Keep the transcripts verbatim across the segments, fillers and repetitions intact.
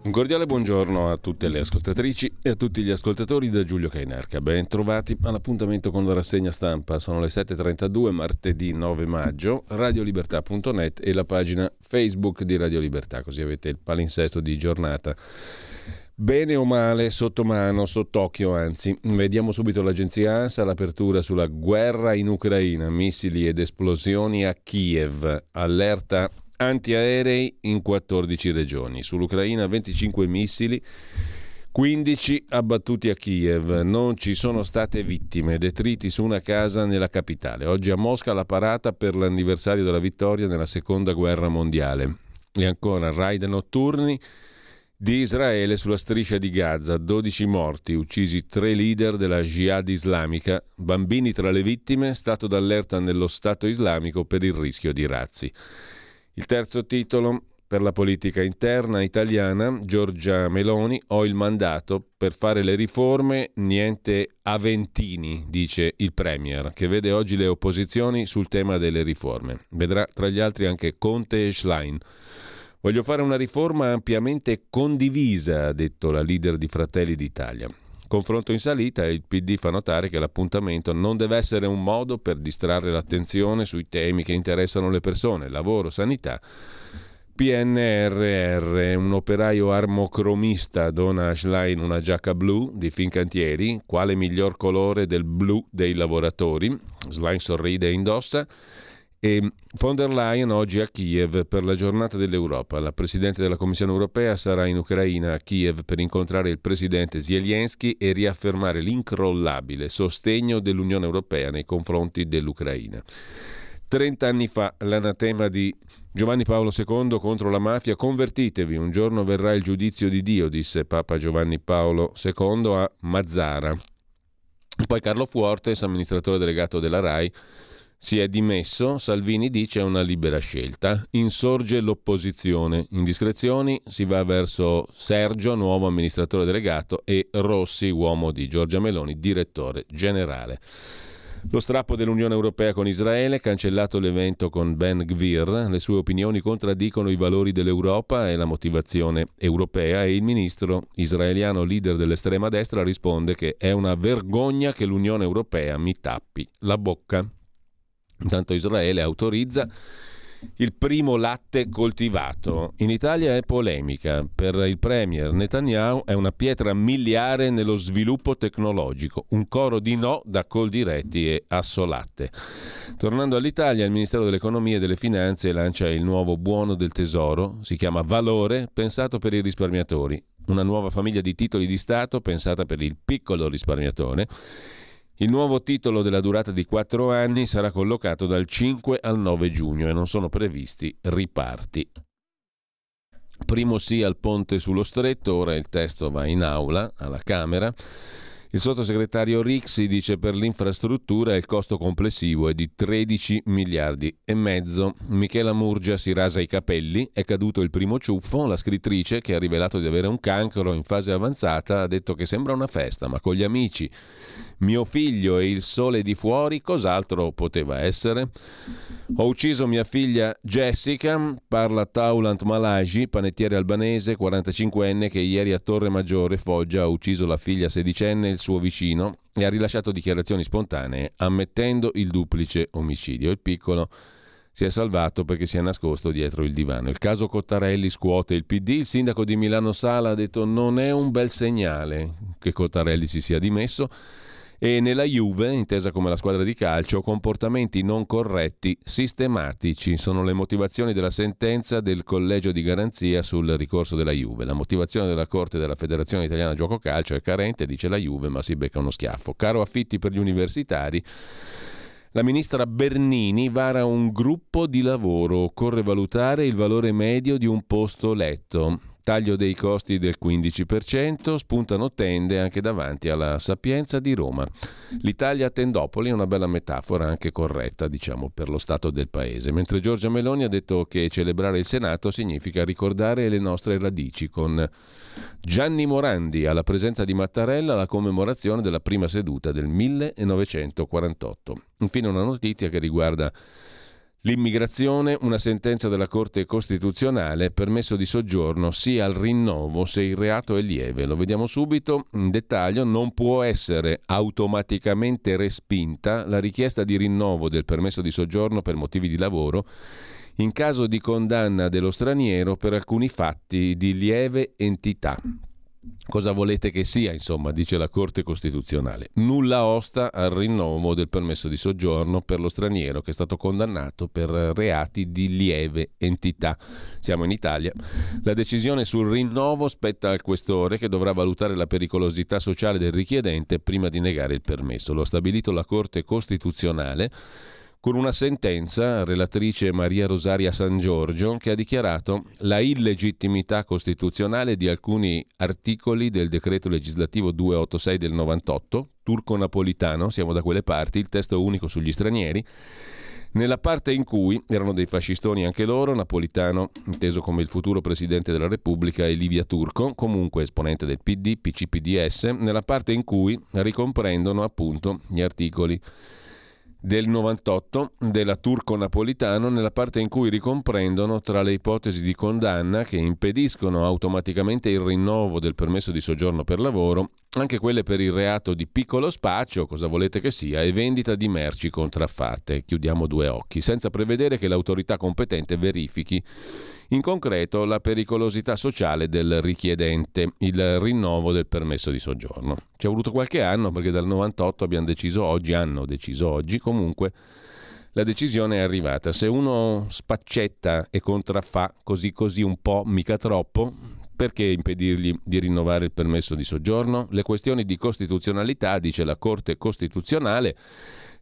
Un cordiale buongiorno a tutte le ascoltatrici e a tutti gli ascoltatori da Giulio Cainarca. Ben trovati all'appuntamento con la rassegna stampa. Sono le sette e trentadue, martedì nove maggio, radiolibertà punto net e la pagina Facebook di Radio Libertà, così avete il palinsesto di giornata. Bene o male, sotto mano, sott'occhio anzi. Vediamo subito l'agenzia ANSA, l'apertura sulla guerra in Ucraina, missili ed esplosioni a Kiev, allerta antiaerei in quattordici regioni. Sull'Ucraina venticinque missili, quindici abbattuti a Kiev. Non ci sono state vittime, detriti su una casa nella capitale. Oggi a Mosca la parata per l'anniversario della vittoria nella seconda guerra mondiale. E ancora raid notturni di Israele sulla striscia di Gaza, dodici morti, uccisi tre leader della jihad islamica, bambini tra le vittime, stato d'allerta nello Stato islamico per il rischio di razzi. Il terzo titolo per la politica interna italiana, Giorgia Meloni, ho il mandato per fare le riforme, niente Aventini, dice il Premier, che vede oggi le opposizioni sul tema delle riforme. Vedrà tra gli altri anche Conte e Schlein. Voglio fare una riforma ampiamente condivisa, ha detto la leader di Fratelli d'Italia. Confronto in salita e il P D fa notare che l'appuntamento non deve essere un modo per distrarre l'attenzione sui temi che interessano le persone, lavoro, sanità. P N R R, un operaio armocromista dona a Schlein una giacca blu di Fincantieri, quale miglior colore del blu dei lavoratori. Schlein sorride e indossa. E von der Leyen oggi a Kiev per la giornata dell'Europa. La Presidente della Commissione Europea sarà in Ucraina a Kiev per incontrare il Presidente Zelensky e riaffermare l'incrollabile sostegno dell'Unione Europea nei confronti dell'Ucraina. trent'anni fa l'anatema di Giovanni Paolo secondo contro la mafia: convertitevi, un giorno verrà il giudizio di Dio, disse Papa Giovanni Paolo secondo a Mazzara. Poi Carlo Fuortes, amministratore delegato della RAI, si è dimesso. Salvini dice è una libera scelta, insorge l'opposizione, indiscrezioni, si va verso Sergio, nuovo amministratore delegato, e Rossi, uomo di Giorgia Meloni, direttore generale. Lo strappo dell'Unione Europea con Israele, cancellato l'evento con Ben Gvir, le sue opinioni contraddicono i valori dell'Europa e la motivazione europea, e il ministro israeliano leader dell'estrema destra risponde che è una vergogna che l'Unione Europea mi tappi la bocca. Intanto Israele autorizza il primo latte coltivato. In Italia è polemica. Per il premier Netanyahu è una pietra miliare nello sviluppo tecnologico. Un coro di no da Coldiretti e Assolatte. Tornando all'Italia, il Ministero dell'Economia e delle Finanze lancia il nuovo buono del Tesoro. Si chiama Valore, pensato per i risparmiatori. Una nuova famiglia di titoli di Stato pensata per il piccolo risparmiatore. Il nuovo titolo, della durata di quattro anni, sarà collocato dal cinque al nove giugno e non sono previsti riparti. Primo sì al ponte sullo stretto, ora il testo va in aula alla Camera. Il sottosegretario Rixi dice per l'infrastruttura il costo complessivo è di tredici miliardi e mezzo. Michela Murgia si rasa i capelli, è caduto il primo ciuffo. La scrittrice, che ha rivelato di avere un cancro in fase avanzata, ha detto che sembra una festa, ma con gli amici, mio figlio e il sole di fuori, cos'altro poteva essere? Ho ucciso mia figlia Jessica, parla Taulant Malaji, panettiere albanese quarantacinquenne che ieri a Torre Maggiore, Foggia, ha ucciso la figlia sedicenne e il suo vicino e ha rilasciato dichiarazioni spontanee ammettendo il duplice omicidio. Il piccolo si è salvato perché si è nascosto dietro il divano. Il caso Cottarelli scuote il P D, il sindaco di Milano Sala ha detto non è un bel segnale che Cottarelli si sia dimesso. e nella Juve, intesa come la squadra di calcio, comportamenti non corretti sistematici. Sono le motivazioni della sentenza del Collegio di Garanzia sul ricorso della Juve. La motivazione della Corte della Federazione Italiana Gioco Calcio è carente, dice la Juve, ma si becca uno schiaffo. Caro affitti per gli universitari, la ministra Bernini vara un gruppo di lavoro. Occorre valutare il valore medio di un posto letto. Taglio dei costi del quindici per cento, spuntano tende anche davanti alla Sapienza di Roma. L'Italia a tendopoli è una bella metafora, anche corretta, diciamo, per lo stato del paese. Mentre Giorgia Meloni ha detto che celebrare il Senato significa ricordare le nostre radici, con Gianni Morandi alla presenza di Mattarella alla commemorazione della prima seduta del millenovecentoquarantotto. Infine una notizia che riguarda l'immigrazione, una sentenza della Corte Costituzionale, permesso di soggiorno sia al rinnovo se il reato è lieve. Lo vediamo subito in dettaglio. Non può essere automaticamente respinta la richiesta di rinnovo del permesso di soggiorno per motivi di lavoro in caso di condanna dello straniero per alcuni fatti di lieve entità. Cosa volete che sia, insomma, dice la Corte Costituzionale. Nulla osta al rinnovo del permesso di soggiorno per lo straniero che è stato condannato per reati di lieve entità. Siamo in Italia. La decisione sul rinnovo spetta al questore, che dovrà valutare la pericolosità sociale del richiedente prima di negare il permesso. Lo ha stabilito la Corte Costituzionale con una sentenza, relatrice Maria Rosaria San Giorgio, che ha dichiarato la illegittimità costituzionale di alcuni articoli del decreto legislativo duecentottantasei del novantotto, Turco-Napolitano, siamo da quelle parti, il testo unico sugli stranieri, nella parte in cui erano dei fascistoni anche loro, Napolitano, inteso come il futuro presidente della Repubblica, e Livia Turco, comunque esponente del P D, P C P D S, nella parte in cui ricomprendono appunto gli articoli del novantotto, della Turco-Napolitano, nella parte in cui ricomprendono tra le ipotesi di condanna che impediscono automaticamente il rinnovo del permesso di soggiorno per lavoro anche quelle per il reato di piccolo spaccio, cosa volete che sia, e vendita di merci contraffatte. Chiudiamo due occhi, senza prevedere che l'autorità competente verifichi in concreto la pericolosità sociale del richiedente, il rinnovo del permesso di soggiorno. Ci è voluto qualche anno, perché dal novantotto abbiamo deciso oggi, hanno deciso oggi, comunque la decisione è arrivata. Se uno spaccetta e contraffà così così un po', mica troppo, perché impedirgli di rinnovare il permesso di soggiorno? Le questioni di costituzionalità, dice la Corte Costituzionale,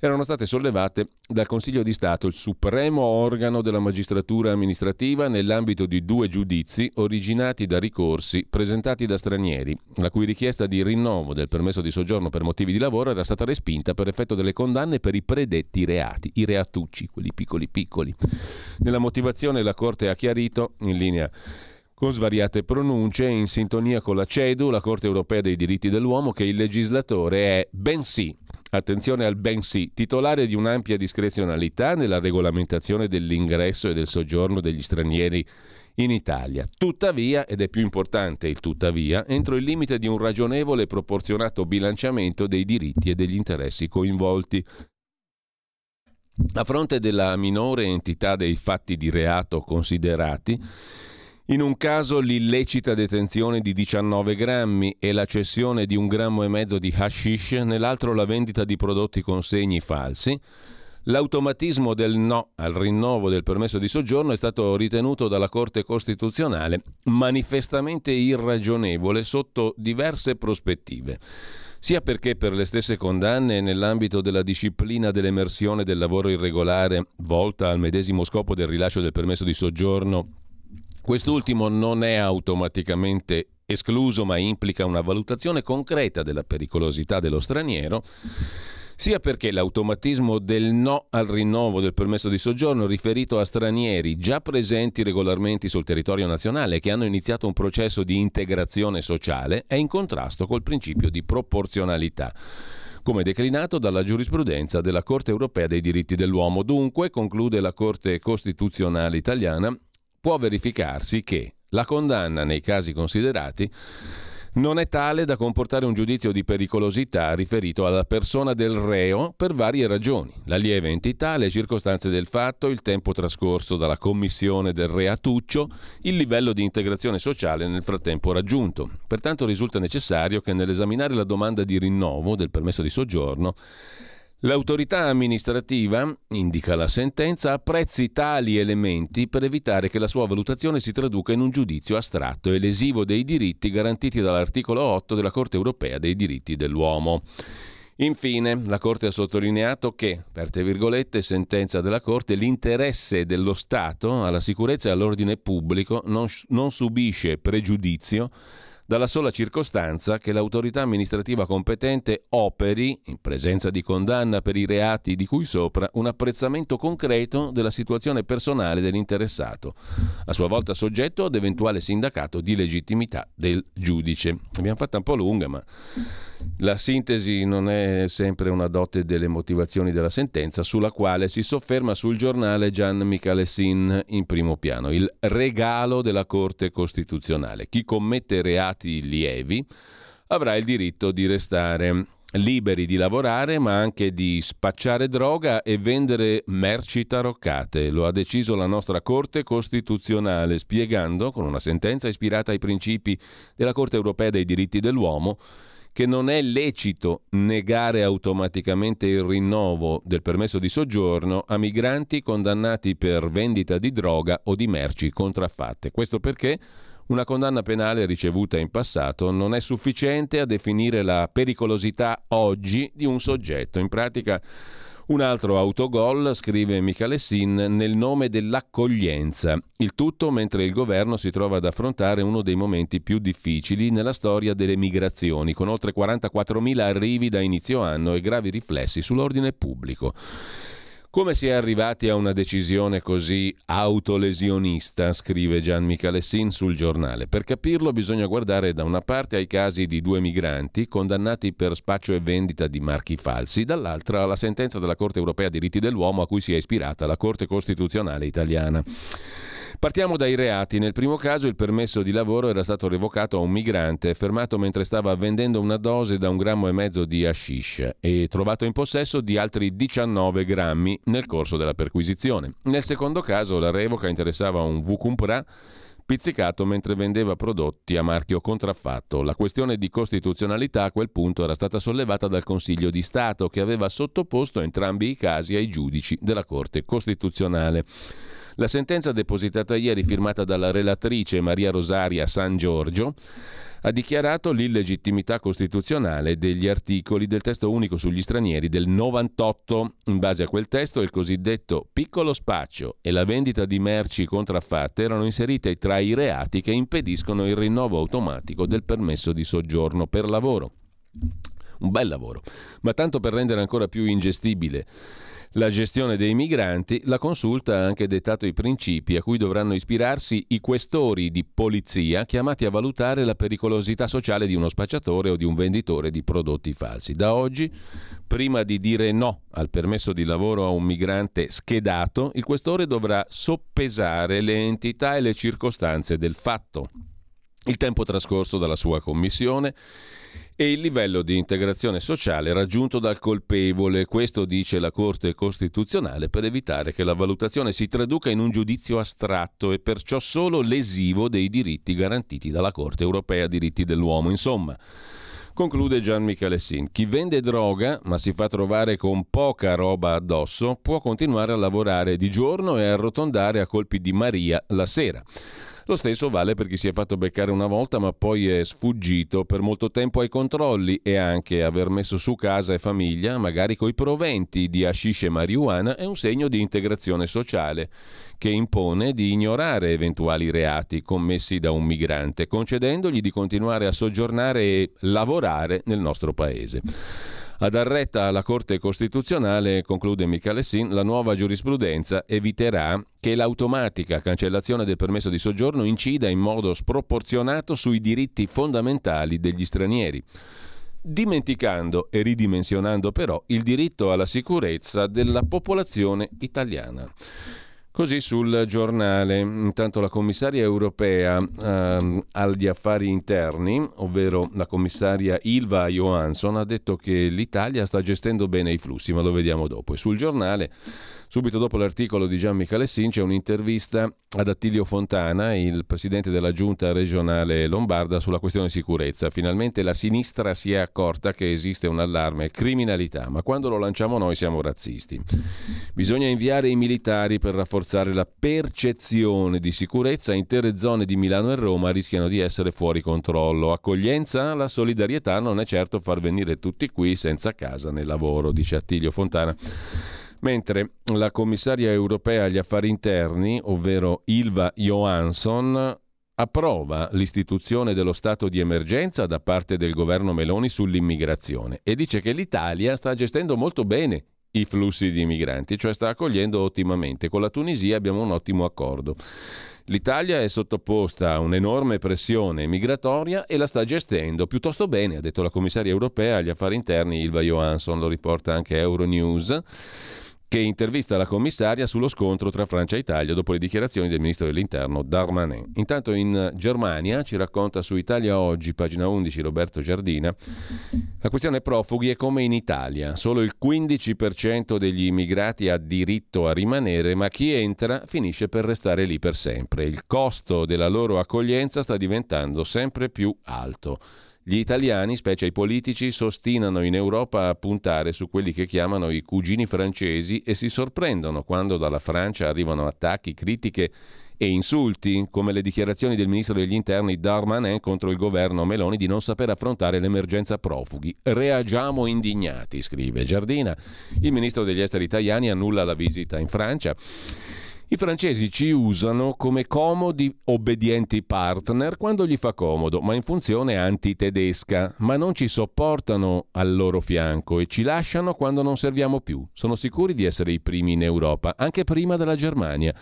erano state sollevate dal Consiglio di Stato, il supremo organo della magistratura amministrativa, nell'ambito di due giudizi originati da ricorsi presentati da stranieri, la cui richiesta di rinnovo del permesso di soggiorno per motivi di lavoro era stata respinta per effetto delle condanne per i predetti reati, i reatucci, quelli piccoli piccoli. Nella motivazione la Corte ha chiarito, in linea con svariate pronunce, in sintonia con la C E D U, la Corte Europea dei Diritti dell'Uomo, che il legislatore è bensì, attenzione al bensì, titolare di un'ampia discrezionalità nella regolamentazione dell'ingresso e del soggiorno degli stranieri in Italia. Tuttavia, ed è più importante il tuttavia, entro il limite di un ragionevole e proporzionato bilanciamento dei diritti e degli interessi coinvolti. A fronte della minore entità dei fatti di reato considerati, in un caso l'illecita detenzione di diciannove grammi e la cessione di un grammo e mezzo di hashish, nell'altro la vendita di prodotti con segni falsi, l'automatismo del no al rinnovo del permesso di soggiorno è stato ritenuto dalla Corte Costituzionale manifestamente irragionevole sotto diverse prospettive, sia perché per le stesse condanne nell'ambito della disciplina dell'emersione del lavoro irregolare volta al medesimo scopo del rilascio del permesso di soggiorno, quest'ultimo non è automaticamente escluso, ma implica una valutazione concreta della pericolosità dello straniero, sia perché l'automatismo del no al rinnovo del permesso di soggiorno riferito a stranieri già presenti regolarmente sul territorio nazionale che hanno iniziato un processo di integrazione sociale è in contrasto col principio di proporzionalità, come declinato dalla giurisprudenza della Corte Europea dei Diritti dell'Uomo. Dunque, conclude la Corte Costituzionale italiana, può verificarsi che la condanna nei casi considerati non è tale da comportare un giudizio di pericolosità riferito alla persona del reo per varie ragioni: la lieve entità, le circostanze del fatto, il tempo trascorso dalla commissione del reatuccio, il livello di integrazione sociale nel frattempo raggiunto. Pertanto risulta necessario che nell'esaminare la domanda di rinnovo del permesso di soggiorno l'autorità amministrativa, indica la sentenza, apprezzi tali elementi per evitare che la sua valutazione si traduca in un giudizio astratto e lesivo dei diritti garantiti dall'articolo otto della Corte Europea dei diritti dell'uomo. Infine, la Corte ha sottolineato che, aperte virgolette, sentenza della Corte, l'interesse dello Stato alla sicurezza e all'ordine pubblico non, non subisce pregiudizio dalla sola circostanza che l'autorità amministrativa competente operi, in presenza di condanna per i reati di cui sopra, un apprezzamento concreto della situazione personale dell'interessato, a sua volta soggetto ad eventuale sindacato di legittimità del giudice. Abbiamo fatta un po' lunga, ma la sintesi non è sempre una dote delle motivazioni della sentenza, sulla quale si sofferma sul giornale Gian Micalessin in primo piano. Il regalo della Corte Costituzionale: chi commette reati lievi avrà il diritto di restare liberi di lavorare, ma anche di spacciare droga e vendere merci taroccate. Lo ha deciso la nostra Corte Costituzionale, spiegando, con una sentenza ispirata ai principi della Corte Europea dei diritti dell'uomo, che non è lecito negare automaticamente il rinnovo del permesso di soggiorno a migranti condannati per vendita di droga o di merci contraffatte. Questo perché una condanna penale ricevuta in passato non è sufficiente a definire la pericolosità oggi di un soggetto. In pratica un altro autogol, scrive Micalessin, nel nome dell'accoglienza. Il tutto mentre il governo si trova ad affrontare uno dei momenti più difficili nella storia delle migrazioni, con oltre quarantaquattromila arrivi da inizio anno e gravi riflessi sull'ordine pubblico. Come si è arrivati a una decisione così autolesionista, scrive Gian Micalessin sul giornale. Per capirlo bisogna guardare da una parte ai casi di due migranti condannati per spaccio e vendita di marchi falsi, dall'altra alla sentenza della Corte Europea dei diritti dell'uomo a cui si è ispirata la Corte Costituzionale italiana. Partiamo dai reati. Nel primo caso il permesso di lavoro era stato revocato a un migrante fermato mentre stava vendendo una dose da un grammo e mezzo di hashish e trovato in possesso di altri diciannove grammi nel corso della perquisizione. Nel secondo caso la revoca interessava un Vukumpra pizzicato mentre vendeva prodotti a marchio contraffatto. La questione di costituzionalità a quel punto era stata sollevata dal Consiglio di Stato, che aveva sottoposto entrambi i casi ai giudici della Corte Costituzionale. La sentenza depositata ieri, firmata dalla relatrice Maria Rosaria San Giorgio, ha dichiarato l'illegittimità costituzionale degli articoli del testo unico sugli stranieri del novantotto. In base a quel testo, il cosiddetto piccolo spaccio e la vendita di merci contraffatte erano inserite tra i reati che impediscono il rinnovo automatico del permesso di soggiorno per lavoro. Un bel lavoro, ma tanto per rendere ancora più ingestibile la gestione dei migranti, la Consulta ha anche dettato i principi a cui dovranno ispirarsi i questori di polizia chiamati a valutare la pericolosità sociale di uno spacciatore o di un venditore di prodotti falsi. Da oggi, prima di dire no al permesso di lavoro a un migrante schedato, il questore dovrà soppesare le entità e le circostanze del fatto, il tempo trascorso dalla sua commissione e il livello di integrazione sociale raggiunto dal colpevole. Questo dice la Corte Costituzionale per evitare che la valutazione si traduca in un giudizio astratto e perciò solo lesivo dei diritti garantiti dalla Corte Europea diritti dell'uomo. Insomma, conclude Gian Micalessin, chi vende droga ma si fa trovare con poca roba addosso può continuare a lavorare di giorno e arrotondare a colpi di Maria la sera. Lo stesso vale per chi si è fatto beccare una volta ma poi è sfuggito per molto tempo ai controlli e anche aver messo su casa e famiglia, magari coi proventi di hashish e marijuana, è un segno di integrazione sociale che impone di ignorare eventuali reati commessi da un migrante, concedendogli di continuare a soggiornare e lavorare nel nostro paese. Ad arretta alla Corte Costituzionale, conclude Micalessin, la nuova giurisprudenza eviterà che l'automatica cancellazione del permesso di soggiorno incida in modo sproporzionato sui diritti fondamentali degli stranieri, dimenticando e ridimensionando però il diritto alla sicurezza della popolazione italiana. Così sul giornale. Intanto la commissaria europea ehm, agli affari interni, ovvero la commissaria Ylva Johansson, ha detto che l'Italia sta gestendo bene i flussi, ma lo vediamo dopo. E sul giornale, subito dopo l'articolo di Gian Micalessin, c'è un'intervista ad Attilio Fontana, il presidente della giunta regionale lombarda, sulla questione sicurezza. Finalmente la sinistra si è accorta che esiste un allarme criminalità, ma quando lo lanciamo noi siamo razzisti. Bisogna inviare i militari per rafforzare la percezione di sicurezza. Intere zone di Milano e Roma rischiano di essere fuori controllo. Accoglienza, la solidarietà non è certo far venire tutti qui senza casa né lavoro, dice Attilio Fontana. Mentre la commissaria europea agli affari interni, ovvero Ylva Johansson, approva l'istituzione dello stato di emergenza da parte del governo Meloni sull'immigrazione e dice che l'Italia sta gestendo molto bene i flussi di migranti, cioè sta accogliendo ottimamente. Con la Tunisia abbiamo un ottimo accordo. L'Italia è sottoposta a un'enorme pressione migratoria e la sta gestendo piuttosto bene, ha detto la commissaria europea agli affari interni Ylva Johansson, lo riporta anche Euronews, che intervista la commissaria sullo scontro tra Francia e Italia dopo le dichiarazioni del ministro dell'Interno Darmanin. Intanto in Germania, ci racconta su Italia Oggi, pagina undici, Roberto Giardina, la questione profughi è come in Italia. Solo il quindici per cento degli immigrati ha diritto a rimanere, ma chi entra finisce per restare lì per sempre. Il costo della loro accoglienza sta diventando sempre più alto. Gli italiani, specie i politici, ostinano in Europa a puntare su quelli che chiamano i cugini francesi e si sorprendono quando dalla Francia arrivano attacchi, critiche e insulti, come le dichiarazioni del ministro degli interni Darmanin contro il governo Meloni di non saper affrontare l'emergenza profughi. Reagiamo indignati, scrive Giardina. Il ministro degli esteri italiani annulla la visita in Francia. I francesi ci usano come comodi, obbedienti partner quando gli fa comodo, ma in funzione antitedesca, ma non ci sopportano al loro fianco e ci lasciano quando non serviamo più. Sono sicuri di essere i primi in Europa, anche prima della Germania.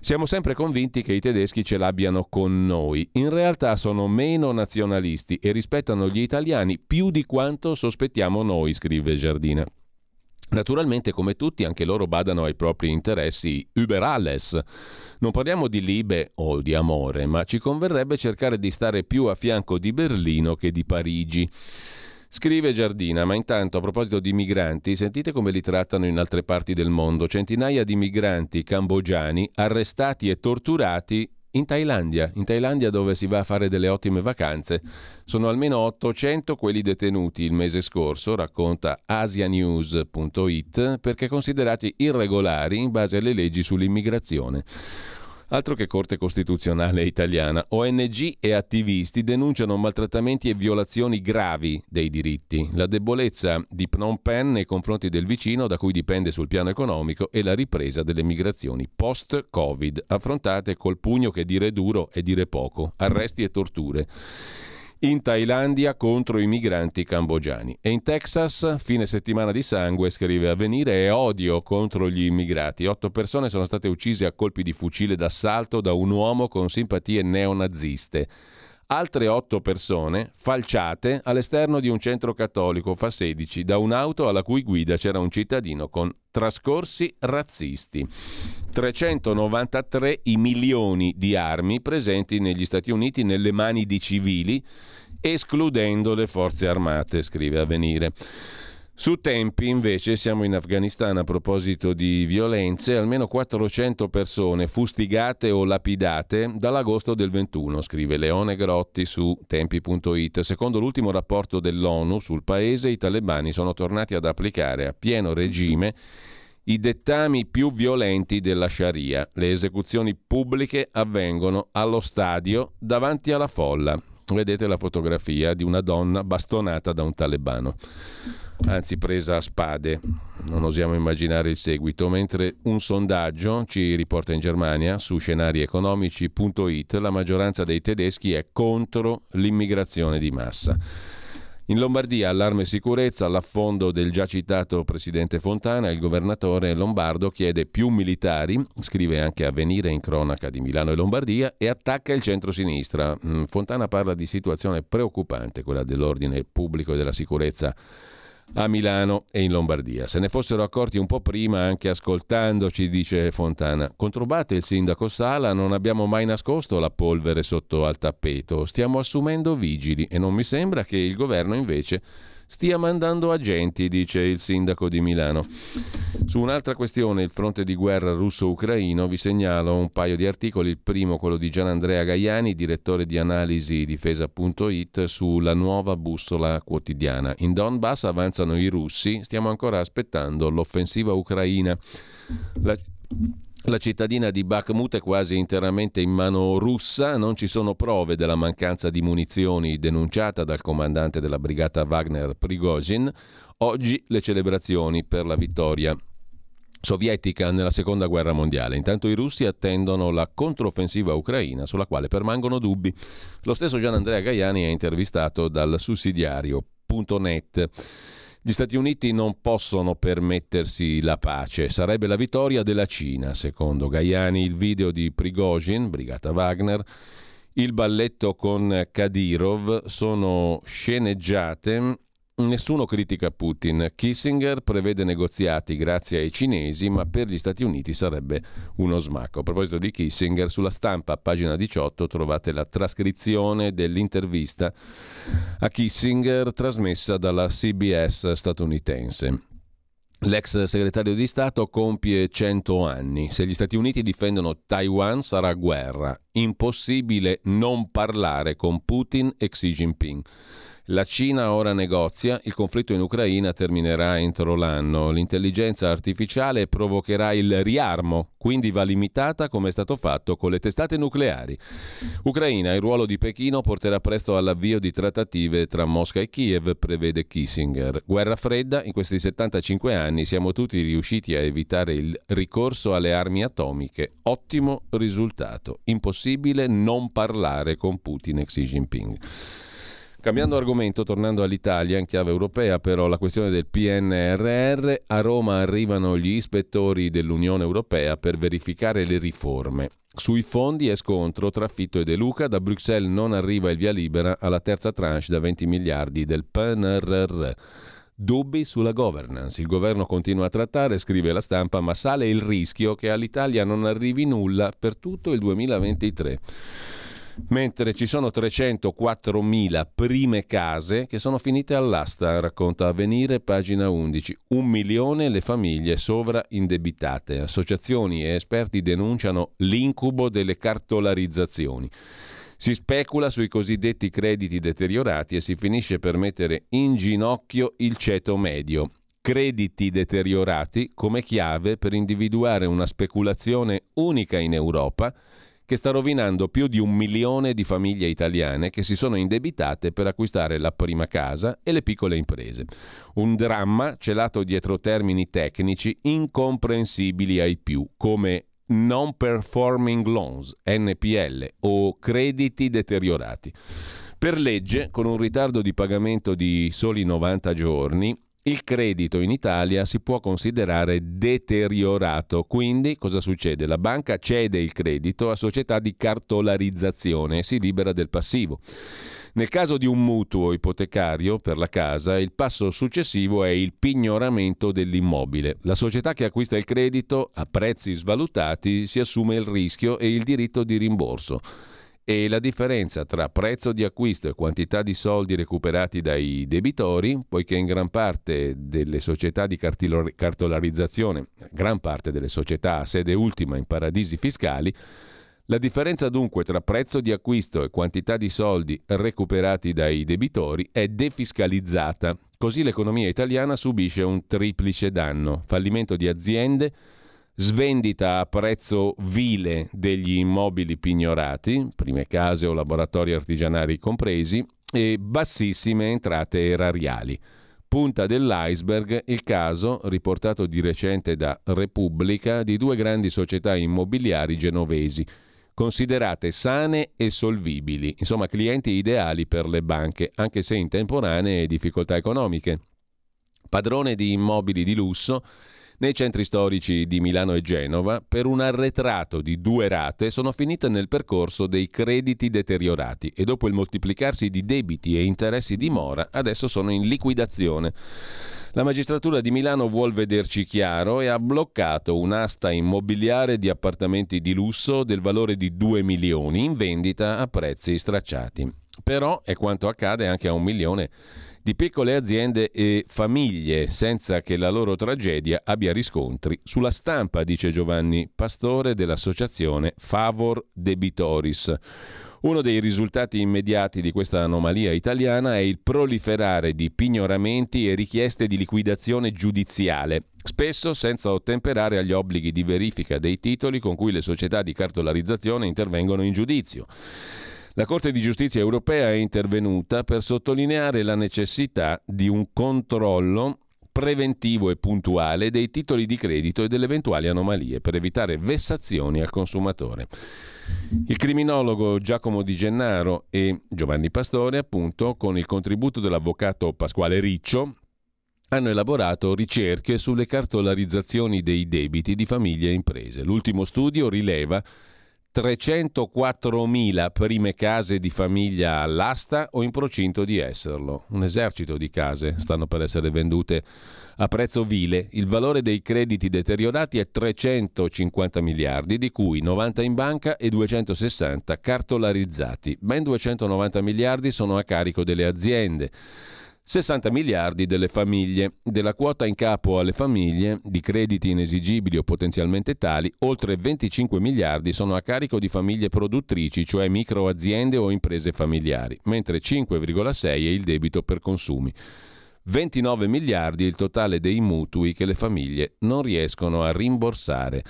Siamo sempre convinti che i tedeschi ce l'abbiano con noi. In realtà sono meno nazionalisti e rispettano gli italiani più di quanto sospettiamo noi, scrive Giardina. Naturalmente, come tutti, anche loro badano ai propri interessi über alles. Non parliamo di libe o di amore, ma ci converrebbe cercare di stare più a fianco di Berlino che di Parigi, scrive Giardina. Ma intanto, a proposito di migranti, sentite come li trattano in altre parti del mondo. Centinaia di migranti cambogiani arrestati e torturati in Tailandia, in Thailandia, dove si va a fare delle ottime vacanze. Sono almeno ottocento quelli detenuti il mese scorso, racconta asianews punto it, perché considerati irregolari in base alle leggi sull'immigrazione. Altro che Corte Costituzionale italiana. O N G e attivisti denunciano maltrattamenti e violazioni gravi dei diritti, la debolezza di Phnom Penh nei confronti del vicino da cui dipende sul piano economico e la ripresa delle migrazioni post-Covid, affrontate col pugno che dire duro e dire poco, arresti e torture. In Thailandia contro i migranti cambogiani. E in Texas, fine settimana di sangue, scrive Avvenire, e odio contro gli immigrati. Otto persone sono state uccise a colpi di fucile d'assalto da un uomo con simpatie neonaziste. Altre otto persone falciate all'esterno di un centro cattolico, fa sedici, da un'auto alla cui guida c'era un cittadino con trascorsi razzisti. trecentonovantatré i milioni di armi presenti negli Stati Uniti nelle mani di civili, escludendo le forze armate, scrive Avvenire. Su Tempi, invece, siamo in Afghanistan. A proposito di violenze, almeno quattrocento persone fustigate o lapidate dall'agosto del ventuno, scrive Leone Grotti su tempi punto it. Secondo l'ultimo rapporto dell'ONU sul paese, i talebani sono tornati ad applicare a pieno regime i dettami più violenti della Sharia. Le esecuzioni pubbliche avvengono allo stadio davanti alla folla. Vedete la fotografia di una donna bastonata da un talebano, anzi presa a spade, non osiamo immaginare il seguito. Mentre un sondaggio ci riporta in Germania, su scenari economici punto it, la maggioranza dei tedeschi è contro l'immigrazione di massa. In Lombardia allarme sicurezza, l'affondo del già citato presidente Fontana. Il governatore lombardo chiede più militari, scrive anche Avvenire in cronaca di Milano e Lombardia, e attacca il centrosinistra. Fontana parla di situazione preoccupante, quella dell'ordine pubblico e della sicurezza a Milano e in Lombardia. Se ne fossero accorti un po' prima, anche ascoltandoci, dice Fontana. Controbatte il sindaco Sala, non abbiamo mai nascosto la polvere sotto al tappeto, stiamo assumendo vigili e non mi sembra che il governo invece stia mandando agenti, dice il sindaco di Milano. Su un'altra questione, il fronte di guerra russo-ucraino, vi segnalo un paio di articoli. Il primo, quello di Gianandrea Gaiani, direttore di analisi difesa punto it, sulla nuova bussola quotidiana. In Donbass avanzano i russi, stiamo ancora aspettando l'offensiva ucraina. La... La cittadina di Bakhmut è quasi interamente in mano russa, non ci sono prove della mancanza di munizioni denunciata dal comandante della brigata Wagner Prigozhin. Oggi le celebrazioni per la vittoria sovietica nella seconda guerra mondiale. Intanto i russi attendono la controffensiva ucraina, sulla quale permangono dubbi. Lo stesso Gianandrea Gaiani è intervistato dal sussidiario punto net. Gli Stati Uniti non possono permettersi la pace, sarebbe la vittoria della Cina, secondo Gaiani. Il video di Prigozhin, brigata Wagner, il balletto con Kadyrov sono sceneggiate. Nessuno critica Putin. Kissinger prevede negoziati grazie ai cinesi, ma per gli Stati Uniti sarebbe uno smacco. A proposito di Kissinger, sulla stampa, a pagina diciotto, trovate la trascrizione dell'intervista a Kissinger trasmessa dalla C B S statunitense. L'ex segretario di Stato compie cento anni. Se gli Stati Uniti difendono Taiwan sarà guerra. Impossibile non parlare con Putin e Xi Jinping. La Cina ora negozia, il conflitto in Ucraina terminerà entro l'anno, l'intelligenza artificiale provocherà il riarmo, quindi va limitata come è stato fatto con le testate nucleari. Ucraina, il ruolo di Pechino porterà presto all'avvio di trattative tra Mosca e Kiev, prevede Kissinger. Guerra fredda, in questi settantacinque anni siamo tutti riusciti a evitare il ricorso alle armi atomiche, ottimo risultato, impossibile non parlare con Putin e Xi Jinping. Cambiando argomento, tornando all'Italia in chiave europea, però, la questione del P N R R. A Roma arrivano gli ispettori dell'Unione Europea per verificare le riforme. Sui fondi è scontro tra Fitto e De Luca. Da Bruxelles non arriva il via libera alla terza tranche da venti miliardi del P N R R. Dubbi sulla governance. Il governo continua a trattare, scrive La Stampa, ma sale il rischio che all'Italia non arrivi nulla per tutto il duemilaventitré. Mentre ci sono trecentoquattromila prime case che sono finite all'asta, racconta Avvenire, pagina undici. Un milione le famiglie sovraindebitate. Associazioni e esperti denunciano l'incubo delle cartolarizzazioni. Si specula sui cosiddetti crediti deteriorati e si finisce per mettere in ginocchio il ceto medio. Crediti deteriorati come chiave per individuare una speculazione unica in Europa che sta rovinando più di un milione di famiglie italiane che si sono indebitate per acquistare la prima casa e le piccole imprese. Un dramma celato dietro termini tecnici incomprensibili ai più, come non performing loans, N P L, o crediti deteriorati. Per legge, con un ritardo di pagamento di soli novanta giorni, il credito in Italia si può considerare deteriorato, quindi cosa succede? La banca cede il credito a società di cartolarizzazione e si libera del passivo. Nel caso di un mutuo ipotecario per la casa, il passo successivo è il pignoramento dell'immobile. La società che acquista il credito a prezzi svalutati si assume il rischio e il diritto di rimborso. E la differenza tra prezzo di acquisto e quantità di soldi recuperati dai debitori, poiché in gran parte delle società di cartolarizzazione, gran parte delle società a sede ultima in paradisi fiscali, la differenza dunque tra prezzo di acquisto e quantità di soldi recuperati dai debitori è defiscalizzata. Così l'economia italiana subisce un triplice danno: fallimento di aziende, svendita a prezzo vile degli immobili pignorati, prime case o laboratori artigianali compresi, e bassissime entrate erariali. Punta dell'iceberg il caso, riportato di recente da Repubblica, di due grandi società immobiliari genovesi, considerate sane e solvibili, insomma clienti ideali per le banche, anche se in temporanee difficoltà economiche. Padrone di immobili di lusso nei centri storici di Milano e Genova, per un arretrato di due rate sono finite nel percorso dei crediti deteriorati e dopo il moltiplicarsi di debiti e interessi di mora adesso sono in liquidazione. La magistratura di Milano vuol vederci chiaro e ha bloccato un'asta immobiliare di appartamenti di lusso del valore di due milioni in vendita a prezzi stracciati. Però è quanto accade anche a un milione di piccole aziende e famiglie, senza che la loro tragedia abbia riscontri sulla stampa, dice Giovanni Pastore dell'associazione Favor Debitoris. Uno dei risultati immediati di questa anomalia italiana è il proliferare di pignoramenti e richieste di liquidazione giudiziale, spesso senza ottemperare agli obblighi di verifica dei titoli con cui le società di cartolarizzazione intervengono in giudizio. La Corte di Giustizia europea è intervenuta per sottolineare la necessità di un controllo preventivo e puntuale dei titoli di credito e delle eventuali anomalie per evitare vessazioni al consumatore. Il criminologo Giacomo Di Gennaro e Giovanni Pastore, appunto, con il contributo dell'avvocato Pasquale Riccio, hanno elaborato ricerche sulle cartolarizzazioni dei debiti di famiglie e imprese. L'ultimo studio rileva trecentoquattromila prime case di famiglia all'asta o in procinto di esserlo. Un esercito di case stanno per essere vendute a prezzo vile. Il valore dei crediti deteriorati è trecentocinquanta miliardi, di cui novanta in banca e duecentosessanta cartolarizzati. Ben duecentonovanta miliardi sono a carico delle aziende, sessanta miliardi delle famiglie. Della quota in capo alle famiglie di crediti inesigibili o potenzialmente tali, oltre venticinque miliardi sono a carico di famiglie produttrici, cioè microaziende o imprese familiari, mentre cinque virgola sei è il debito per consumi. ventinove miliardi è il totale dei mutui che le famiglie non riescono a rimborsare.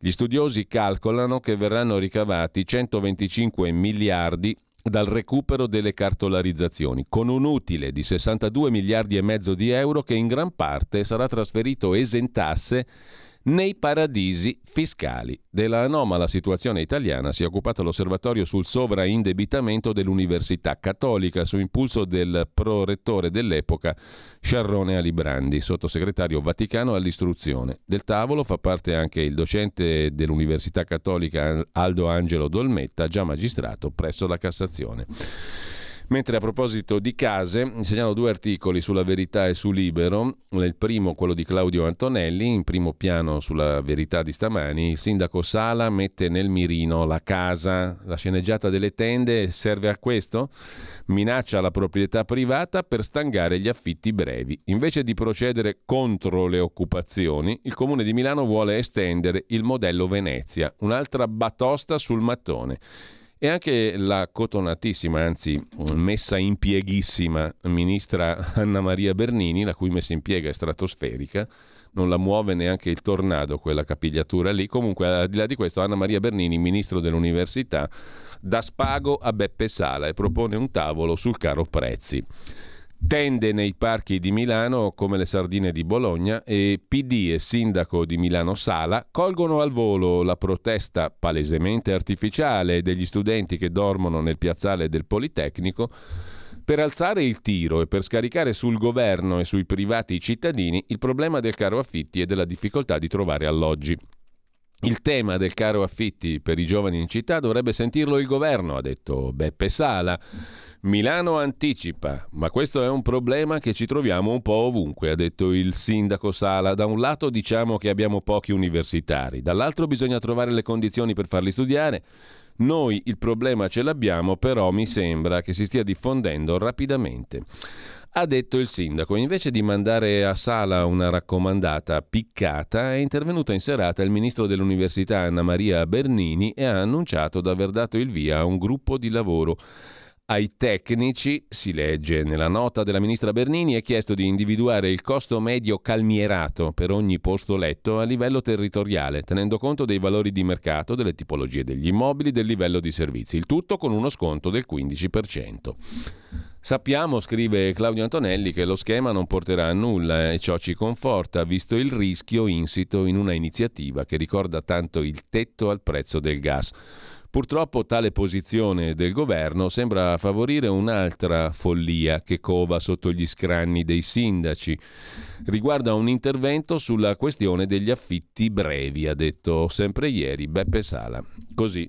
Gli studiosi calcolano che verranno ricavati centoventicinque miliardi dal recupero delle cartolarizzazioni, con un utile di sessantadue miliardi e mezzo di euro che in gran parte sarà trasferito esentasse nei paradisi fiscali. Della anomala situazione italiana si è occupato l'osservatorio sul sovraindebitamento dell'Università Cattolica su impulso del prorettore dell'epoca Sciarrone Alibrandi, sottosegretario Vaticano all'istruzione. Del tavolo fa parte anche il docente dell'Università Cattolica Aldo Angelo Dolmetta, già magistrato presso la Cassazione. Mentre a proposito di case, segnalo due articoli sulla Verità e su Libero. Il primo, quello di Claudio Antonelli, in primo piano sulla Verità di stamani. Il sindaco Sala mette nel mirino la casa. La sceneggiata delle tende serve a questo? Minaccia la proprietà privata per stangare gli affitti brevi. Invece di procedere contro le occupazioni, il Comune di Milano vuole estendere il modello Venezia. Un'altra batosta sul mattone. E anche la cotonatissima, anzi messa in pieghissima, ministra Anna Maria Bernini, la cui messa in piega è stratosferica, non la muove neanche il tornado quella capigliatura lì. Comunque, al di là di questo, Anna Maria Bernini, ministro dell'università, dà spago a Beppe Sala e propone un tavolo sul caro prezzi. Tende nei parchi di Milano come le sardine di Bologna, e P D e sindaco di Milano Sala colgono al volo la protesta palesemente artificiale degli studenti che dormono nel piazzale del Politecnico per alzare il tiro e per scaricare sul governo e sui privati cittadini il problema del caro affitti e della difficoltà di trovare alloggi. Il tema del caro affitti per i giovani in città dovrebbe sentirlo il governo, ha detto Beppe Sala. Milano anticipa, ma questo è un problema che ci troviamo un po' ovunque, ha detto il sindaco Sala. Da un lato diciamo che abbiamo pochi universitari, dall'altro bisogna trovare le condizioni per farli studiare. Noi il problema ce l'abbiamo, però mi sembra che si stia diffondendo rapidamente. Ha detto il sindaco. Invece di mandare a Sala una raccomandata piccata, è intervenuta in serata il ministro dell'università Anna Maria Bernini e ha annunciato di aver dato il via a un gruppo di lavoro. Ai tecnici, si legge nella nota della ministra Bernini, è chiesto di individuare il costo medio calmierato per ogni posto letto a livello territoriale, tenendo conto dei valori di mercato, delle tipologie degli immobili, del livello di servizi, il tutto con uno sconto del quindici per cento. Sappiamo, scrive Claudio Antonelli, che lo schema non porterà a nulla e ciò ci conforta, visto il rischio insito in una iniziativa che ricorda tanto il tetto al prezzo del gas. Purtroppo tale posizione del governo sembra favorire un'altra follia che cova sotto gli scranni dei sindaci. Riguarda un intervento sulla questione degli affitti brevi, ha detto sempre ieri Beppe Sala. Così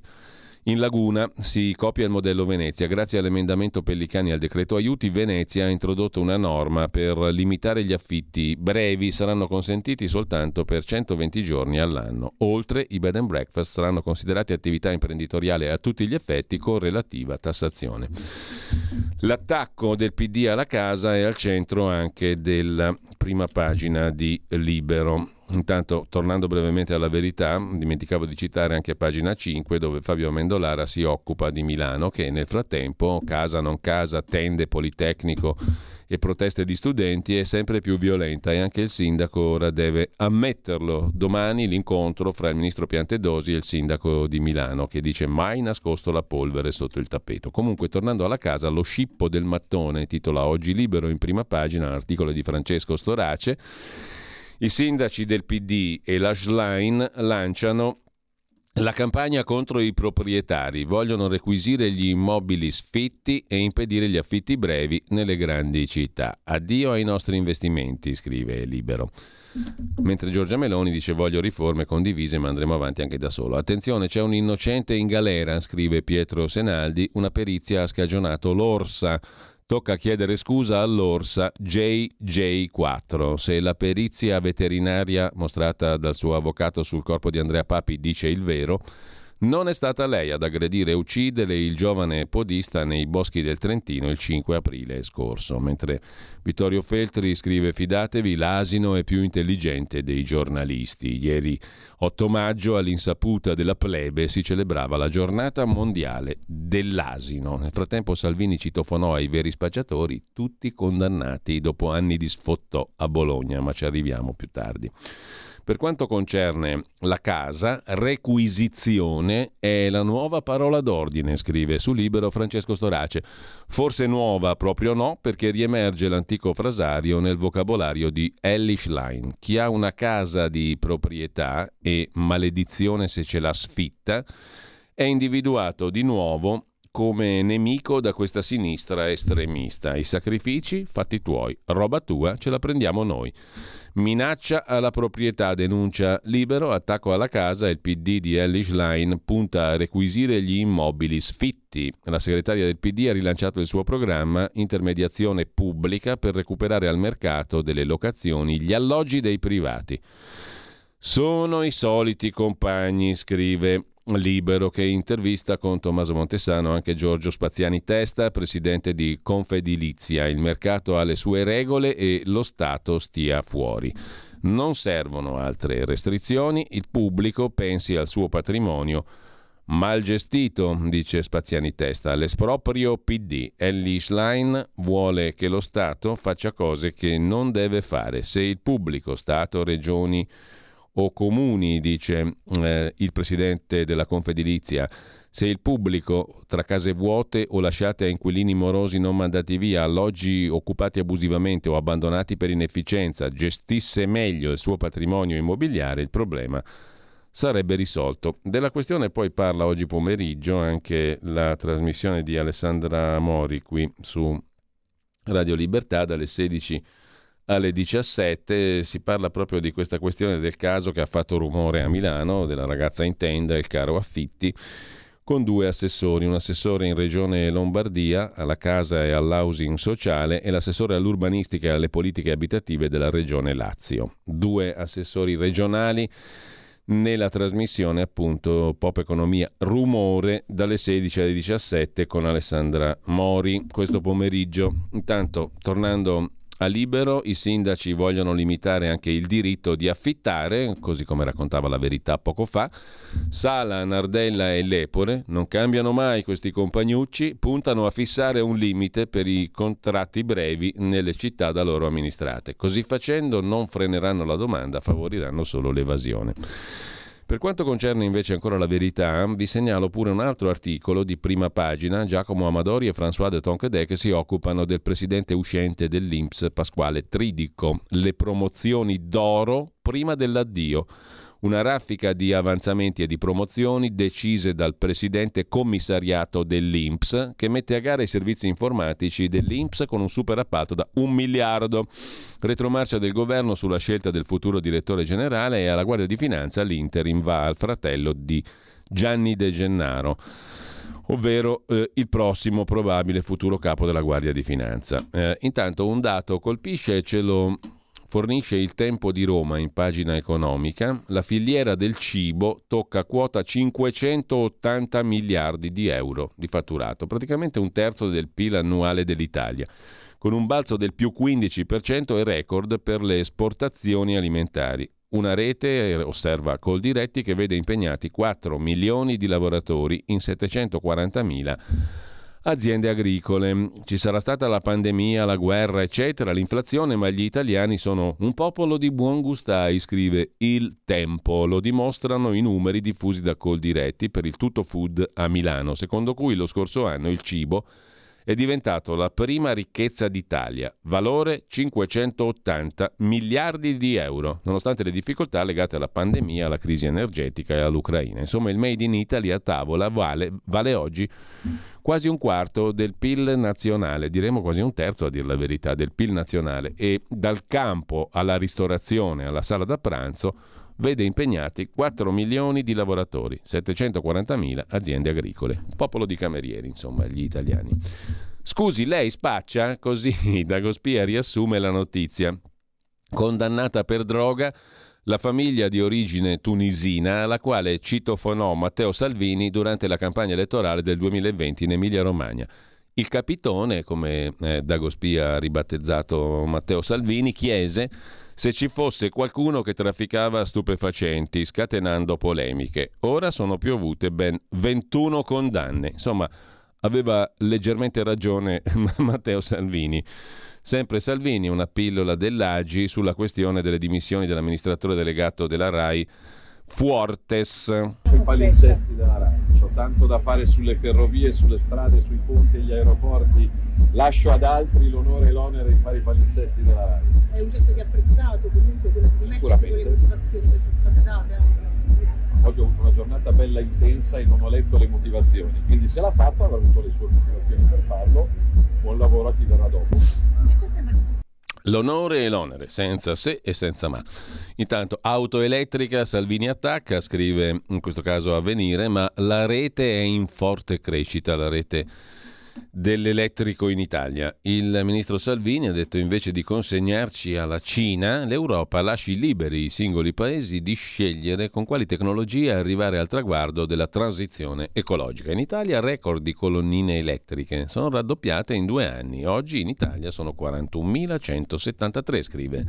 In Laguna si copia il modello Venezia. Grazie all'emendamento Pellicani al decreto aiuti, Venezia ha introdotto una norma per limitare gli affitti brevi, saranno consentiti soltanto per centoventi giorni all'anno. Oltre, i bed and breakfast saranno considerati attività imprenditoriale a tutti gli effetti con relativa tassazione. L'attacco del P D alla casa è al centro anche della prima pagina di Libero. Intanto, tornando brevemente alla verità, dimenticavo di citare anche pagina cinque, dove Fabio Amendolara si occupa di Milano, che nel frattempo, casa non casa, tende, Politecnico e proteste di studenti, è sempre più violenta, e anche il sindaco ora deve ammetterlo. Domani l'incontro fra il ministro Piantedosi e il sindaco di Milano, che dice mai nascosto la polvere sotto il tappeto. Comunque, tornando alla casa, lo scippo del mattone, titola Oggi Libero in prima pagina, l'articolo di Francesco Storace. I sindaci del P D e la Schlein lanciano la campagna contro i proprietari, vogliono requisire gli immobili sfitti e impedire gli affitti brevi nelle grandi città. Addio ai nostri investimenti, scrive Libero. Mentre Giorgia Meloni dice voglio riforme condivise ma andremo avanti anche da solo. Attenzione, c'è un innocente in galera, scrive Pietro Senaldi, una perizia ha scagionato l'orsa. Tocca chiedere scusa all'orsa J J quattro. Se la perizia veterinaria mostrata dal suo avvocato sul corpo di Andrea Papi dice il vero, non è stata lei ad aggredire e uccidere il giovane podista nei boschi del Trentino il cinque aprile scorso. Mentre Vittorio Feltri scrive fidatevi, l'asino è più intelligente dei giornalisti. Ieri otto maggio, all'insaputa della plebe, si celebrava la giornata mondiale dell'asino. Nel frattempo Salvini citofonò ai veri spacciatori, tutti condannati dopo anni di sfottò a Bologna, ma ci arriviamo più tardi. Per quanto concerne la casa, requisizione è la nuova parola d'ordine, scrive su Libero Francesco Storace. Forse nuova proprio no, perché riemerge l'antico frasario nel vocabolario di Elly Schlein. Chi ha una casa di proprietà, e maledizione se ce l'ha sfitta, è individuato di nuovo come nemico da questa sinistra estremista. I sacrifici fatti tuoi, roba tua, ce la prendiamo noi. Minaccia alla proprietà, denuncia Libero, attacco alla casa, il P D di Elly Schlein punta a requisire gli immobili sfitti. La segretaria del P D ha rilanciato il suo programma intermediazione pubblica per recuperare al mercato delle locazioni gli alloggi dei privati. Sono i soliti compagni, scrive Libero, che intervista con Tommaso Montesano anche Giorgio Spaziani Testa, presidente di Confedilizia. Il mercato ha le sue regole e lo Stato stia fuori. Non servono altre restrizioni, il pubblico pensi al suo patrimonio mal gestito, dice Spaziani Testa. L'esproprio P D. Elly Schlein vuole che lo Stato faccia cose che non deve fare. Se il pubblico, Stato, regioni o comuni, dice eh, il presidente della Confedilizia, se il pubblico, tra case vuote o lasciate a inquilini morosi non mandati via, alloggi occupati abusivamente o abbandonati per inefficienza, gestisse meglio il suo patrimonio immobiliare, il problema sarebbe risolto. Della questione poi parla oggi pomeriggio anche la trasmissione di Alessandra Mori qui su Radiolibertà dalle sedici alle diciassette. Si parla proprio di questa questione, del caso che ha fatto rumore a Milano, della ragazza in tenda e il caro affitti, con due assessori, un assessore in regione Lombardia alla casa e all'housing sociale e l'assessore all'urbanistica e alle politiche abitative della regione Lazio. Due assessori regionali nella trasmissione appunto Pop Economia Rumore dalle sedici alle diciassette con Alessandra Mori questo pomeriggio. Intanto, tornando a Libero, i sindaci vogliono limitare anche il diritto di affittare, così come raccontava la verità poco fa. Sala, Nardella e Lepore non cambiano mai, questi compagnucci puntano a fissare un limite per i contratti brevi nelle città da loro amministrate. Così facendo non freneranno la domanda, favoriranno solo l'evasione. Per quanto concerne invece ancora la verità, vi segnalo pure un altro articolo di prima pagina. Giacomo Amadori e François de Tonquedè che si occupano del presidente uscente dell'Inps Pasquale Tridico. Le promozioni d'oro prima dell'addio. Una raffica di avanzamenti e di promozioni decise dal presidente commissariato dell'Inps, che mette a gara i servizi informatici dell'Inps con un superappalto da un miliardo. Retromarcia del governo sulla scelta del futuro direttore generale, e alla Guardia di Finanza l'Interim va al fratello di Gianni De Gennaro, ovvero eh, il prossimo probabile futuro capo della Guardia di Finanza. Eh, intanto un dato colpisce e ce lo fornisce Il Tempo di Roma in pagina economica. La filiera del cibo tocca quota cinquecentottanta miliardi di euro di fatturato, praticamente un terzo del P I L annuale dell'Italia, con un balzo del più quindici per cento e record per le esportazioni alimentari. Una rete, osserva Coldiretti, che vede impegnati quattro milioni di lavoratori in settecentoquarantamila aziende agricole. Ci sarà stata la pandemia, la guerra, eccetera, l'inflazione, ma gli italiani sono un popolo di buon gustai, scrive Il Tempo. Lo dimostrano i numeri diffusi da Coldiretti per il Tutto Food a Milano, secondo cui lo scorso anno il cibo è diventato la prima ricchezza d'Italia, valore cinquecentottanta miliardi di euro, nonostante le difficoltà legate alla pandemia, alla crisi energetica e all'Ucraina. Insomma, il Made in Italy a tavola vale, vale oggi quasi un quarto del P I L nazionale, diremo quasi un terzo a dir la verità, del P I L nazionale, e dal campo alla ristorazione, alla sala da pranzo, vede impegnati quattro milioni di lavoratori, settecentoquarantamila aziende agricole. Popolo di camerieri, insomma, gli italiani. Scusi, lei spaccia? Così Dagospia riassume la notizia. Condannata per droga la famiglia di origine tunisina, alla quale citofonò Matteo Salvini durante la campagna elettorale del duemilaventi in Emilia-Romagna. Il capitone, come eh, Dagospia ha ribattezzato Matteo Salvini, chiese se ci fosse qualcuno che trafficava stupefacenti, scatenando polemiche. Ora sono piovute ben ventuno condanne. Insomma, aveva leggermente ragione Matteo Salvini. Sempre Salvini, una pillola dell'A G I sulla questione delle dimissioni dell'amministratore delegato della RAI, Fuortes. C'ho i palinsesti della RAI, c'ho tanto da fare sulle ferrovie, sulle strade, sui ponti e gli aeroporti. Lascio ad altri l'onore e l'onere di fare i palinsesti della RAI. È un gesto che ha apprezzato comunque, quello di mettersi con le motivazioni che sono state date anche. Oggi ho avuto una giornata bella intensa e non ho letto le motivazioni, quindi se l'ha fatto avrà avuto le sue motivazioni per farlo. Buon lavoro a chi verrà dopo. L'onore e l'onere, senza se e senza ma. Intanto, auto elettrica, Salvini attacca, scrive in questo caso Avvenire, ma la rete è in forte crescita, la rete dell'elettrico in Italia. Il ministro Salvini ha detto: invece di consegnarci alla Cina, l'Europa lasci liberi i singoli paesi di scegliere con quali tecnologie arrivare al traguardo della transizione ecologica. In Italia record di colonnine elettriche, sono raddoppiate in due anni. Oggi in Italia sono quarantunomilacentosettantatré, scrive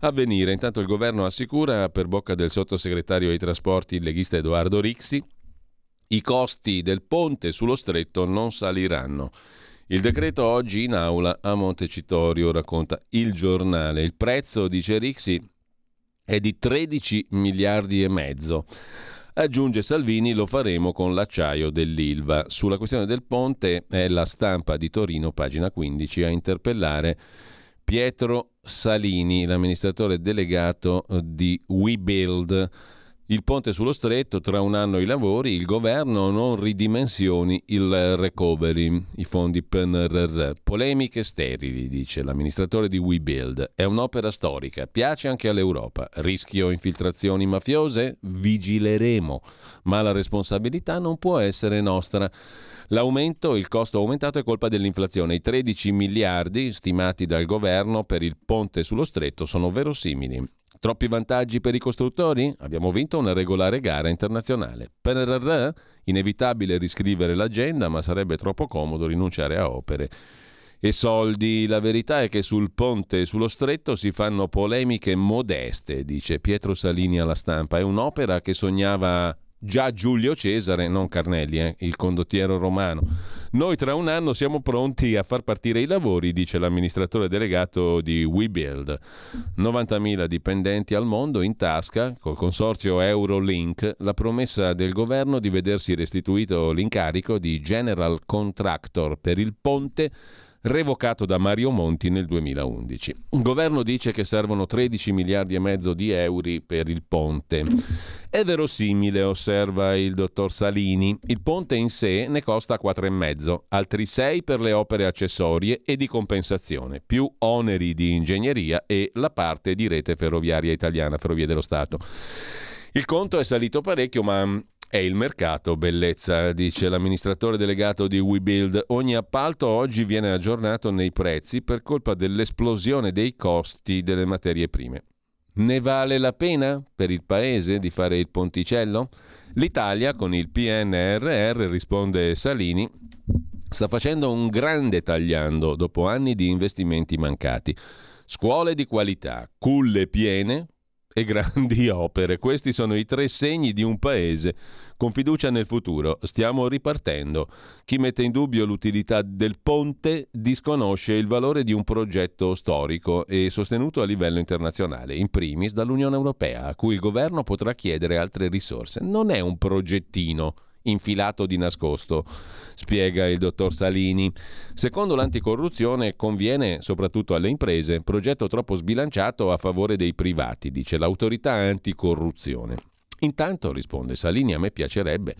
Avvenire. Intanto il governo assicura, per bocca del sottosegretario ai trasporti, il leghista Edoardo Rixi, i costi del ponte sullo stretto non saliranno. Il decreto oggi in aula a Montecitorio, racconta Il Giornale. Il prezzo, dice Rixi, è di tredici miliardi e mezzo. Aggiunge Salvini, lo faremo con l'acciaio dell'Ilva. Sulla questione del ponte è La Stampa di Torino, pagina quindici, a interpellare Pietro Salini, l'amministratore delegato di WeBuild. Il ponte sullo stretto, tra un anno i lavori, il governo non ridimensioni il recovery, i fondi P N R R. Polemiche sterili, dice l'amministratore di WeBuild. È un'opera storica, piace anche all'Europa. Rischio infiltrazioni mafiose? Vigileremo, ma la responsabilità non può essere nostra. L'aumento, il costo aumentato è colpa dell'inflazione. I tredici miliardi stimati dal governo per il ponte sullo stretto sono verosimili. Troppi vantaggi per i costruttori? Abbiamo vinto una regolare gara internazionale. P N R R? Inevitabile riscrivere l'agenda, ma sarebbe troppo comodo rinunciare a opere e soldi. La verità è che sul ponte e sullo stretto si fanno polemiche modeste, dice Pietro Salini alla Stampa. È un'opera che sognava già Giulio Cesare, non Carnelli, eh, il condottiero romano. Noi tra un anno siamo pronti a far partire i lavori, dice l'amministratore delegato di WeBuild. novantamila dipendenti al mondo in tasca, col consorzio Eurolink, la promessa del governo di vedersi restituito l'incarico di General Contractor per il ponte revocato da Mario Monti nel duemilaundici. Il governo dice che servono tredici miliardi e mezzo di euro per il ponte. È verosimile, osserva il dottor Salini. Il ponte in sé ne costa quattro e mezzo, altri sei per le opere accessorie e di compensazione, più oneri di ingegneria e la parte di rete ferroviaria italiana, Ferrovie dello Stato. Il conto è salito parecchio, ma è il mercato bellezza, dice l'amministratore delegato di WeBuild. Ogni appalto oggi viene aggiornato nei prezzi per colpa dell'esplosione dei costi delle materie prime. Ne vale la pena per il paese di fare il ponticello? L'Italia con il P N R R, risponde Salini, sta facendo un grande tagliando dopo anni di investimenti mancati. Scuole di qualità, culle piene e grandi opere. Questi sono i tre segni di un paese con fiducia nel futuro. Stiamo ripartendo. Chi mette in dubbio l'utilità del ponte disconosce il valore di un progetto storico e sostenuto a livello internazionale, in primis dall'Unione Europea, a cui il governo potrà chiedere altre risorse. Non è un progettino infilato di nascosto, spiega il dottor Salini. Secondo l'anticorruzione conviene soprattutto alle imprese, progetto troppo sbilanciato a favore dei privati, dice l'autorità anticorruzione. Intanto, risponde Salini, a me piacerebbe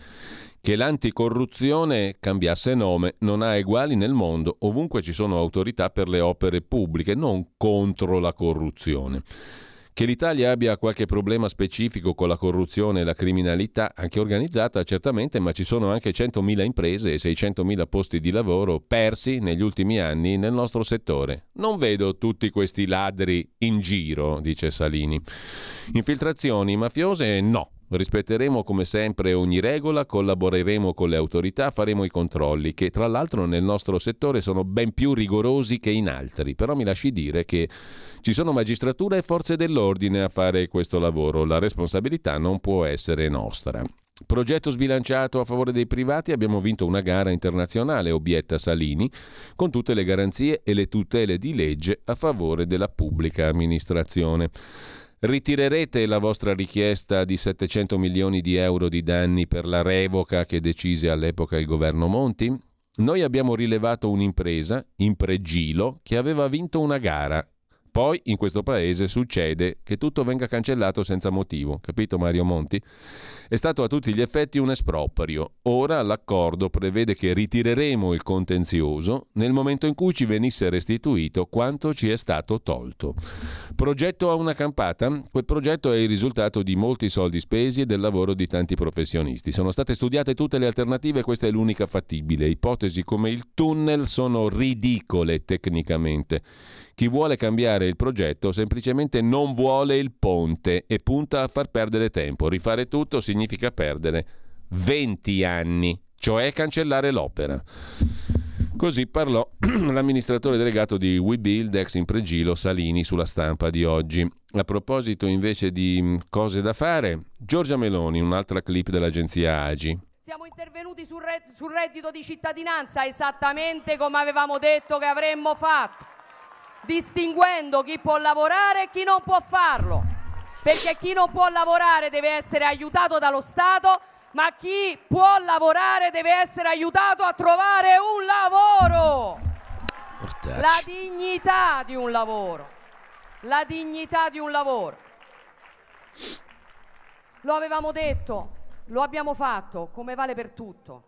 che l'anticorruzione cambiasse nome, non ha eguali nel mondo, ovunque ci sono autorità per le opere pubbliche, non contro la corruzione. Che l'Italia abbia qualche problema specifico con la corruzione e la criminalità, anche organizzata certamente, ma ci sono anche centomila imprese e seicentomila posti di lavoro persi negli ultimi anni nel nostro settore. Non vedo tutti questi ladri in giro, dice Salini. Infiltrazioni mafiose no. Rispetteremo come sempre ogni regola, collaboreremo con le autorità, faremo i controlli che tra l'altro nel nostro settore sono ben più rigorosi che in altri, però mi lasci dire che ci sono magistratura e forze dell'ordine a fare questo lavoro, la responsabilità non può essere nostra. Progetto sbilanciato a favore dei privati, abbiamo vinto una gara internazionale, obietta Salini, con tutte le garanzie e le tutele di legge a favore della pubblica amministrazione. Ritirerete la vostra richiesta di settecento milioni di euro di danni per la revoca che decise all'epoca il governo Monti? Noi abbiamo rilevato un'impresa, Impregilo, che aveva vinto una gara. Poi in questo paese succede che tutto venga cancellato senza motivo, capito Mario Monti? È stato a tutti gli effetti un esproprio. Ora l'accordo prevede che ritireremo il contenzioso nel momento in cui ci venisse restituito quanto ci è stato tolto. Progetto a una campata? Quel progetto è il risultato di molti soldi spesi e del lavoro di tanti professionisti. Sono state studiate tutte le alternative, questa è l'unica fattibile. Ipotesi come il tunnel sono ridicole tecnicamente. Chi vuole cambiare il progetto semplicemente non vuole il ponte e punta a far perdere tempo. Rifare tutto significa perdere venti anni, cioè cancellare l'opera. Così parlò l'amministratore delegato di WeBuild, ex Impregilo, Salini, sulla stampa di oggi. A proposito invece di cose da fare, Giorgia Meloni, un'altra clip dell'agenzia Agi. Siamo intervenuti sul reddito di cittadinanza esattamente come avevamo detto che avremmo fatto, distinguendo chi può lavorare e chi non può farlo, perché chi non può lavorare deve essere aiutato dallo Stato, ma chi può lavorare deve essere aiutato a trovare un lavoro. Portacci. La dignità di un lavoro, la dignità di un lavoro. Lo avevamo detto, lo abbiamo fatto, come vale per tutto,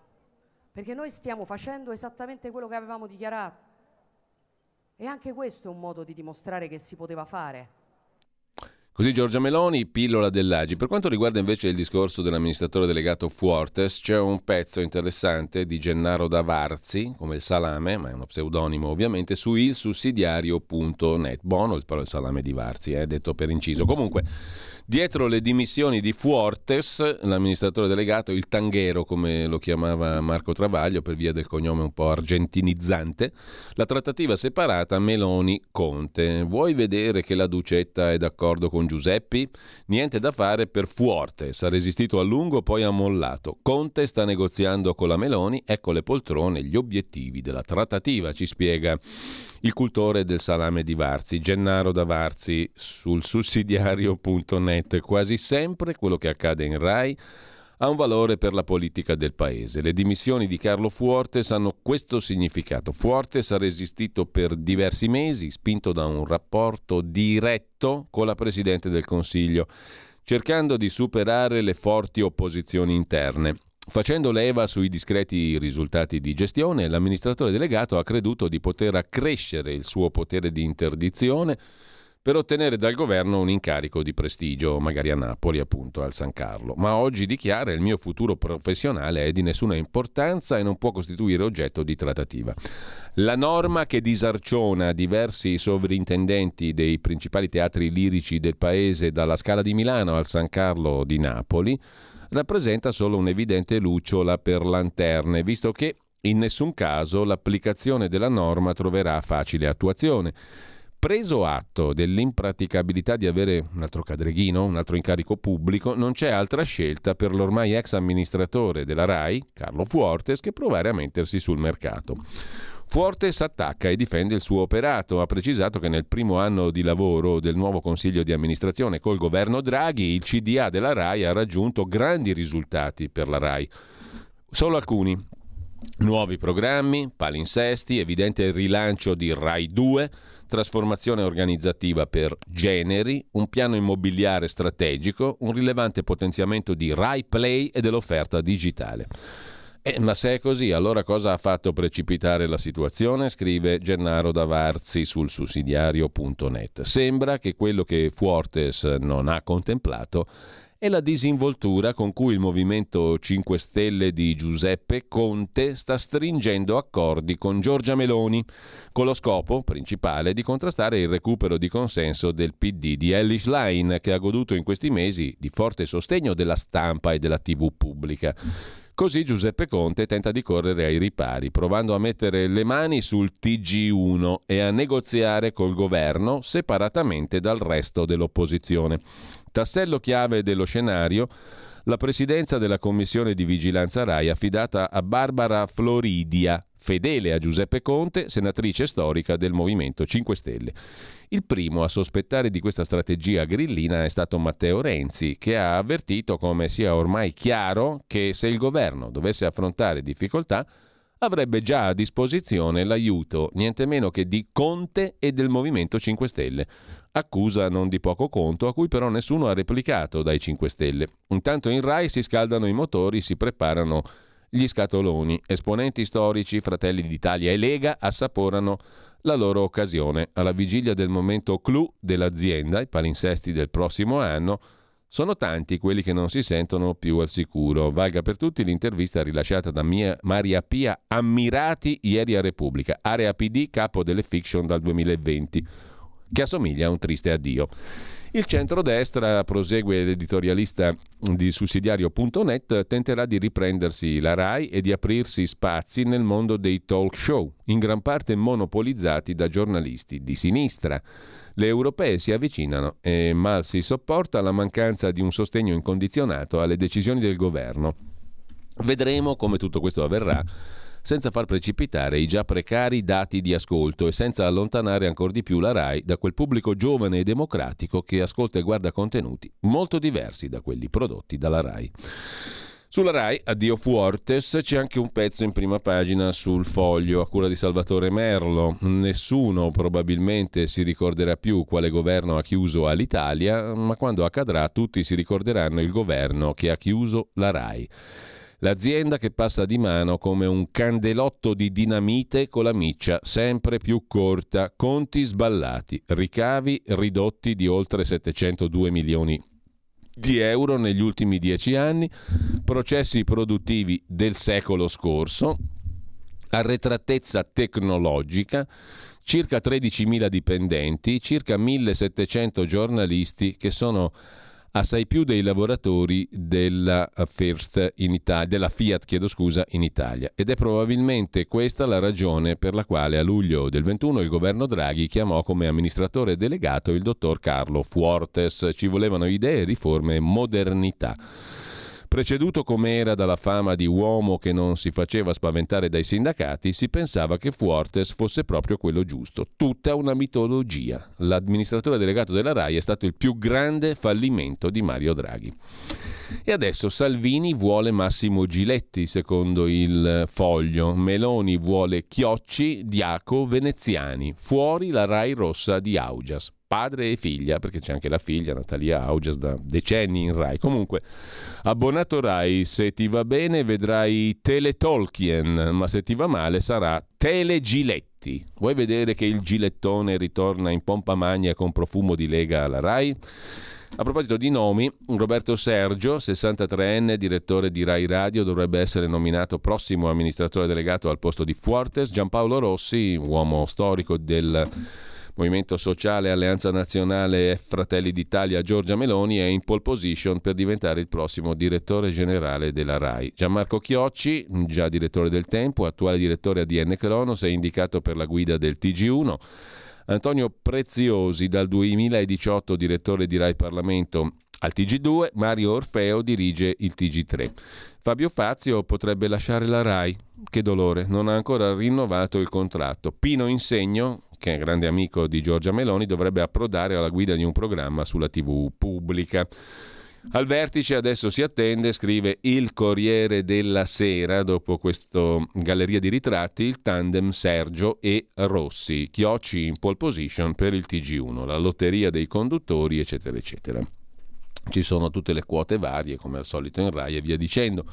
perché noi stiamo facendo esattamente quello che avevamo dichiarato. E anche questo è un modo di dimostrare che si poteva fare. Così Giorgia Meloni, pillola dell'Agi. Per quanto riguarda invece il discorso dell'amministratore delegato Fuortes, c'è un pezzo interessante di Gennaro Davarzi, come il salame, ma è uno pseudonimo ovviamente, su il sussidiario punto net. Buono il salame di Varzi, eh, detto per inciso. Comunque, dietro le dimissioni di Fuortes, l'amministratore delegato, il tanghero come lo chiamava Marco Travaglio per via del cognome un po' argentinizzante, la trattativa separata Meloni-Conte. Vuoi vedere che la Ducetta è d'accordo con Giuseppi? Niente da fare per Fuortes, ha resistito a lungo, poi ha mollato. Conte sta negoziando con la Meloni, ecco le poltrone, gli obiettivi della trattativa, ci spiega il cultore del salame di Varzi, Gennaro Davarzi, sul sussidiario punto net. Quasi sempre quello che accade in RAI ha un valore per la politica del paese. Le dimissioni di Carlo Fuortes hanno questo significato. Fuortes ha resistito per diversi mesi, spinto da un rapporto diretto con la Presidente del Consiglio, cercando di superare le forti opposizioni interne. Facendo leva sui discreti risultati di gestione, l'amministratore delegato ha creduto di poter accrescere il suo potere di interdizione per ottenere dal governo un incarico di prestigio, magari a Napoli, appunto, al San Carlo. Ma oggi dichiara: il mio futuro professionale è di nessuna importanza e non può costituire oggetto di trattativa. La norma che disarciona diversi sovrintendenti dei principali teatri lirici del paese, dalla Scala di Milano al San Carlo di Napoli, rappresenta solo un'evidente lucciola per lanterne, visto che in nessun caso l'applicazione della norma troverà facile attuazione. Preso atto dell'impraticabilità di avere un altro cadreghino, un altro incarico pubblico, non c'è altra scelta per l'ormai ex amministratore della RAI, Carlo Fuortes, che provare a mettersi sul mercato. Fuortes attacca e difende il suo operato. Ha precisato che nel primo anno di lavoro del nuovo Consiglio di amministrazione col governo Draghi, il C D A della RAI ha raggiunto grandi risultati per la RAI. Solo alcuni: nuovi programmi, palinsesti, evidente rilancio di RAI due, trasformazione organizzativa per generi, un piano immobiliare strategico, un rilevante potenziamento di RAI Play e dell'offerta digitale. Eh, ma se è così, allora cosa ha fatto precipitare la situazione? Scrive Gennaro Davarzi sul sussidiario punto net. Sembra che quello che Fuortes non ha contemplato è la disinvoltura con cui il Movimento cinque Stelle di Giuseppe Conte sta stringendo accordi con Giorgia Meloni, con lo scopo principale di contrastare il recupero di consenso del P D di Elly Schlein, che ha goduto in questi mesi di forte sostegno della stampa e della tivù pubblica. Così Giuseppe Conte tenta di correre ai ripari, provando a mettere le mani sul T G uno e a negoziare col governo separatamente dal resto dell'opposizione. Tassello chiave dello scenario: la presidenza della Commissione di Vigilanza RAI affidata a Barbara Floridia, fedele a Giuseppe Conte, senatrice storica del Movimento cinque Stelle. Il primo a sospettare di questa strategia grillina è stato Matteo Renzi, che ha avvertito come sia ormai chiaro che se il governo dovesse affrontare difficoltà avrebbe già a disposizione l'aiuto niente meno che di Conte e del Movimento cinque Stelle. Accusa non di poco conto, a cui però nessuno ha replicato dai cinque Stelle. Intanto in RAI si scaldano i motori, si preparano gli scatoloni. Esponenti storici, Fratelli d'Italia e Lega assaporano la loro occasione. Alla vigilia del momento clou dell'azienda, i palinsesti del prossimo anno, sono tanti quelli che non si sentono più al sicuro. Valga per tutti l'intervista rilasciata da mia Maria Pia Ammirati ieri a Repubblica, area P D, capo delle fiction dal duemilaventi, che assomiglia a un triste addio. Il centrodestra, prosegue l'editorialista di sussidiario punto net, tenterà di riprendersi la RAI e di aprirsi spazi nel mondo dei talk show, in gran parte monopolizzati da giornalisti di sinistra. Le europee si avvicinano e mal si sopporta la mancanza di un sostegno incondizionato alle decisioni del governo. Vedremo come tutto questo avverrà, senza far precipitare i già precari dati di ascolto e senza allontanare ancora di più la RAI da quel pubblico giovane e democratico che ascolta e guarda contenuti molto diversi da quelli prodotti dalla RAI. Sulla RAI, addio Fuortes, c'è anche un pezzo in prima pagina sul Foglio a cura di Salvatore Merlo. Nessuno probabilmente si ricorderà più quale governo ha chiuso all'Italia, ma quando accadrà tutti si ricorderanno il governo che ha chiuso la RAI. L'azienda che passa di mano come un candelotto di dinamite con la miccia sempre più corta, conti sballati, ricavi ridotti di oltre settecentodue milioni di euro negli ultimi dieci anni, processi produttivi del secolo scorso, arretratezza tecnologica, circa tredicimila dipendenti, circa millesettecento giornalisti che sono assai più dei lavoratori della First in Italia, della Fiat, chiedo scusa, in Italia. Ed è probabilmente questa la ragione per la quale a luglio del ventuno il governo Draghi chiamò come amministratore delegato il dottor Carlo Fuortes. Ci volevano idee, riforme e modernità. Preceduto com'era dalla fama di uomo che non si faceva spaventare dai sindacati, si pensava che Fuortes fosse proprio quello giusto. Tutta una mitologia. L'amministratore delegato della RAI è stato il più grande fallimento di Mario Draghi. E adesso Salvini vuole Massimo Giletti, secondo il Foglio. Meloni vuole Chiocci, Diaco, Veneziani. Fuori la RAI rossa di Augias. padre e figlia, perché c'è anche la figlia Natalia Augias da decenni in Rai. Comunque, abbonato Rai, se ti va bene vedrai Teletolkien, ma se ti va male sarà Telegiletti. Vuoi vedere che il gilettone ritorna in pompa magna con profumo di lega alla Rai? A proposito di nomi, Roberto Sergio, sessantatreenne, direttore di Rai Radio, dovrebbe essere nominato prossimo amministratore delegato al posto di Fuortes. Giampaolo Rossi, uomo storico del Movimento Sociale, Alleanza Nazionale e Fratelli d'Italia, Giorgia Meloni, è in pole position per diventare il prossimo direttore generale della RAI. Gianmarco Chiocci, già direttore del Tempo, attuale direttore A D N Cronos, è indicato per la guida del T G uno. Antonio Preziosi, dal duemiladiciotto direttore di Rai Parlamento al T G due, Mario Orfeo dirige il T G tre. Fabio Fazio potrebbe lasciare la RAI, che dolore, non ha ancora rinnovato il contratto. Pino Insegno, che è grande amico di Giorgia Meloni, dovrebbe approdare alla guida di un programma sulla tivù pubblica. Al vertice adesso si attende, scrive il Corriere della Sera, dopo questa galleria di ritratti, il tandem Sergio e Rossi. Chiocci in pole position per il T G uno, la lotteria dei conduttori, eccetera, eccetera. Ci sono tutte le quote varie, come al solito in Rai, e via dicendo.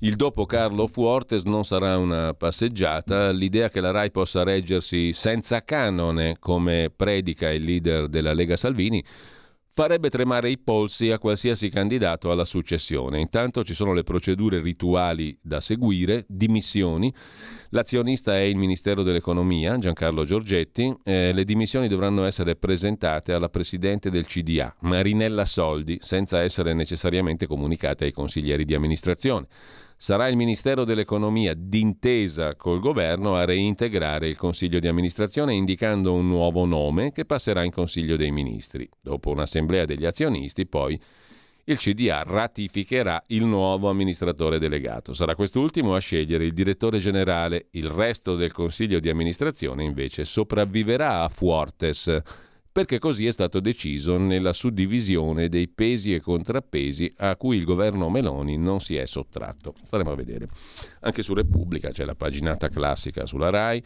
Il dopo Carlo Fuortes non sarà una passeggiata. L'idea che la Rai possa reggersi senza canone, come predica il leader della Lega Salvini, farebbe tremare i polsi a qualsiasi candidato alla successione. Intanto ci sono le procedure rituali da seguire, dimissioni. L'azionista è il Ministero dell'Economia, Giancarlo Giorgetti. Eh, le dimissioni dovranno essere presentate alla Presidente del C D A, Marinella Soldi, senza essere necessariamente comunicate ai consiglieri di amministrazione. Sarà il Ministero dell'Economia, d'intesa col Governo, a reintegrare il Consiglio di amministrazione indicando un nuovo nome che passerà in Consiglio dei Ministri. Dopo un'assemblea degli azionisti, poi, il C D A ratificherà il nuovo amministratore delegato. Sarà quest'ultimo a scegliere il direttore generale. Il resto del Consiglio di amministrazione, invece, sopravviverà a Fuortes, perché così è stato deciso nella suddivisione dei pesi e contrappesi a cui il governo Meloni non si è sottratto. Staremo a vedere. Anche su Repubblica c'è la paginata classica sulla RAI.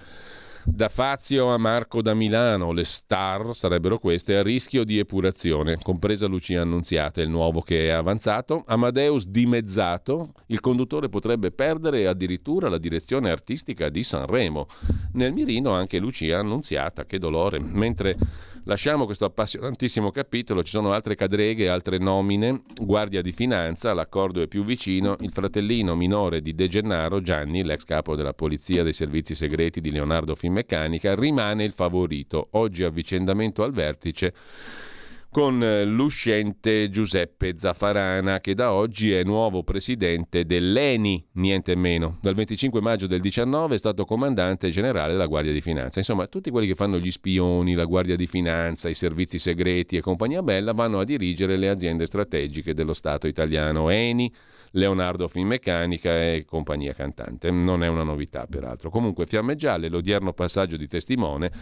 Da Fazio a Marco da Milano, le star sarebbero queste, a rischio di epurazione, compresa Lucia Annunziata, il nuovo che è avanzato. Amadeus dimezzato, il conduttore potrebbe perdere addirittura la direzione artistica di Sanremo. Nel mirino anche Lucia Annunziata, che dolore. Mentre lasciamo questo appassionantissimo capitolo, ci sono altre cadreghe, altre nomine. Guardia di Finanza, l'accordo è più vicino, il fratellino minore di De Gennaro, Gianni, l'ex capo della polizia dei servizi segreti di Leonardo Finmeccanica, rimane il favorito. Oggi avvicendamento al vertice con l'uscente Giuseppe Zaffarana, che da oggi è nuovo presidente dell'ENI, niente meno. Dal venticinque maggio del diciannove è stato comandante generale della Guardia di Finanza. Insomma, tutti quelli che fanno gli spioni, la Guardia di Finanza, i servizi segreti e compagnia bella vanno a dirigere le aziende strategiche dello Stato italiano. ENI, Leonardo Finmeccanica e compagnia cantante. Non è una novità, peraltro. Comunque, fiamme gialle, l'odierno passaggio di testimone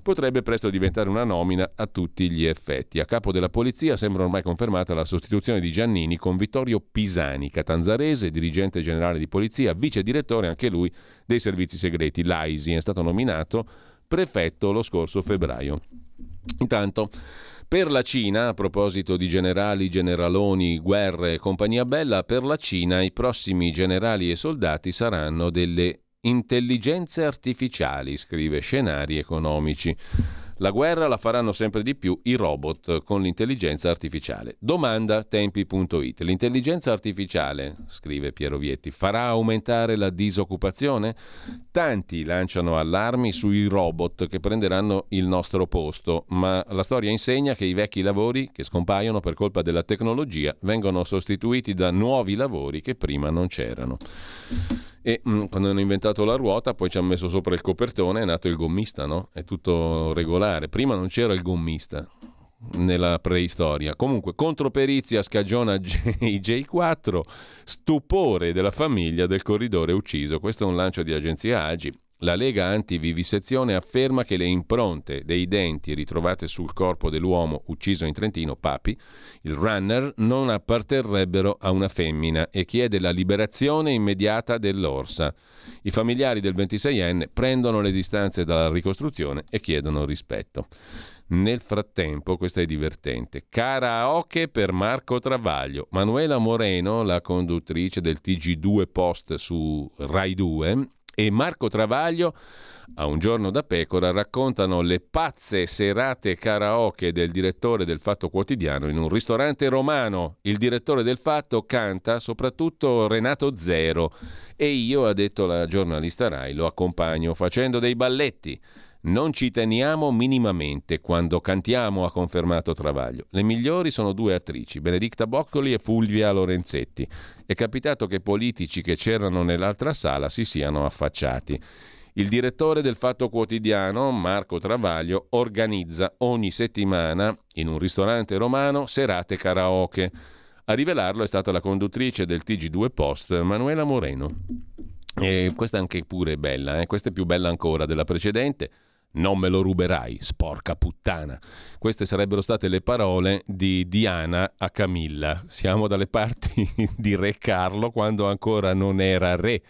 potrebbe presto diventare una nomina a tutti gli effetti. A capo della polizia sembra ormai confermata la sostituzione di Giannini con Vittorio Pisani, catanzarese, dirigente generale di polizia, vice direttore anche lui dei servizi segreti, l'AISI, è stato nominato prefetto lo scorso febbraio. Intanto, per la Cina, a proposito di generali, generaloni, guerre e compagnia bella, per la Cina i prossimi generali e soldati saranno delle intelligenze artificiali, scrive Scenari Economici. La guerra la faranno sempre di più i robot con l'intelligenza artificiale. Domanda tempi punto it. L'intelligenza artificiale, scrive Piero Vietti, farà aumentare la disoccupazione? Tanti lanciano allarmi sui robot che prenderanno il nostro posto, ma la storia insegna che i vecchi lavori che scompaiono per colpa della tecnologia vengono sostituiti da nuovi lavori che prima non c'erano. E mh, quando hanno inventato la ruota, poi ci hanno messo sopra il copertone, è nato il gommista, no? È tutto regolare. Prima non c'era il gommista nella preistoria. Comunque, controperizia scagiona i J quattro, stupore della famiglia del corridore ucciso. Questo è un lancio di agenzia Agi. La Lega Antivivisezione afferma che le impronte dei denti ritrovate sul corpo dell'uomo ucciso in Trentino, Papi, il runner, non apparterrebbero a una femmina e chiede la liberazione immediata dell'orsa. I familiari del ventiseienne prendono le distanze dalla ricostruzione e chiedono rispetto. Nel frattempo, questa è divertente, karaoke per Marco Travaglio. Manuela Moreno, la conduttrice del T G due Post su Rai due, e Marco Travaglio a Un giorno da pecora raccontano le pazze serate karaoke del direttore del Fatto Quotidiano in un ristorante romano. Il direttore del Fatto canta soprattutto Renato Zero e io, ha detto la giornalista Rai, lo accompagno facendo dei balletti. Non ci teniamo minimamente quando cantiamo, ha confermato Travaglio. Le migliori sono due attrici, Benedicta Boccoli e Fulvia Lorenzetti. È capitato che politici che c'erano nell'altra sala si siano affacciati. Il direttore del Fatto Quotidiano, Marco Travaglio, organizza ogni settimana in un ristorante romano serate karaoke. A rivelarlo è stata la conduttrice del T G due Post, Manuela Moreno. E questa anche pure è bella, eh? Questa è più bella ancora della precedente. Non me lo ruberai, sporca puttana. Queste sarebbero state le parole di Diana a Camilla. Siamo dalle parti di re Carlo quando ancora non era re.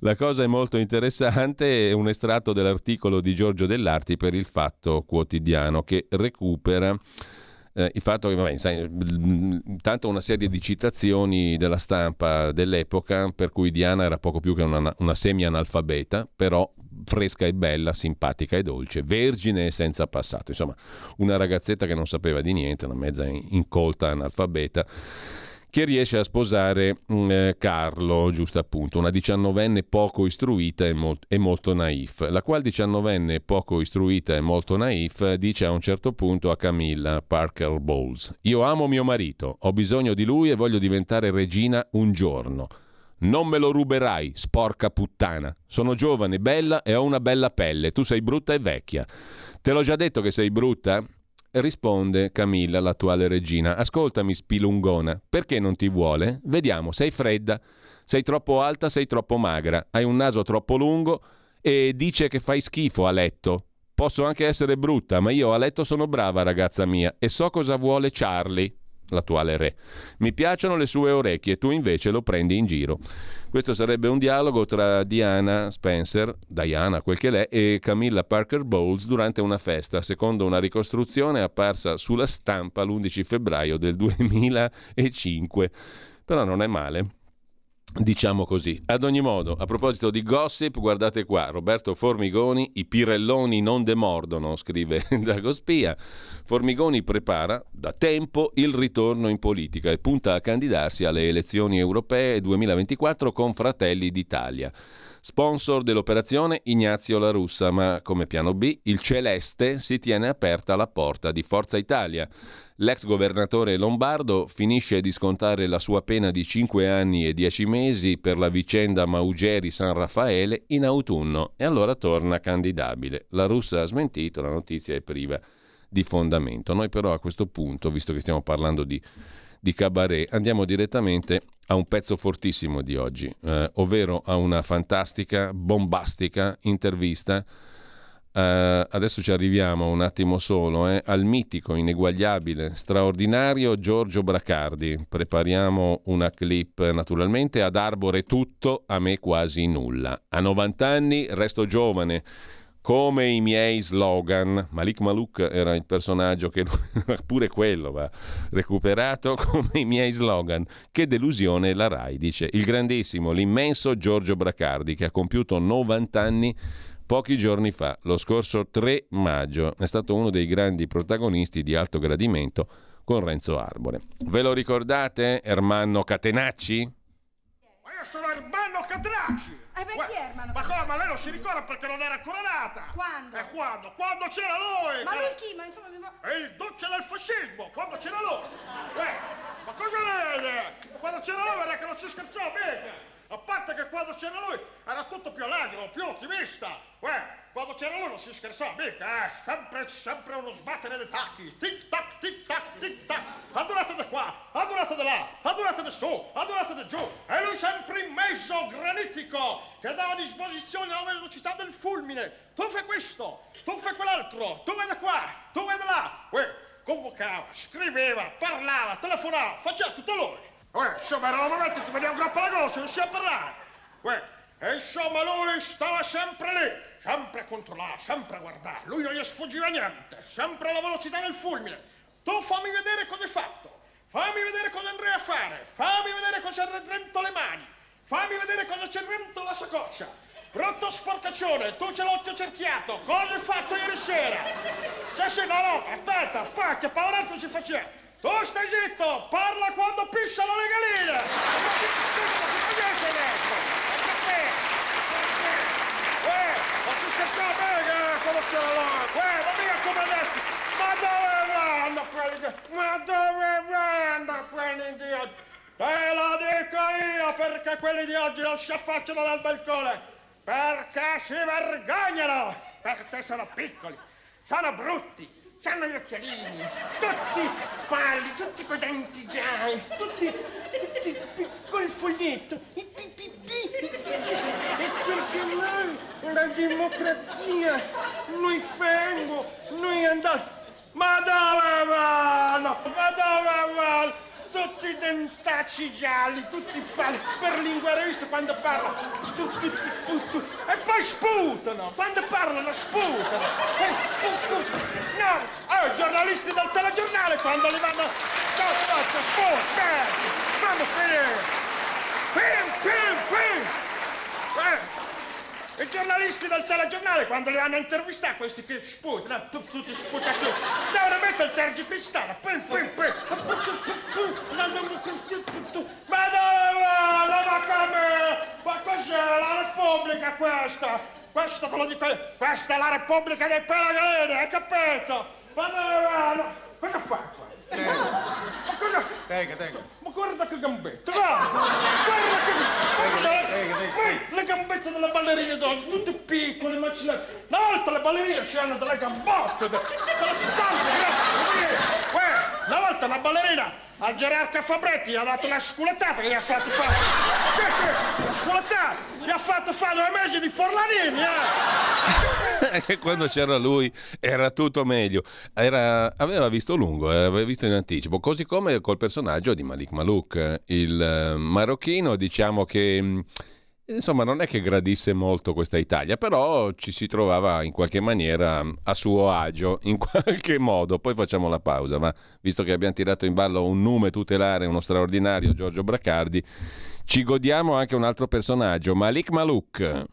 La cosa è molto interessante, è un estratto dell'articolo di Giorgio Dell'Arti per il Fatto Quotidiano che recupera Eh, il fatto che, vabbè, sai, tanto una serie di citazioni della stampa dell'epoca per cui Diana era poco più che una, una semi-analfabeta, però fresca e bella, simpatica e dolce, vergine e senza passato. Insomma, una ragazzetta che non sapeva di niente, una mezza incolta analfabeta, che riesce a sposare eh, Carlo, giusto appunto, una diciannovenne poco istruita e, mol- e molto naif, la quale diciannovenne poco istruita e molto naif dice a un certo punto a Camilla Parker Bowles: io amo mio marito, ho bisogno di lui e voglio diventare regina un giorno. Non me lo ruberai, sporca puttana. Sono giovane, bella e ho una bella pelle, tu sei brutta e vecchia. Te l'ho già detto che sei brutta? Risponde Camilla, l'attuale regina. Ascoltami, spilungona, perché non ti vuole? Vediamo, sei fredda, sei troppo alta, sei troppo magra, hai un naso troppo lungo e dice che fai schifo a letto. Posso anche essere brutta, ma io a letto sono brava, ragazza mia, e so cosa vuole Charlie, l'attuale re. Mi piacciono le sue orecchie, tu invece lo prendi in giro. Questo sarebbe un dialogo tra Diana Spencer, Diana, quel che l'è, e Camilla Parker Bowles durante una festa, secondo una ricostruzione apparsa sulla stampa l'undici febbraio del duemilacinque. Però non è male, diciamo così. Ad ogni modo, a proposito di gossip, guardate qua, Roberto Formigoni, i pirelloni non demordono, scrive Dago Spia. Formigoni prepara da tempo il ritorno in politica e punta a candidarsi alle elezioni europee duemilaventiquattro con Fratelli d'Italia. Sponsor dell'operazione Ignazio La Russa, ma come piano B il Celeste si tiene aperta la porta di Forza Italia. L'ex governatore lombardo finisce di scontare la sua pena di cinque anni e dieci mesi per la vicenda Maugeri-San Raffaele in autunno e allora torna candidabile. La Russa ha smentito, la notizia è priva di fondamento. Noi però a questo punto, visto che stiamo parlando di di cabaret, andiamo direttamente a un pezzo fortissimo di oggi, eh, ovvero a una fantastica, bombastica intervista. Eh, adesso ci arriviamo un attimo solo, eh, al mitico, ineguagliabile, straordinario Giorgio Bracardi. Prepariamo una clip naturalmente ad Arbore tutto, a me quasi nulla. A novanta anni resto giovane, come i miei slogan. Malik Malouk era il personaggio che pure quello va recuperato, come i miei slogan. Che delusione la Rai, dice il grandissimo, l'immenso Giorgio Bracardi, che ha compiuto novanta anni pochi giorni fa, lo scorso tre maggio. È stato uno dei grandi protagonisti di Alto Gradimento con Renzo Arbore. Ve lo ricordate? Ermanno Catenacci? Io sono Ermanno Catenacci! Eh beh, chi è Ermanno? Ma come? Ma lei non si ricorda perché non era coronata! Quando? E eh, quando? Quando c'era lui! Ma lui chi? Ma insomma... È il duce del fascismo! Quando c'era lui! Eh, ma cosa vede? Quando c'era lui era che non si scherzava bene! A parte che quando c'era lui era tutto più allegro, più ottimista! Eh, quando c'era lui non si scherzava mica, eh! Sempre, sempre uno sbattere dei tacchi! Tic tac, tic tac, tic tac! Adorate da qua, adorate da là, adorate da su, adorate da giù! E lui sempre in mezzo, granitico, che dava a disposizione alla velocità del fulmine! Tu fai questo, tu fai quell'altro, tu vai da qua, tu vai da là! Eh, convocava, scriveva, parlava, telefonava, faceva tutto lui! Eh, insomma, era un momento che ti veniva un groppo alla gola, non si sa parlare! Eh, e insomma, lui stava sempre lì, sempre con controllare, sempre a guardare, lui non gli sfuggiva niente, sempre alla velocità del fulmine. Tu fammi vedere cosa hai fatto, fammi vedere cosa andrei a fare, fammi vedere cosa c'è dentro le mani, fammi vedere cosa c'è dentro la saccoccia. Brutto sporcaccione, tu ce l'ho cerchiato, cosa hai fatto ieri sera? Cioè sì, no, no, aspetta, poi che paurezza si faceva. Tu stai zitto, parla quando pissano le galline! Eh, ma ci scherziamo bene come c'era là! Eh, ma mica come adesso! Ma dove vanno quelli di... Ma dove vanno quelli di oggi? Te lo dico io perché quelli di oggi non si affacciano dal balcone! Perché si vergognano! Perché sono piccoli, sono brutti! C'hanno gli occhialini, tutti palli, tutti coi denti già, tutti, tutti col foglietto, i pipipi, e perché noi, la democrazia, noi fango, noi andiamo, ma dove vanno, ma dove vanno, tutti i dentacci gialli, tutti palli, per linguare, visto quando parla, tutti, tutti, e poi sputano, quando parlano sputano, e tutti. No, i eh, giornalisti del telegiornale quando li vanno... No, faccio sporchi! Vamo finire! Pim, pim, pim! I giornalisti del telegiornale quando li vanno a intervistare, questi che sputano, tutti sputati, devono mettere il tergicristallo, pim, pim, pim! Ma dove vanno? Ma come? Ma cos'è la Repubblica questa? Questo te lo dico io, questa è la Repubblica dei Pelagrini, hai capito? Ma dove cosa fa qua? Tenga. Ma cosa fa? Tenga, tenga. Ma guarda che gambette, guarda! Guarda che gambette! Tenga, tenga, tenga. Le gambette delle ballerine d'oggi, tutte piccole, macinate. Una volta le ballerine c'erano delle gambotte, delle salve, grazie. Una volta la ballerina al gerarca Fabretti gli ha dato una sculettata che gli ha fatto fare. La sculettata! Gli ha fatto fare due mesi di forlanini, eh! E quando c'era lui era tutto meglio. Era, aveva visto lungo, eh, aveva visto in anticipo. Così come col personaggio di Malik Malouk, il marocchino, diciamo che... Insomma, non è che gradisse molto questa Italia, però ci si trovava in qualche maniera a suo agio, in qualche modo. Poi facciamo la pausa, ma visto che abbiamo tirato in ballo un nome tutelare, uno straordinario, Giorgio Bracardi, ci godiamo anche un altro personaggio, Malik Malouk.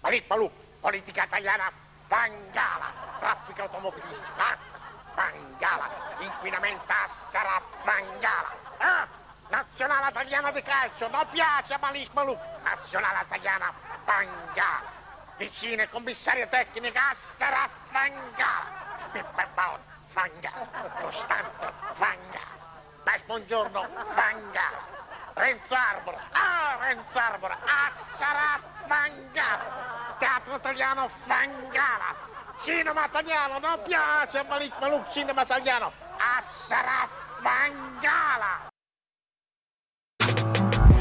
Malik Malouk, politica italiana, Bangala, traffico automobilistico, Bangala, inquinamento sarà Bangala, eh? Nazionale italiana di calcio, non piace a Malik Malouk. Nazionale italiana, Bangala. Vicine commissaria tecnica, sarà Bangala. Pipperbaud, Bangala. Costanzo, Bangala. Beh, buongiorno, Bangala. Renzo Arbora, ah, Renzo Arbora, ah, sarà Bangala. Teatro italiano, Bangala. Cinema italiano, non piace a Malik Malouk. Cinema italiano, ah, sarà Bangala.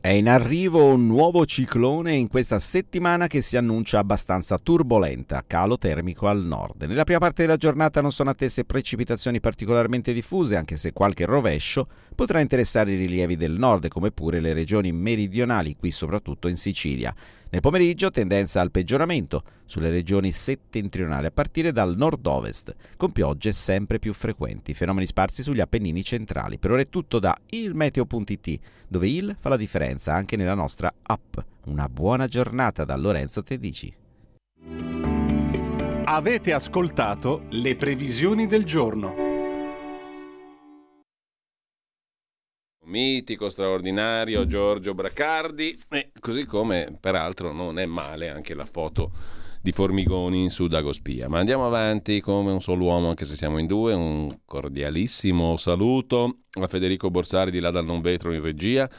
È in arrivo un nuovo ciclone in questa settimana che si annuncia abbastanza turbolenta, calo termico al nord. Nella prima parte della giornata non sono attese precipitazioni particolarmente diffuse, anche se qualche rovescio potrà interessare i rilievi del nord, come pure le regioni meridionali, qui soprattutto in Sicilia. Nel pomeriggio tendenza al peggioramento sulle regioni settentrionali a partire dal nord-ovest, con piogge sempre più frequenti, fenomeni sparsi sugli Appennini centrali. Per ora è tutto da ilmeteo punto it, dove il fa la differenza anche nella nostra app. Una buona giornata da Lorenzo Tedici. Avete ascoltato le previsioni del giorno. Mitico, straordinario, Giorgio Bracardi, e così come peraltro non è male anche la foto di Formigoni in Sudagospia. Ma andiamo avanti come un solo uomo, anche se siamo in due. Un cordialissimo saluto a Federico Borsari di là dal Non Vetro in regia.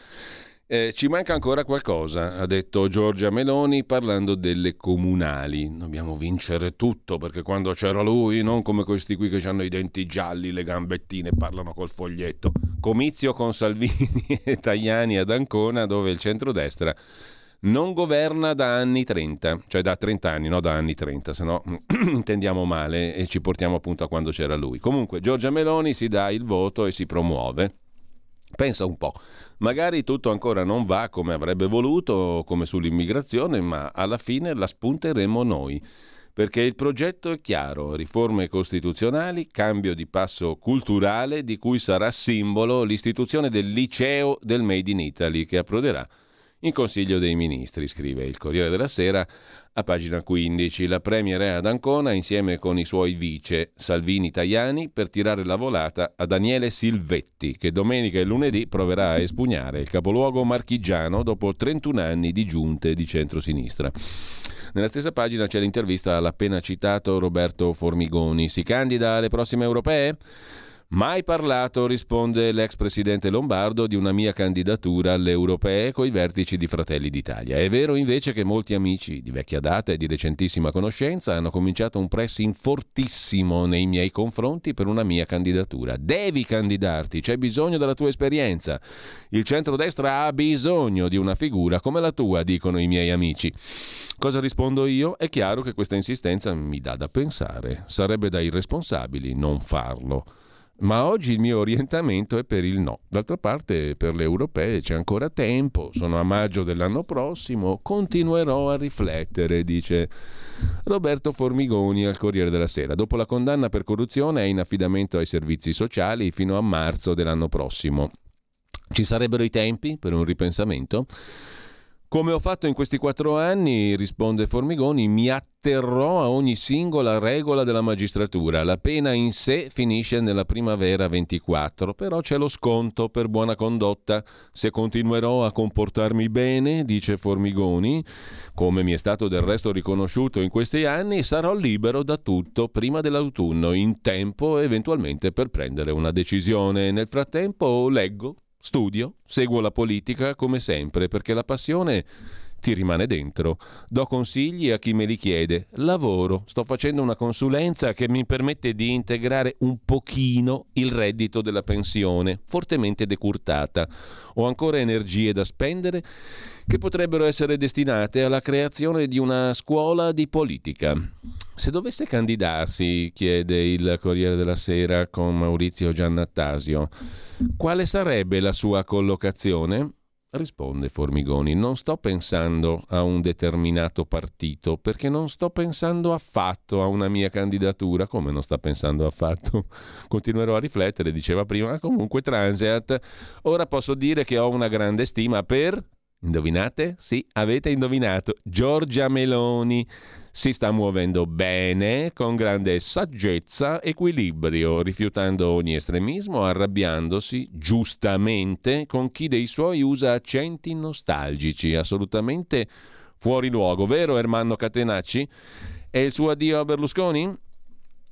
Eh, ci manca ancora qualcosa, ha detto Giorgia Meloni parlando delle comunali. Dobbiamo vincere tutto, perché quando c'era lui, non come questi qui che hanno i denti gialli, le gambettine, parlano col foglietto. Comizio con Salvini e Tajani ad Ancona, dove il centrodestra non governa da anni trenta, cioè da trenta anni, no, da anni trenta, se no intendiamo male e ci portiamo appunto a quando c'era lui. Comunque Giorgia Meloni si dà il voto e si promuove. Pensa un po', magari tutto ancora non va come avrebbe voluto, come sull'immigrazione, ma alla fine la spunteremo noi, perché il progetto è chiaro: riforme costituzionali, cambio di passo culturale di cui sarà simbolo l'istituzione del liceo del Made in Italy, che approderà in Consiglio dei Ministri, scrive il Corriere della Sera a pagina quindici. La Premier è ad Ancona insieme con i suoi vice Salvini, Tajani, per tirare la volata a Daniele Silvetti, che domenica e lunedì proverà a espugnare il capoluogo marchigiano dopo trentuno anni di giunte di centrosinistra. Nella stessa pagina c'è l'intervista all'appena citato Roberto Formigoni. Si candida alle prossime europee? Mai parlato, risponde l'ex presidente lombardo, di una mia candidatura alle europee coi vertici di Fratelli d'Italia. È vero invece che molti amici di vecchia data e di recentissima conoscenza hanno cominciato un pressing fortissimo nei miei confronti per una mia candidatura. Devi candidarti, c'è bisogno della tua esperienza. Il centrodestra ha bisogno di una figura come la tua, dicono i miei amici. Cosa rispondo io? È chiaro che questa insistenza mi dà da pensare. Sarebbe da irresponsabili non farlo. Ma oggi il mio orientamento è per il no. D'altra parte per le europee c'è ancora tempo, sono a maggio dell'anno prossimo, continuerò a riflettere, dice Roberto Formigoni al Corriere della Sera. Dopo la condanna per corruzione è in affidamento ai servizi sociali fino a marzo dell'anno prossimo. Ci sarebbero i tempi per un ripensamento? Come ho fatto in questi quattro anni, risponde Formigoni, mi atterrò a ogni singola regola della magistratura. La pena in sé finisce nella primavera ventiquattro, però c'è lo sconto per buona condotta. Se continuerò a comportarmi bene, dice Formigoni, come mi è stato del resto riconosciuto in questi anni, sarò libero da tutto prima dell'autunno, in tempo eventualmente per prendere una decisione. Nel frattempo leggo, studio, seguo la politica come sempre, perché la passione ti rimane dentro. Do consigli a chi me li chiede. Lavoro, sto facendo una consulenza che mi permette di integrare un pochino il reddito della pensione, fortemente decurtata. Ho ancora energie da spendere che potrebbero essere destinate alla creazione di una scuola di politica. Se dovesse candidarsi, chiede il Corriere della Sera con Maurizio Giannattasio, quale sarebbe la sua collocazione? Risponde Formigoni, non sto pensando a un determinato partito, perché non sto pensando affatto a una mia candidatura. Come non sta pensando affatto? Continuerò a riflettere, diceva prima, comunque Transeat. Ora posso dire che ho una grande stima per... Indovinate? Sì, avete indovinato. Giorgia Meloni si sta muovendo bene, con grande saggezza, equilibrio, rifiutando ogni estremismo, arrabbiandosi giustamente con chi dei suoi usa accenti nostalgici, assolutamente fuori luogo. Vero, Ermanno Catenacci? E il suo addio a Berlusconi?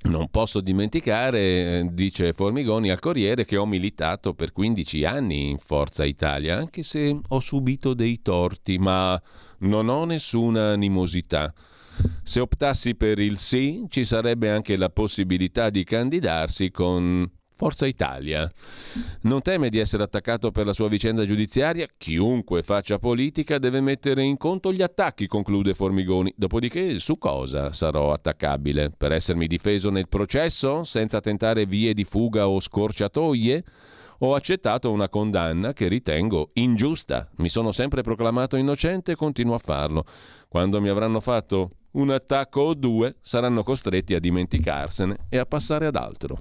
Non posso dimenticare, dice Formigoni al Corriere, che ho militato per quindici anni in Forza Italia, anche se ho subito dei torti, ma non ho nessuna animosità. Se optassi per il sì, ci sarebbe anche la possibilità di candidarsi con Forza Italia. Non teme di essere attaccato per la sua vicenda giudiziaria? Chiunque faccia politica deve mettere in conto gli attacchi, conclude Formigoni. Dopodiché, su cosa sarò attaccabile? Per essermi difeso nel processo, senza tentare vie di fuga o scorciatoie? ho accettato una condanna che ritengo ingiusta. Mi sono sempre proclamato innocente e continuo a farlo. Quando mi avranno fatto un attacco o due, saranno costretti a dimenticarsene e a passare ad altro.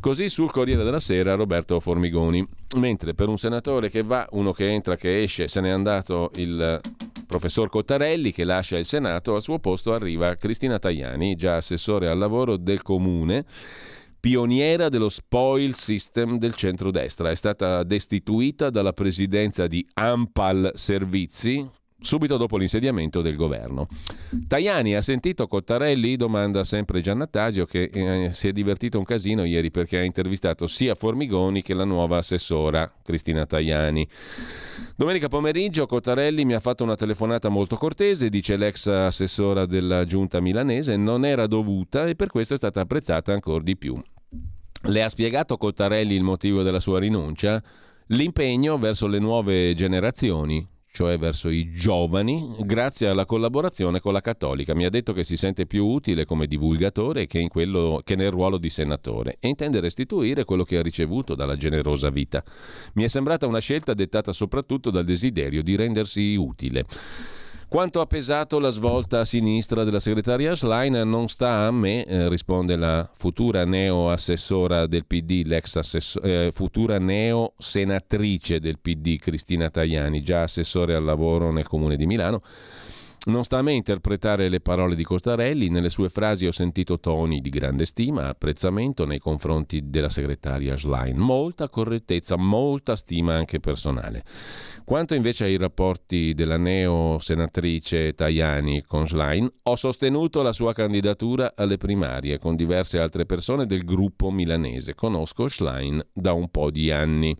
Così sul Corriere della Sera Roberto Formigoni. Mentre per un senatore che va, uno che entra, che esce, se n'è andato il professor Cottarelli, che lascia il Senato, al suo posto arriva Cristina Tajani, già assessore al lavoro del Comune, pioniera dello spoil system del centrodestra. È stata destituita dalla presidenza di Anpal Servizi subito dopo l'insediamento del governo. Tajani ha sentito Cottarelli? Domanda sempre Giannattasio, che eh, si è divertito un casino ieri perché ha intervistato sia Formigoni che la nuova assessora Cristina Tajani. Domenica pomeriggio Cottarelli mi ha fatto una telefonata molto cortese, dice l'ex assessora della giunta milanese, non era dovuta e per questo è stata apprezzata ancora di più. Le ha spiegato Cottarelli il motivo della sua rinuncia? L'impegno verso le nuove generazioni, cioè verso i giovani, grazie alla collaborazione con la Cattolica. Mi ha detto che si sente più utile come divulgatore che, in quello, che nel ruolo di senatore, e intende restituire quello che ha ricevuto dalla generosa vita. Mi è sembrata una scelta dettata soprattutto dal desiderio di rendersi utile. Quanto ha pesato la svolta a sinistra della segretaria Schlein non sta a me, eh, risponde la futura neo assessora del P D, l'ex assessor, eh, futura neo senatrice del P D Cristina Tajani, già assessore al lavoro nel Comune di Milano. Non sta a me interpretare le parole di Cottarelli. Nelle sue frasi ho sentito toni di grande stima, apprezzamento nei confronti della segretaria Schlein, molta correttezza, molta stima anche personale. Quanto invece ai rapporti della neo senatrice Tajani con Schlein, ho sostenuto la sua candidatura alle primarie con diverse altre persone del gruppo milanese. Conosco Schlein da un po' di anni.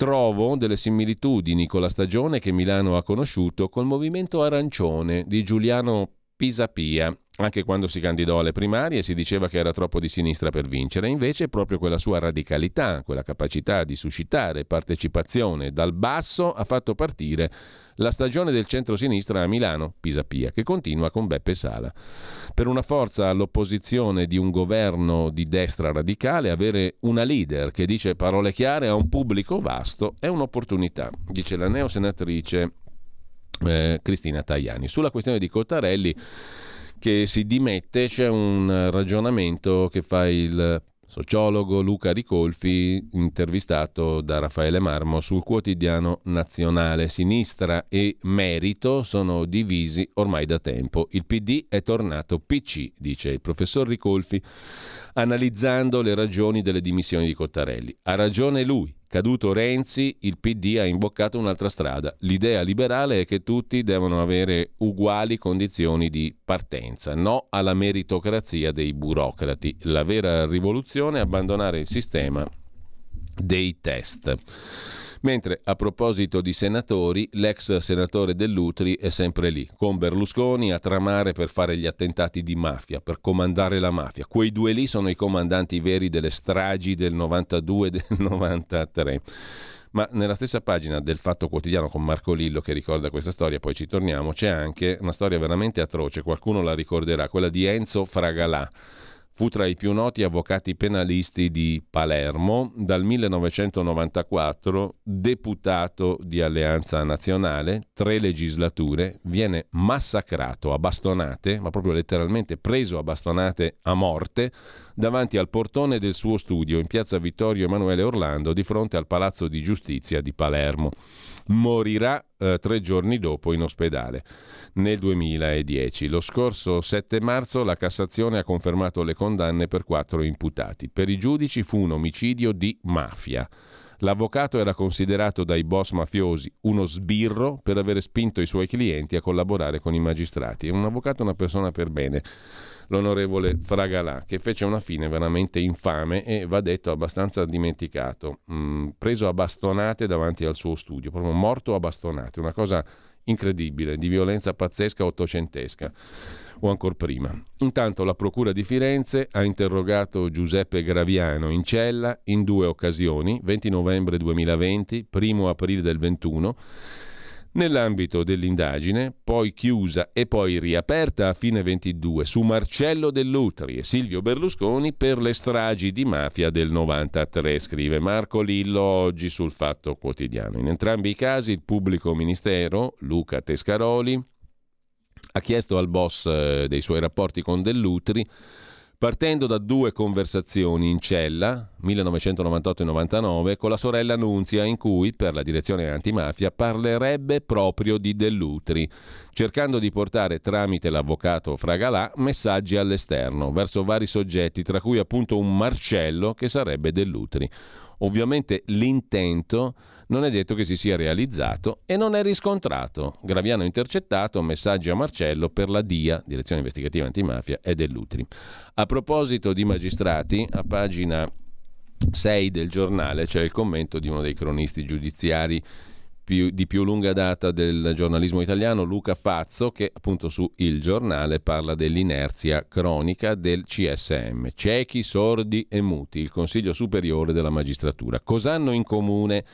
Trovo delle similitudini con la stagione che Milano ha conosciuto col movimento arancione di Giuliano Pisapia. Anche quando si candidò alle primarie si diceva che era troppo di sinistra per vincere, invece proprio quella sua radicalità, quella capacità di suscitare partecipazione dal basso ha fatto partire la stagione del centrosinistra a Milano, Pisapia, che continua con Beppe Sala. Per una forza all'opposizione di un governo di destra radicale, avere una leader che dice parole chiare a un pubblico vasto è un'opportunità, dice la neosenatrice eh, Cristina Tajani. Sulla questione di Cottarelli, che si dimette, c'è un ragionamento che fa il sociologo Luca Ricolfi, intervistato da Raffaele Marmo sul quotidiano Nazionale. Sinistra e merito sono divisi ormai da tempo. Il P D è tornato P C, dice il professor Ricolfi, analizzando le ragioni delle dimissioni di Cottarelli. Ha ragione lui. Caduto Renzi, il P D ha imboccato un'altra strada. L'idea liberale è che tutti devono avere uguali condizioni di partenza. No alla meritocrazia dei burocrati. La vera rivoluzione è abbandonare il sistema dei test. Mentre a proposito di senatori, l'ex senatore Dell'Utri è sempre lì, con Berlusconi a tramare per fare gli attentati di mafia, per comandare la mafia. Quei due lì sono i comandanti veri delle stragi del novantadue e del novantatré. Ma nella stessa pagina del Fatto Quotidiano, con Marco Lillo che ricorda questa storia, poi ci torniamo, c'è anche una storia veramente atroce, qualcuno la ricorderà, quella di Enzo Fragalà. Fu tra i più noti avvocati penalisti di Palermo, dal millenovecentonovantaquattro deputato di Alleanza Nazionale, tre legislature, viene massacrato a bastonate, ma proprio letteralmente preso a bastonate a morte, davanti al portone del suo studio in piazza Vittorio Emanuele Orlando, di fronte al Palazzo di Giustizia di Palermo. Morirà eh, tre giorni dopo in ospedale nel duemiladieci. Lo scorso sette marzo la Cassazione ha confermato le condanne per quattro imputati. Per i giudici fu un omicidio di mafia. L'avvocato era considerato dai boss mafiosi uno sbirro per avere spinto i suoi clienti a collaborare con i magistrati. È un avvocato, una persona per bene, l'onorevole Fragalà, che fece una fine veramente infame e, va detto, abbastanza dimenticato, mm, preso a bastonate davanti al suo studio, proprio morto a bastonate, una cosa incredibile, di violenza pazzesca ottocentesca o ancor prima. Intanto la Procura di Firenze ha interrogato Giuseppe Graviano in cella in due occasioni, venti novembre duemilaventi, primo aprile del ventuno, nell'ambito dell'indagine, poi chiusa e poi riaperta a fine ventidue su Marcello Dell'Utri e Silvio Berlusconi per le stragi di mafia del novantatré, scrive Marco Lillo oggi sul Fatto Quotidiano. In entrambi i casi il pubblico ministero, Luca Tescaroli, ha chiesto al boss dei suoi rapporti con Dell'Utri, partendo da due conversazioni in cella, millenovecentonovantotto e novantanove, con la sorella Nunzia, in cui, per la direzione antimafia, parlerebbe proprio di Dell'Utri, cercando di portare, tramite l'avvocato Fragalà, messaggi all'esterno, verso vari soggetti, tra cui appunto un Marcello che sarebbe Dell'Utri. Ovviamente l'intento non è detto che si sia realizzato e non è riscontrato. Graviano intercettato, messaggi a Marcello per la D I A, Direzione Investigativa Antimafia, e Dell'Utri. A proposito di magistrati, a pagina sei del giornale c'è il commento di uno dei cronisti giudiziari più, di più lunga data del giornalismo italiano, Luca Fazzo, che appunto su Il Giornale parla dell'inerzia cronica del C S M. Ciechi, sordi e muti, il Consiglio Superiore della Magistratura. Cos'hanno in comune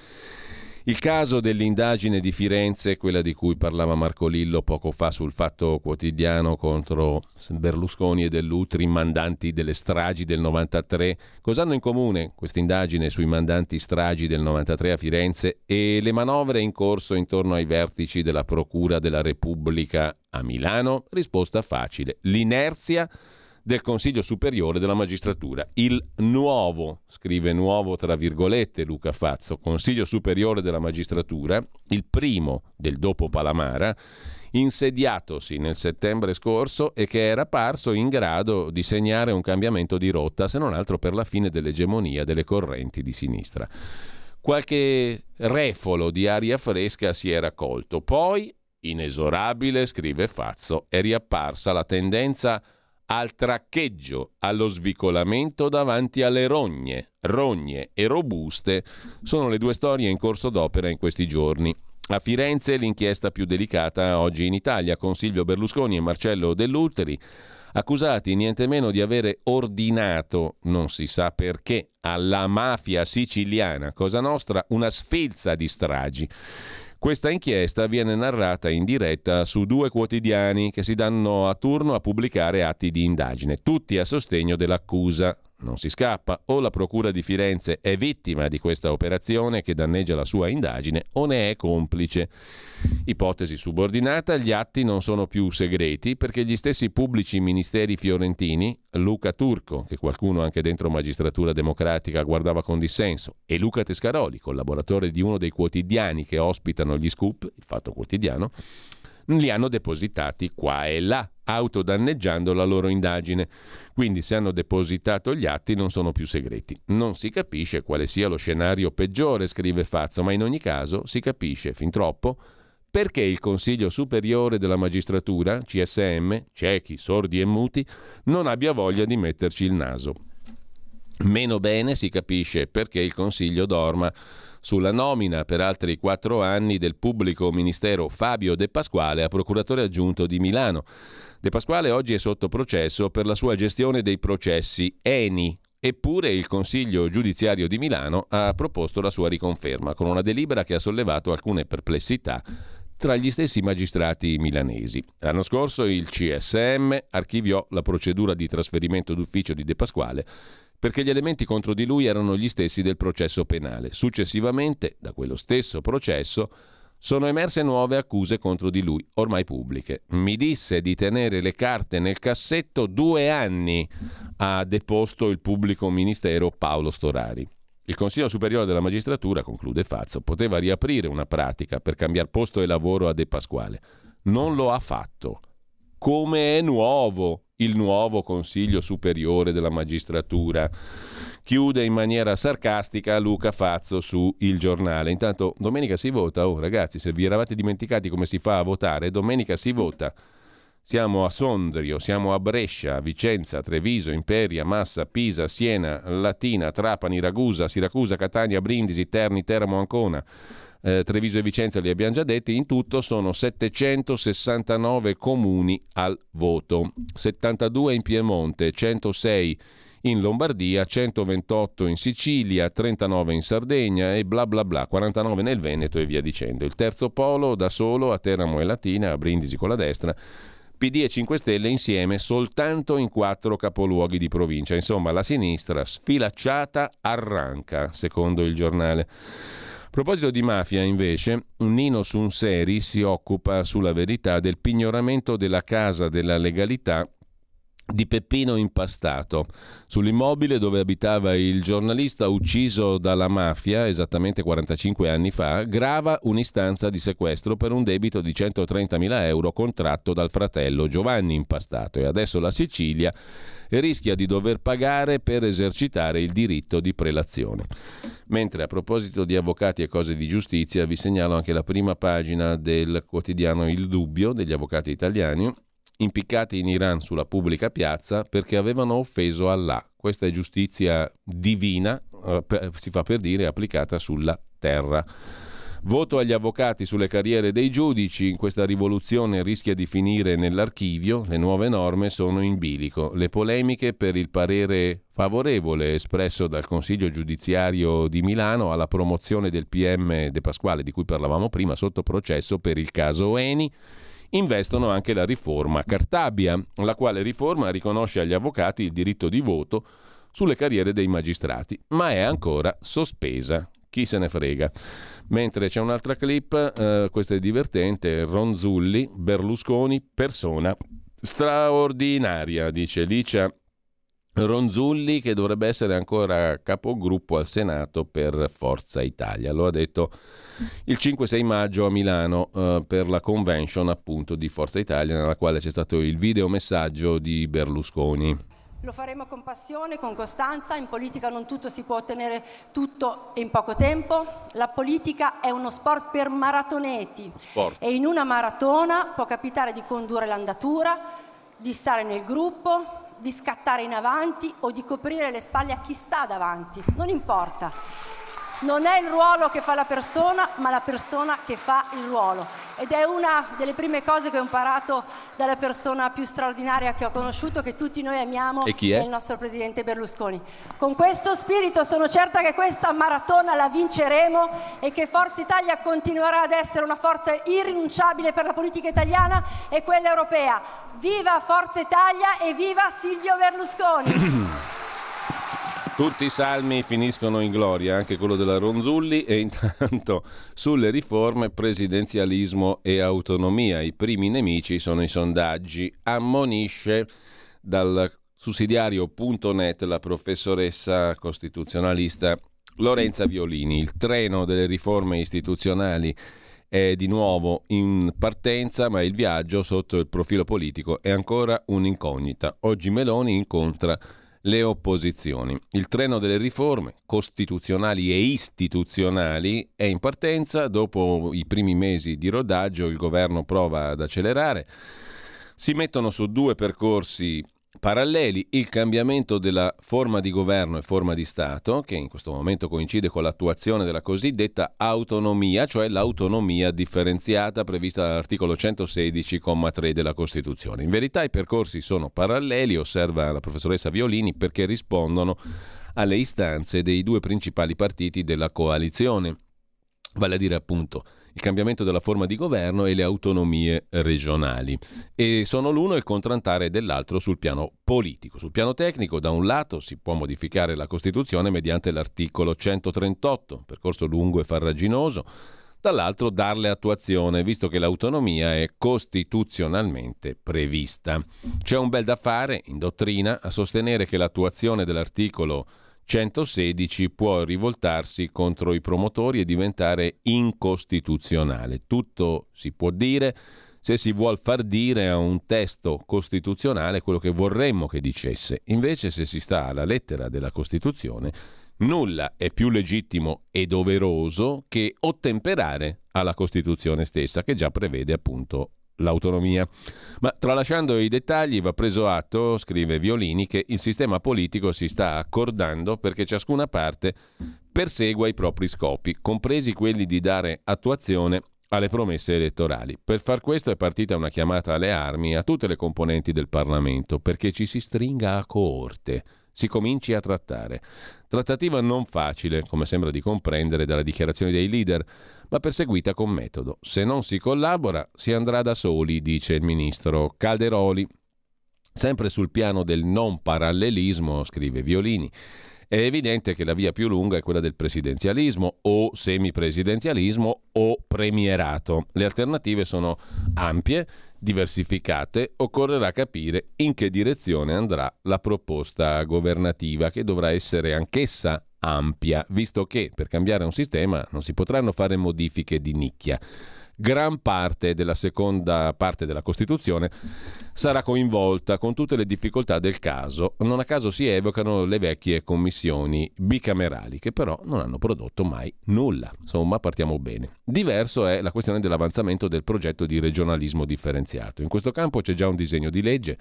il caso dell'indagine di Firenze, quella di cui parlava Marco Lillo poco fa sul Fatto Quotidiano, contro Berlusconi e Dell'Utri, mandanti delle stragi del novantatré? Cos'hanno in comune questa indagine sui mandanti stragi del novantatré a Firenze e le manovre in corso intorno ai vertici della Procura della Repubblica a Milano? Risposta facile: l'inerzia del Consiglio Superiore della Magistratura. Il nuovo, scrive nuovo tra virgolette Luca Fazzo, Consiglio Superiore della Magistratura, il primo del dopo Palamara, insediatosi nel settembre scorso e che era parso in grado di segnare un cambiamento di rotta, se non altro per la fine dell'egemonia delle correnti di sinistra. Qualche refolo di aria fresca si era colto. Poi, inesorabile, scrive Fazzo, è riapparsa la tendenza al traccheggio, allo svicolamento davanti alle rogne. Rogne e robuste sono le due storie in corso d'opera in questi giorni. A Firenze l'inchiesta più delicata oggi in Italia, con Silvio Berlusconi e Marcello Dell'Utri, accusati niente meno di avere ordinato, non si sa perché, alla mafia siciliana Cosa Nostra una sfilza di stragi. Questa inchiesta viene narrata in diretta su due quotidiani che si danno a turno a pubblicare atti di indagine, tutti a sostegno dell'accusa. Non si scappa: o la Procura di Firenze è vittima di questa operazione che danneggia la sua indagine, o ne è complice. Ipotesi subordinata: gli atti non sono più segreti perché gli stessi pubblici ministeri fiorentini, Luca Turco, che qualcuno anche dentro Magistratura Democratica guardava con dissenso, e Luca Tescaroli, collaboratore di uno dei quotidiani che ospitano gli scoop, il Fatto Quotidiano, li hanno depositati qua e là, autodanneggiando la loro indagine. Quindi, se hanno depositato gli atti, non sono più segreti. Non si capisce quale sia lo scenario peggiore, scrive Fazzo, ma in ogni caso si capisce fin troppo perché il Consiglio Superiore della Magistratura, C S M, ciechi, sordi e muti, non abbia voglia di metterci il naso. Meno bene si capisce perché il Consiglio dorma sulla nomina per altri quattro anni del pubblico ministero Fabio De Pasquale a procuratore aggiunto di Milano. De Pasquale oggi è sotto processo per la sua gestione dei processi Eni, eppure il Consiglio Giudiziario di Milano ha proposto la sua riconferma con una delibera che ha sollevato alcune perplessità tra gli stessi magistrati milanesi. L'anno scorso il C S M archiviò la procedura di trasferimento d'ufficio di De Pasquale perché gli elementi contro di lui erano gli stessi del processo penale. Successivamente, da quello stesso processo, sono emerse nuove accuse contro di lui, ormai pubbliche. Mi disse di tenere le carte nel cassetto due anni, ha deposto il pubblico ministero Paolo Storari. Il Consiglio Superiore della Magistratura, conclude Fazzo, poteva riaprire una pratica per cambiare posto e lavoro a De Pasquale. Non lo ha fatto. Come è nuovo il nuovo Consiglio Superiore della Magistratura, chiude in maniera sarcastica Luca Fazzo su Il Giornale. Intanto domenica si vota. Oh ragazzi, se vi eravate dimenticati come si fa a votare, domenica si vota. Siamo a Sondrio, siamo a Brescia, Vicenza, Treviso, Imperia, Massa, Pisa, Siena, Latina, Trapani, Ragusa, Siracusa, Catania, Brindisi, Terni, Teramo, Ancona. Eh, Treviso e Vicenza li abbiamo già detti. In tutto sono settecentosessantanove comuni al voto, settantadue in Piemonte, centosei in Lombardia, centoventotto in Sicilia, trentanove in Sardegna e bla bla bla, quarantanove nel Veneto e via dicendo. Il terzo polo da solo a Teramo e Latina, a Brindisi con la destra, P D e cinque Stelle insieme soltanto in quattro capoluoghi di provincia. Insomma, la sinistra sfilacciata arranca, secondo il giornale. A proposito di mafia, invece, Nino Sunseri si occupa sulla verità del pignoramento della Casa della Legalità di Peppino Impastato, sull'immobile dove abitava il giornalista ucciso dalla mafia esattamente quarantacinque anni fa. Grava un'istanza di sequestro per un debito di centotrentamila euro contratto dal fratello Giovanni Impastato, e adesso la Sicilia rischia di dover pagare per esercitare il diritto di prelazione. Mentre a proposito di avvocati e cose di giustizia vi segnalo anche la prima pagina del quotidiano Il Dubbio degli avvocati italiani, impiccati in Iran sulla pubblica piazza perché avevano offeso Allah. Questa è giustizia divina, eh, si fa per dire, applicata sulla terra. Voto agli avvocati sulle carriere dei giudici, in questa rivoluzione rischia di finire nell'archivio, le nuove norme sono in bilico. Le polemiche per il parere favorevole espresso dal Consiglio Giudiziario di Milano alla promozione del P M De Pasquale, di cui parlavamo prima, sotto processo per il caso Eni, investono anche la riforma Cartabia, la quale riforma riconosce agli avvocati il diritto di voto sulle carriere dei magistrati, ma è ancora sospesa. Chi se ne frega. Mentre c'è un'altra clip, eh, questa è divertente, Ronzulli, Berlusconi, persona straordinaria, dice Licia Ronzulli, che dovrebbe essere ancora capogruppo al Senato per Forza Italia. Lo ha detto il cinque sei maggio a Milano eh, per la convention appunto di Forza Italia, nella quale c'è stato il videomessaggio di Berlusconi. Lo faremo con passione, con costanza, in politica non tutto si può ottenere tutto in poco tempo, la politica è uno sport per maratoneti sport. E in una maratona può capitare di condurre l'andatura, di stare nel gruppo, di scattare in avanti o di coprire le spalle a chi sta davanti, non importa. Non è il ruolo che fa la persona, ma la persona che fa il ruolo. Ed è una delle prime cose che ho imparato dalla persona più straordinaria che ho conosciuto, che tutti noi amiamo, e chi è? Il nostro presidente Berlusconi. Con questo spirito sono certa che questa maratona la vinceremo e che Forza Italia continuerà ad essere una forza irrinunciabile per la politica italiana e quella europea. Viva Forza Italia e viva Silvio Berlusconi! Tutti i salmi finiscono in gloria, anche quello della Ronzulli. E intanto sulle riforme, presidenzialismo e autonomia. I primi nemici sono i sondaggi, ammonisce dal sussidiario punto net la professoressa costituzionalista Lorenza Violini. Il treno delle riforme istituzionali è di nuovo in partenza, ma il viaggio sotto il profilo politico è ancora un'incognita. Oggi Meloni incontra le opposizioni. Il treno delle riforme costituzionali e istituzionali è in partenza. Dopo i primi mesi di rodaggio, il governo prova ad accelerare. Si mettono su due percorsi paralleli: il cambiamento della forma di governo e forma di Stato, che in questo momento coincide con l'attuazione della cosiddetta autonomia, cioè l'autonomia differenziata prevista dall'articolo centosedici, comma tre della Costituzione. In verità i percorsi sono paralleli, osserva la professoressa Violini, perché rispondono alle istanze dei due principali partiti della coalizione, vale a dire appunto il cambiamento della forma di governo e le autonomie regionali, e sono l'uno il contraltare dell'altro sul piano politico. Sul piano tecnico, da un lato si può modificare la Costituzione mediante l'articolo centotrentotto, percorso lungo e farraginoso, dall'altro darle attuazione, visto che l'autonomia è costituzionalmente prevista. C'è un bel da fare in dottrina a sostenere che l'attuazione dell'articolo centosedici può rivoltarsi contro i promotori e diventare incostituzionale. Tutto si può dire se si vuol far dire a un testo costituzionale quello che vorremmo che dicesse. Invece, se si sta alla lettera della Costituzione, nulla è più legittimo e doveroso che ottemperare alla Costituzione stessa, che già prevede appunto l'autonomia. Ma tralasciando i dettagli, va preso atto, scrive Violini, che il sistema politico si sta accordando perché ciascuna parte persegua i propri scopi, compresi quelli di dare attuazione alle promesse elettorali. Per far questo è partita una chiamata alle armi a tutte le componenti del Parlamento, perché ci si stringa a coorte, si cominci a trattare. Trattativa non facile, come sembra di comprendere dalla dichiarazione dei leader, ma perseguita con metodo. Se non si collabora, si andrà da soli, dice il ministro Calderoli. Sempre sul piano del non parallelismo, scrive Violini, è evidente che la via più lunga è quella del presidenzialismo o semipresidenzialismo o premierato. Le alternative sono ampie, diversificate, occorrerà capire in che direzione andrà la proposta governativa, che dovrà essere anch'essa ampia, visto che per cambiare un sistema non si potranno fare modifiche di nicchia. Gran parte della seconda parte della Costituzione sarà coinvolta, con tutte le difficoltà del caso. Non a caso si evocano le vecchie commissioni bicamerali, che però non hanno prodotto mai nulla. Insomma, partiamo bene. Diverso è la questione dell'avanzamento del progetto di regionalismo differenziato. In questo campo c'è già un disegno di legge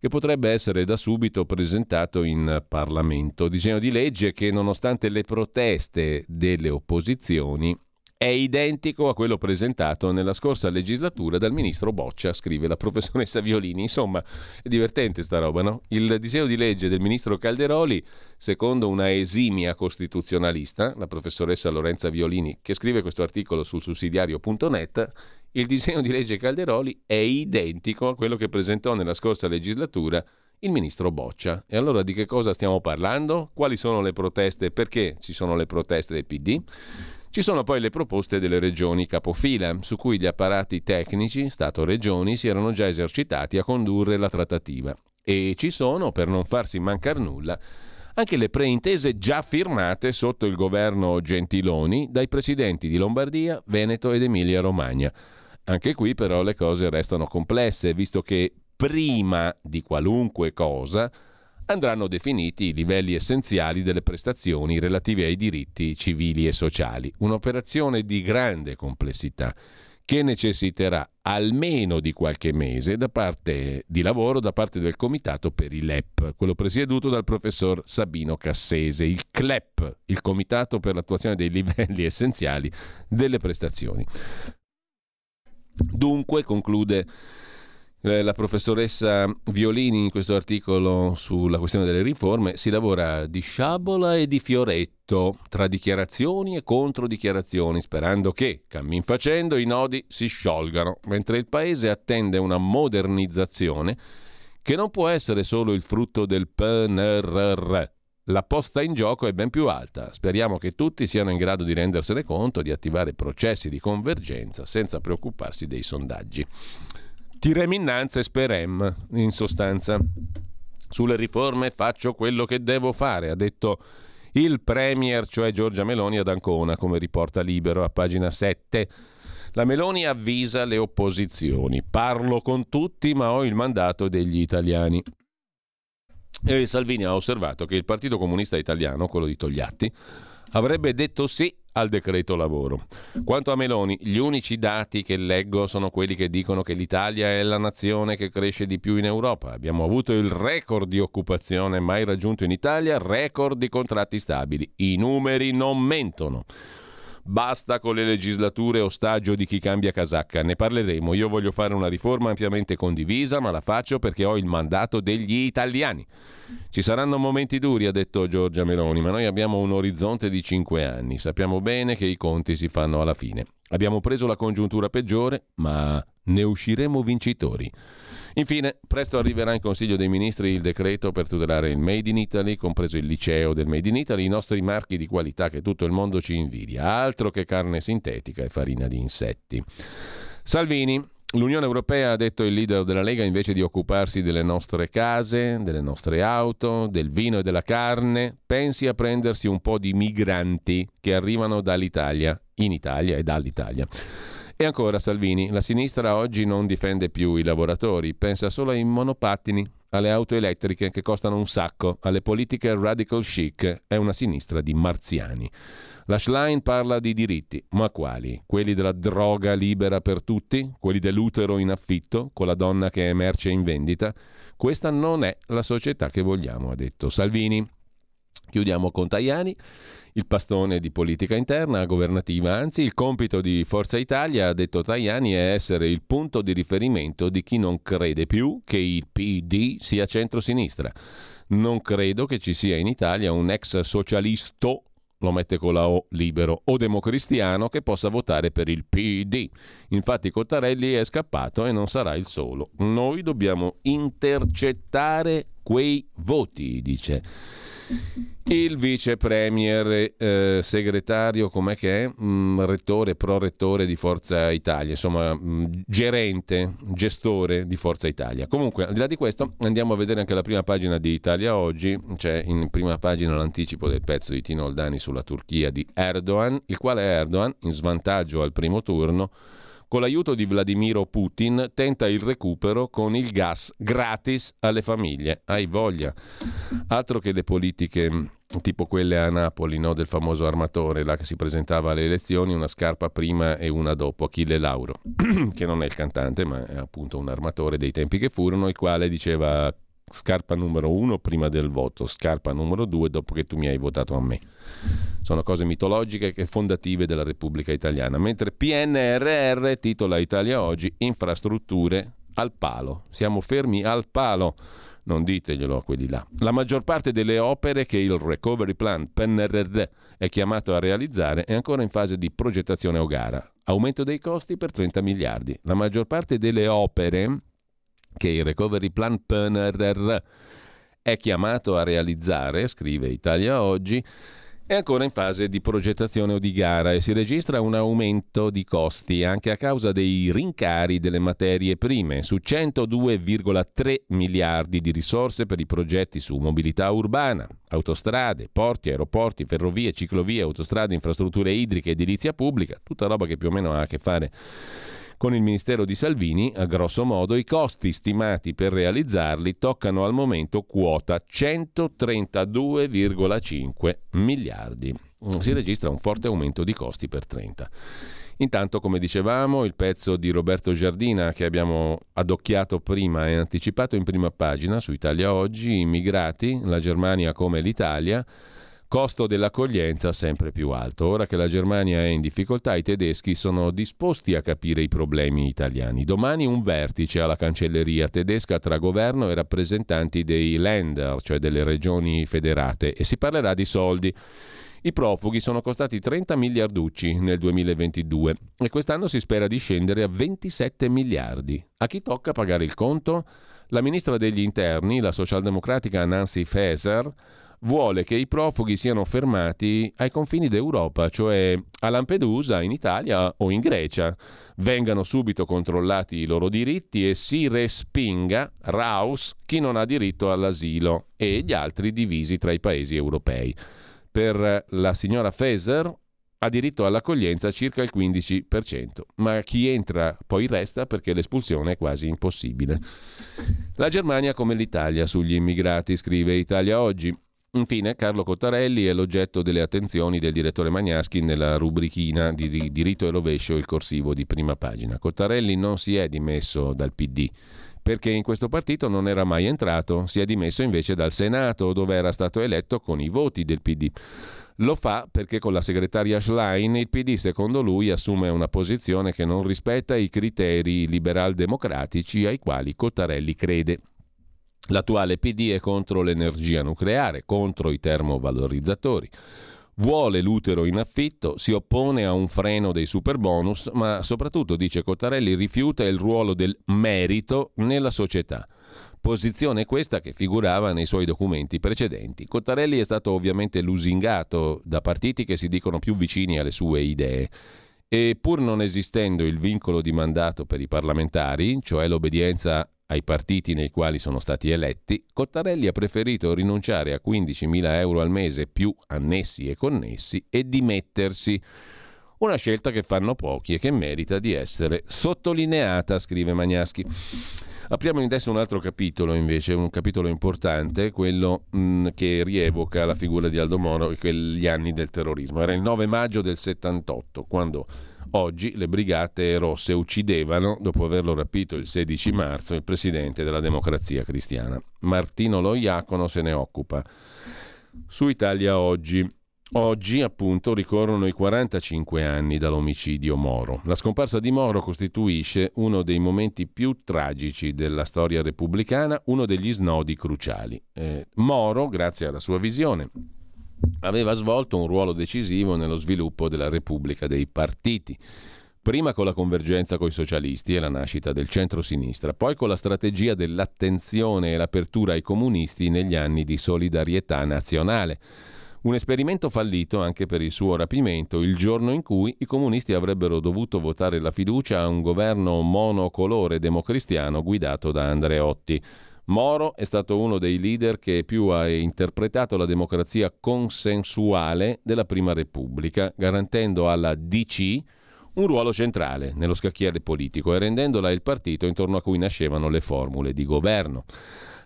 che potrebbe essere da subito presentato in Parlamento. Disegno di legge che, nonostante le proteste delle opposizioni, è identico a quello presentato nella scorsa legislatura dal ministro Boccia, scrive la professoressa Violini. Insomma, è divertente sta roba, no? Il disegno di legge del ministro Calderoli, secondo una esimia costituzionalista, la professoressa Lorenza Violini, che scrive questo articolo sul sussidiario punto net, il disegno di legge Calderoli è identico a quello che presentò nella scorsa legislatura il ministro Boccia. E allora di che cosa stiamo parlando? Quali sono le proteste? Perché ci sono le proteste del P D? Ci sono poi le proposte delle regioni capofila, su cui gli apparati tecnici, Stato-Regioni, si erano già esercitati a condurre la trattativa. E ci sono, per non farsi mancar nulla, anche le preintese già firmate sotto il governo Gentiloni dai presidenti di Lombardia, Veneto ed Emilia-Romagna. Anche qui però le cose restano complesse, visto che prima di qualunque cosa andranno definiti i livelli essenziali delle prestazioni relative ai diritti civili e sociali. Un'operazione di grande complessità che necessiterà almeno di qualche mese da parte di lavoro da parte del Comitato per i L E P, quello presieduto dal professor Sabino Cassese, il C L E P, il Comitato per l'attuazione dei livelli essenziali delle prestazioni. Dunque, conclude la professoressa Violini in questo articolo sulla questione delle riforme, si lavora di sciabola e di fioretto, tra dichiarazioni e controdichiarazioni, sperando che, cammin facendo, i nodi si sciolgano, mentre il Paese attende una modernizzazione che non può essere solo il frutto del P N R R. La posta in gioco è ben più alta. Speriamo che tutti siano in grado di rendersene conto, di attivare processi di convergenza senza preoccuparsi dei sondaggi. Tirem innanza e sperem, in sostanza. Sulle riforme faccio quello che devo fare, ha detto il Premier, cioè Giorgia Meloni, ad Ancona, come riporta Libero a pagina sette. La Meloni avvisa le opposizioni. Parlo con tutti, ma ho il mandato degli italiani. E Salvini ha osservato che il Partito Comunista Italiano, quello di Togliatti, avrebbe detto sì al decreto lavoro. Quanto a Meloni, gli unici dati che leggo sono quelli che dicono che l'Italia è la nazione che cresce di più in Europa. Abbiamo avuto il record di occupazione mai raggiunto in Italia, record di contratti stabili. I numeri non mentono. Basta con le legislature ostaggio di chi cambia casacca, ne parleremo. Io voglio fare una riforma ampiamente condivisa, ma la faccio perché ho il mandato degli italiani. Ci saranno momenti duri, ha detto Giorgia Meloni, ma noi abbiamo un orizzonte di cinque anni. Sappiamo bene che i conti si fanno alla fine. Abbiamo preso la congiuntura peggiore, ma ne usciremo vincitori. Infine, presto arriverà in Consiglio dei Ministri il decreto per tutelare il Made in Italy, compreso il liceo del Made in Italy, i nostri marchi di qualità che tutto il mondo ci invidia, altro che carne sintetica e farina di insetti. Salvini, l'Unione Europea, ha detto il leader della Lega, invece di occuparsi delle nostre case, delle nostre auto, del vino e della carne, pensi a prendersi un po' di migranti che arrivano dall'Italia, in Italia e dall'Italia. E ancora Salvini, la sinistra oggi non difende più i lavoratori, pensa solo ai monopattini, alle auto elettriche che costano un sacco, alle politiche radical chic, è una sinistra di marziani. La Schlein parla di diritti, ma quali? Quelli della droga libera per tutti? Quelli dell'utero in affitto, con la donna che è merce in vendita? Questa non è la società che vogliamo, ha detto Salvini. Chiudiamo con Tajani, il pastone di politica interna, governativa anzi. Il compito di Forza Italia, ha detto Tajani, è essere il punto di riferimento di chi non crede più che il P D sia centrosinistra. non credo che ci sia in Italia un ex socialisto, lo mette con la O, libero, o democristiano che possa votare per il P D. Infatti Cottarelli è scappato e non sarà il solo. Noi dobbiamo intercettare quei voti, dice. Il vice premier, eh, segretario, com'è che è? Mm, rettore, pro-rettore di Forza Italia, insomma, mh, gerente, gestore di Forza Italia. Comunque, al di là di questo, andiamo a vedere anche la prima pagina di Italia Oggi. C'è in prima pagina l'anticipo del pezzo di Tino Oldani sulla Turchia di Erdogan, il quale Erdogan, in svantaggio al primo turno, con l'aiuto di Vladimiro Putin tenta il recupero con il gas gratis alle famiglie. Hai voglia. Altro che le politiche tipo quelle a Napoli, no, del famoso armatore là che si presentava alle elezioni, una scarpa prima e una dopo, Achille Lauro, che non è il cantante ma è appunto un armatore dei tempi che furono, il quale diceva scarpa numero uno prima del voto, scarpa numero due dopo che tu mi hai votato a me. Sono cose mitologiche e fondative della Repubblica Italiana. Mentre P N R R titola Italia Oggi, infrastrutture al palo. Siamo fermi al palo, non diteglielo a quelli là. La maggior parte delle opere che il Recovery Plan P N R R è chiamato a realizzare è ancora in fase di progettazione o gara. Aumento dei costi per trenta miliardi. La maggior parte delle opere che il Recovery Plan P N R R è chiamato a realizzare, scrive Italia Oggi, è ancora in fase di progettazione o di gara e si registra un aumento di costi anche a causa dei rincari delle materie prime. Su centodue virgola tre miliardi di risorse per i progetti su mobilità urbana, autostrade, porti, aeroporti, ferrovie, ciclovie, autostrade, infrastrutture idriche, edilizia pubblica, tutta roba che più o meno ha a che fare con il Ministero di Salvini, a grosso modo, i costi stimati per realizzarli toccano al momento quota centotrentadue virgola cinque miliardi. Si registra un forte aumento di costi per trenta. Intanto, come dicevamo, il pezzo di Roberto Giardina che abbiamo adocchiato prima e anticipato in prima pagina su Italia Oggi, immigrati, la Germania come l'Italia, costo dell'accoglienza sempre più alto. Ora che la Germania è in difficoltà, i tedeschi sono disposti a capire i problemi italiani. Domani un vertice alla cancelleria tedesca tra governo e rappresentanti dei Länder, cioè delle regioni federate, e si parlerà di soldi. I profughi sono costati trenta miliarducci nel duemilaventidue e quest'anno si spera di scendere a ventisette miliardi. A chi tocca pagare il conto? La ministra degli interni, la socialdemocratica Nancy Faeser, vuole che i profughi siano fermati ai confini d'Europa, cioè a Lampedusa, in Italia o in Grecia. Vengano subito controllati i loro diritti e si respinga, raus, chi non ha diritto all'asilo e gli altri divisi tra i paesi europei. Per la signora Faeser ha diritto all'accoglienza circa il quindici per cento, ma chi entra poi resta perché l'espulsione è quasi impossibile. La Germania come l'Italia sugli immigrati, scrive Italia Oggi. Infine, Carlo Cottarelli è l'oggetto delle attenzioni del direttore Magnaschi nella rubrichina di diritto e rovescio, il corsivo di prima pagina. Cottarelli non si è dimesso dal P D, perché in questo partito non era mai entrato, si è dimesso invece dal Senato, dove era stato eletto con i voti del P D. Lo fa perché con la segretaria Schlein il P D, secondo lui, assume una posizione che non rispetta i criteri liberal-democratici ai quali Cottarelli crede. L'attuale P D è contro l'energia nucleare, contro i termovalorizzatori, vuole l'utero in affitto, si oppone a un freno dei superbonus, ma soprattutto, dice Cottarelli, rifiuta il ruolo del merito nella società. Posizione questa che figurava nei suoi documenti precedenti. Cottarelli è stato ovviamente lusingato da partiti che si dicono più vicini alle sue idee. E pur non esistendo il vincolo di mandato per i parlamentari, cioè l'obbedienza ai partiti nei quali sono stati eletti, Cottarelli ha preferito rinunciare a quindicimila euro al mese più annessi e connessi e dimettersi. Una scelta che fanno pochi e che merita di essere sottolineata, scrive Magnaschi. Apriamo adesso un altro capitolo invece, un capitolo importante, quello mh, che rievoca la figura di Aldo Moro e quegli anni del terrorismo. Era il nove maggio del settantotto, quando oggi le Brigate Rosse uccidevano, dopo averlo rapito il sedici marzo, il presidente della Democrazia Cristiana. Martino Lo Iacono se ne occupa su Italia Oggi. Oggi, appunto, ricorrono i quarantacinque anni dall'omicidio Moro. La scomparsa di Moro costituisce uno dei momenti più tragici della storia repubblicana, uno degli snodi cruciali. Eh, Moro, grazie alla sua visione, aveva svolto un ruolo decisivo nello sviluppo della Repubblica dei partiti. Prima con la convergenza coi socialisti e la nascita del centro-sinistra, poi con la strategia dell'attenzione e l'apertura ai comunisti negli anni di solidarietà nazionale. Un esperimento fallito anche per il suo rapimento, il giorno in cui i comunisti avrebbero dovuto votare la fiducia a un governo monocolore democristiano guidato da Andreotti. Moro è stato uno dei leader che più ha interpretato la democrazia consensuale della Prima Repubblica, garantendo alla D C un ruolo centrale nello scacchiere politico e rendendola il partito intorno a cui nascevano le formule di governo.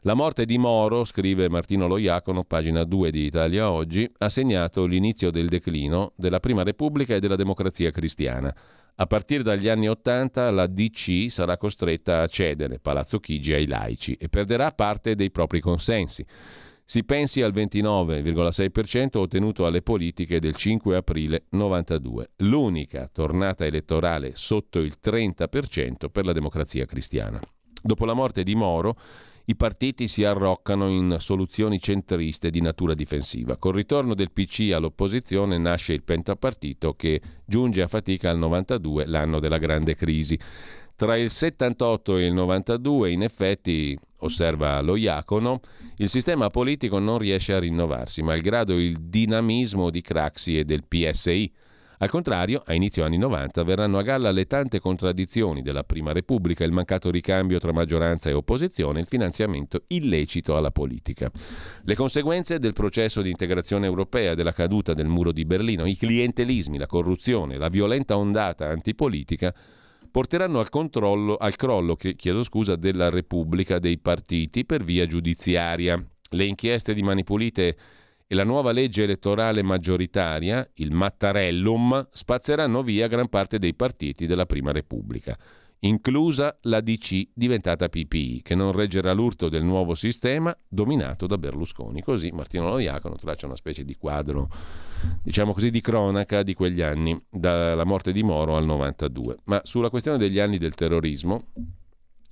La morte di Moro, scrive Martino Loiacono, pagina due di Italia Oggi, ha segnato l'inizio del declino della Prima Repubblica e della democrazia cristiana. A partire dagli anni Ottanta la D C sarà costretta a cedere Palazzo Chigi ai laici e perderà parte dei propri consensi. Si pensi al ventinove virgola sei per cento ottenuto alle politiche del cinque aprile novantadue, l'unica tornata elettorale sotto il trenta per cento per la democrazia cristiana. Dopo la morte di Moro, i partiti si arroccano in soluzioni centriste di natura difensiva. Col ritorno del P C all'opposizione nasce il pentapartito che giunge a fatica al novantadue, l'anno della grande crisi. Tra il settantotto e il novantadue, in effetti, osserva Loiacono, il sistema politico non riesce a rinnovarsi, malgrado il dinamismo di Craxi e del P S I. Al contrario, a inizio anni novanta verranno a galla le tante contraddizioni della Prima Repubblica, il mancato ricambio tra maggioranza e opposizione, il finanziamento illecito alla politica. Le conseguenze del processo di integrazione europea, della caduta del muro di Berlino, i clientelismi, la corruzione, la violenta ondata antipolitica porteranno al controllo, al crollo, chiedo scusa, della Repubblica dei partiti per via giudiziaria. Le inchieste di mani pulite e la nuova legge elettorale maggioritaria, il Mattarellum, spazzeranno via gran parte dei partiti della Prima Repubblica, inclusa la D C diventata P P I, che non reggerà l'urto del nuovo sistema dominato da Berlusconi. Così Martino Loiacono traccia una specie di quadro, diciamo così, di cronaca di quegli anni, dalla morte di Moro al novantadue. Ma sulla questione degli anni del terrorismo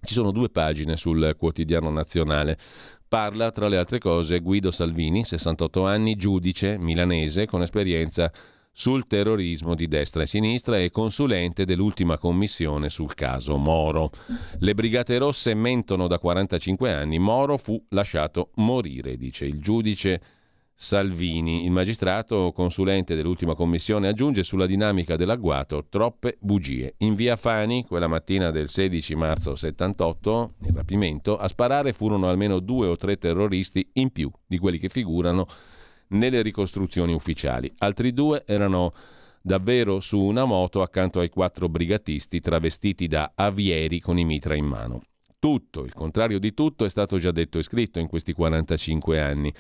ci sono due pagine sul Quotidiano Nazionale. Parla, tra le altre cose, Guido Salvini, sessantotto anni, giudice milanese con esperienza sul terrorismo di destra e sinistra e consulente dell'ultima commissione sul caso Moro. Le Brigate Rosse mentono da quarantacinque anni, Moro fu lasciato morire, dice il giudice Salvini. Il magistrato consulente dell'ultima commissione aggiunge sulla dinamica dell'agguato troppe bugie. In via Fani, quella mattina del sedici marzo settantotto, il rapimento, a sparare furono almeno due o tre terroristi in più di quelli che figurano nelle ricostruzioni ufficiali. Altri due erano davvero su una moto accanto ai quattro brigatisti travestiti da avieri con i mitra in mano. Tutto, il contrario di tutto, è stato già detto e scritto in questi quarantacinque anni.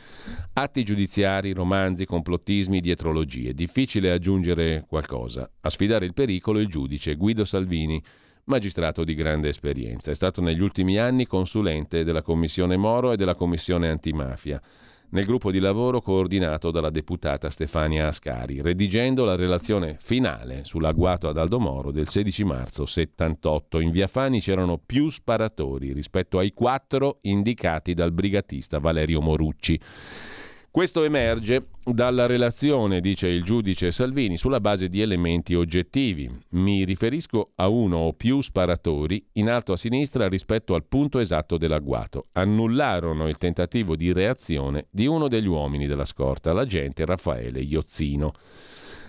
Atti giudiziari, romanzi, complottismi, dietrologie. Difficile aggiungere qualcosa. A sfidare il pericolo il giudice Guido Salvini, magistrato di grande esperienza. È stato negli ultimi anni consulente della Commissione Moro e della Commissione Antimafia, nel gruppo di lavoro coordinato dalla deputata Stefania Ascari, redigendo la relazione finale sull'agguato ad Aldo Moro del sedici marzo settantotto. In via Fani c'erano più sparatori rispetto ai quattro indicati dal brigatista Valerio Morucci. Questo emerge dalla relazione, dice il giudice Salvini, sulla base di elementi oggettivi. Mi riferisco a uno o più sparatori in alto a sinistra rispetto al punto esatto dell'agguato. Annullarono il tentativo di reazione di uno degli uomini della scorta, l'agente Raffaele Iozzino.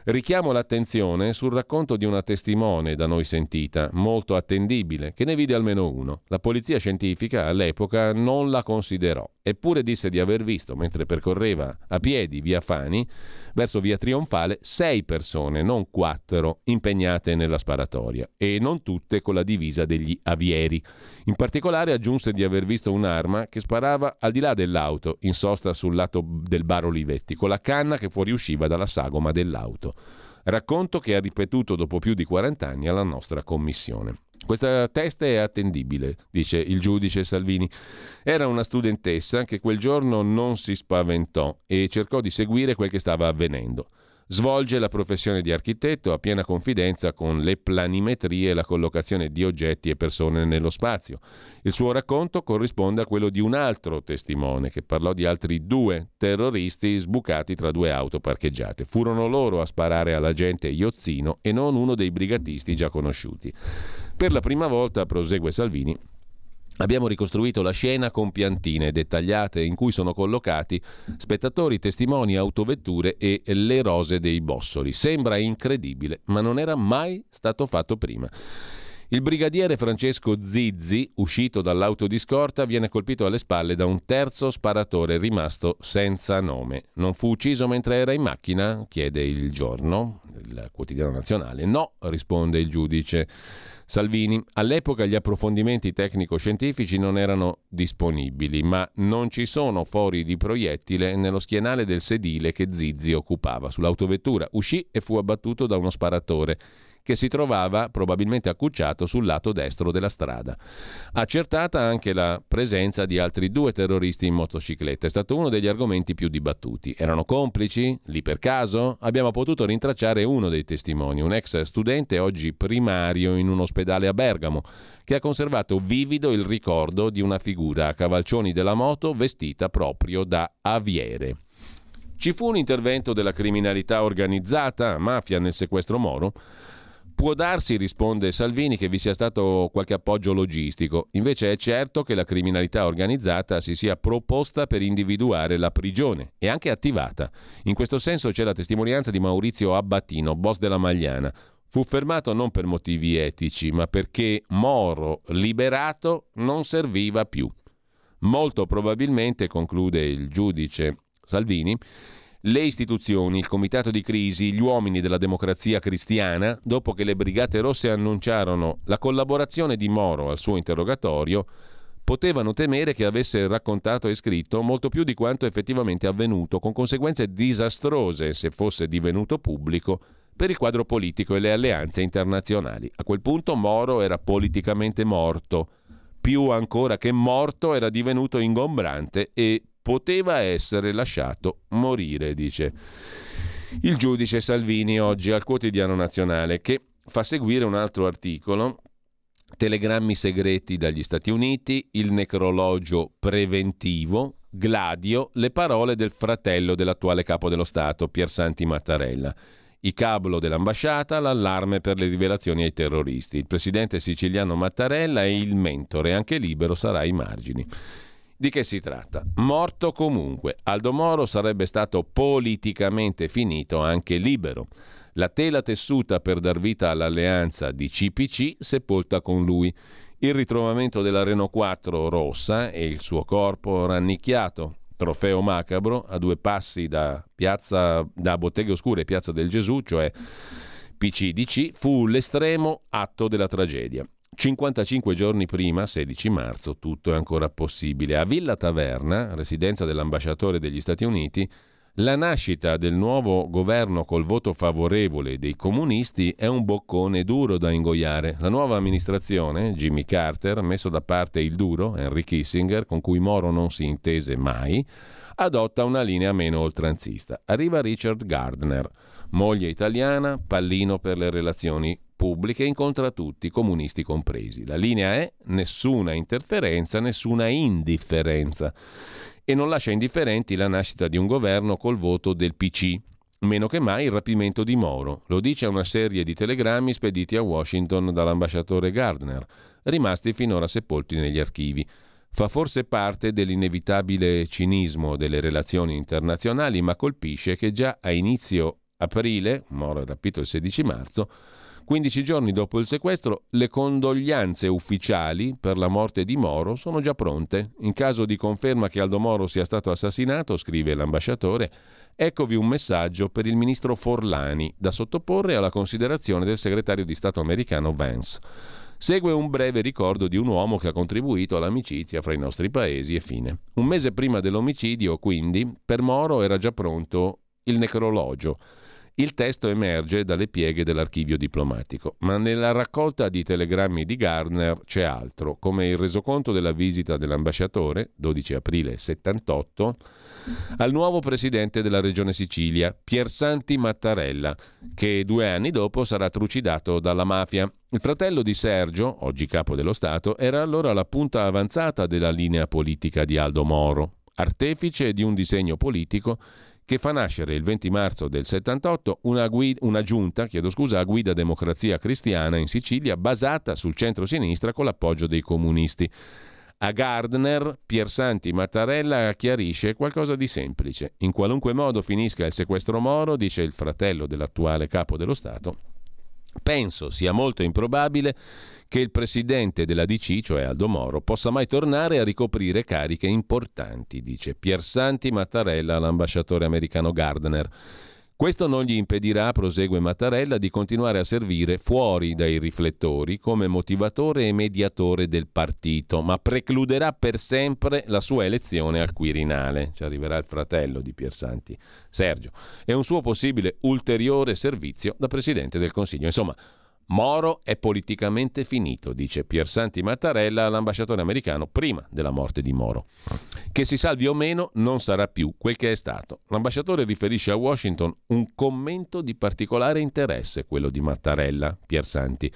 Richiamo l'attenzione sul racconto di una testimone da noi sentita, molto attendibile, che ne vide almeno uno. La polizia scientifica all'epoca non la considerò, eppure disse di aver visto, mentre percorreva a piedi via Fani verso via Trionfale, sei persone, non quattro, impegnate nella sparatoria, e non tutte con la divisa degli avieri. In particolare aggiunse di aver visto un'arma che sparava al di là dell'auto, in sosta sul lato del bar Olivetti, con la canna che fuoriusciva dalla sagoma dell'auto. Racconto che ha ripetuto dopo più di quaranta anni alla nostra commissione. Questa testa è attendibile, dice il giudice Salvini. Era una studentessa che quel giorno non si spaventò e cercò di seguire quel che stava avvenendo. Svolge la professione di architetto a piena confidenza con le planimetrie e la collocazione di oggetti e persone nello spazio. Il suo racconto corrisponde a quello di un altro testimone che parlò di altri due terroristi sbucati tra due auto parcheggiate. Furono loro a sparare all'agente Iozzino e non uno dei brigatisti già conosciuti. Per la prima volta, prosegue Salvini, abbiamo ricostruito la scena con piantine dettagliate in cui sono collocati spettatori, testimoni, autovetture e le rose dei bossoli. Sembra incredibile, ma non era mai stato fatto prima. Il brigadiere Francesco Zizzi, uscito dall'auto di scorta, viene colpito alle spalle da un terzo sparatore rimasto senza nome. Non fu ucciso mentre era in macchina? Chiede Il Giorno, il quotidiano nazionale. No, risponde il giudice Salvini. All'epoca gli approfondimenti tecnico-scientifici non erano disponibili, ma non ci sono fori di proiettile nello schienale del sedile che Zizzi occupava. Sull'autovettura uscì e fu abbattuto da uno sparatore che si trovava probabilmente accucciato sul lato destro della strada. Accertata anche la presenza di altri due terroristi in motocicletta. È stato uno degli argomenti più dibattuti. Erano complici? Lì per caso? Abbiamo potuto rintracciare uno dei testimoni, un ex studente oggi primario in un ospedale a Bergamo, che ha conservato vivido il ricordo di una figura a cavalcioni della moto vestita proprio da aviere. Ci fu un intervento della criminalità organizzata, mafia, nel sequestro Moro? Può darsi, risponde Salvini, che vi sia stato qualche appoggio logistico. Invece è certo che la criminalità organizzata si sia proposta per individuare la prigione e anche attivata. In questo senso c'è la testimonianza di Maurizio Abbatino, boss della Magliana. Fu fermato non per motivi etici, ma perché Moro, liberato, non serviva più. Molto probabilmente, conclude il giudice Salvini, le istituzioni, il comitato di crisi, gli uomini della Democrazia Cristiana, dopo che le Brigate Rosse annunciarono la collaborazione di Moro al suo interrogatorio, potevano temere che avesse raccontato e scritto molto più di quanto effettivamente avvenuto, con conseguenze disastrose se fosse divenuto pubblico per il quadro politico e le alleanze internazionali. A quel punto Moro era politicamente morto, più ancora che morto era divenuto ingombrante e poteva essere lasciato morire, dice il giudice Salvini oggi al quotidiano nazionale, che fa seguire un altro articolo, telegrammi segreti dagli Stati Uniti, il necrologio preventivo, Gladio, le parole del fratello dell'attuale capo dello Stato, Piersanti Mattarella. I cablo dell'ambasciata, l'allarme per le rivelazioni ai terroristi. Il presidente siciliano Mattarella è il mentore, anche Libero sarà ai margini. Di che si tratta? Morto comunque. Aldo Moro sarebbe stato politicamente finito anche Libero. La tela tessuta per dar vita all'alleanza di C P C sepolta con lui. Il ritrovamento della Renault quattro rossa e il suo corpo rannicchiato, trofeo macabro, a due passi da piazza da Botteghe Oscure e Piazza del Gesù, cioè P C D C, fu l'estremo atto della tragedia. cinquantacinque giorni prima, sedici marzo, tutto è ancora possibile. A Villa Taverna, residenza dell'ambasciatore degli Stati Uniti, la nascita del nuovo governo col voto favorevole dei comunisti è un boccone duro da ingoiare. La nuova amministrazione, Jimmy Carter, messo da parte il duro, Henry Kissinger, con cui Moro non si intese mai, adotta una linea meno oltranzista. Arriva Richard Gardner, moglie italiana, pallino per le relazioni pubbliche, incontra tutti, comunisti compresi. La linea è nessuna interferenza, nessuna indifferenza, e non lascia indifferenti la nascita di un governo col voto del P C, meno che mai il rapimento di Moro. Lo dice una serie di telegrammi spediti a Washington dall'ambasciatore Gardner, rimasti finora sepolti negli archivi. Fa forse parte dell'inevitabile cinismo delle relazioni internazionali, ma colpisce che già a inizio aprile, Moro è rapito il sedici marzo, quindici giorni dopo il sequestro, le condoglianze ufficiali per la morte di Moro sono già pronte. In caso di conferma che Aldo Moro sia stato assassinato, scrive l'ambasciatore, eccovi un messaggio per il ministro Forlani da sottoporre alla considerazione del segretario di Stato americano Vance. Segue un breve ricordo di un uomo che ha contribuito all'amicizia fra i nostri paesi e fine. Un mese prima dell'omicidio, quindi, per Moro era già pronto il necrologio. Il testo emerge dalle pieghe dell'archivio diplomatico, ma nella raccolta di telegrammi di Gardner c'è altro, come il resoconto della visita dell'ambasciatore, dodici aprile settantotto, al nuovo presidente della Regione Sicilia, Piersanti Mattarella, che due anni dopo sarà trucidato dalla mafia. Il fratello di Sergio, oggi capo dello Stato, era allora la punta avanzata della linea politica di Aldo Moro, artefice di un disegno politico che fa nascere il venti marzo del settantotto una, guida, una giunta chiedo scusa, a guida Democrazia Cristiana in Sicilia, basata sul centro-sinistra con l'appoggio dei comunisti. A Gardner, Piersanti Mattarella chiarisce qualcosa di semplice. In qualunque modo finisca il sequestro Moro, dice il fratello dell'attuale capo dello Stato, penso sia molto improbabile che il presidente della D C, cioè Aldo Moro, possa mai tornare a ricoprire cariche importanti, dice Piersanti Mattarella all'ambasciatore americano Gardner. Questo non gli impedirà, prosegue Mattarella, di continuare a servire fuori dai riflettori come motivatore e mediatore del partito, ma precluderà per sempre la sua elezione al Quirinale. Ci arriverà il fratello di Piersanti, Sergio, e un suo possibile ulteriore servizio da presidente del Consiglio. Insomma, Moro è politicamente finito, dice Piersanti Mattarella all'ambasciatore americano prima della morte di Moro. Che si salvi o meno non sarà più quel che è stato. L'ambasciatore riferisce a Washington un commento di particolare interesse, quello di Mattarella, Piersanti.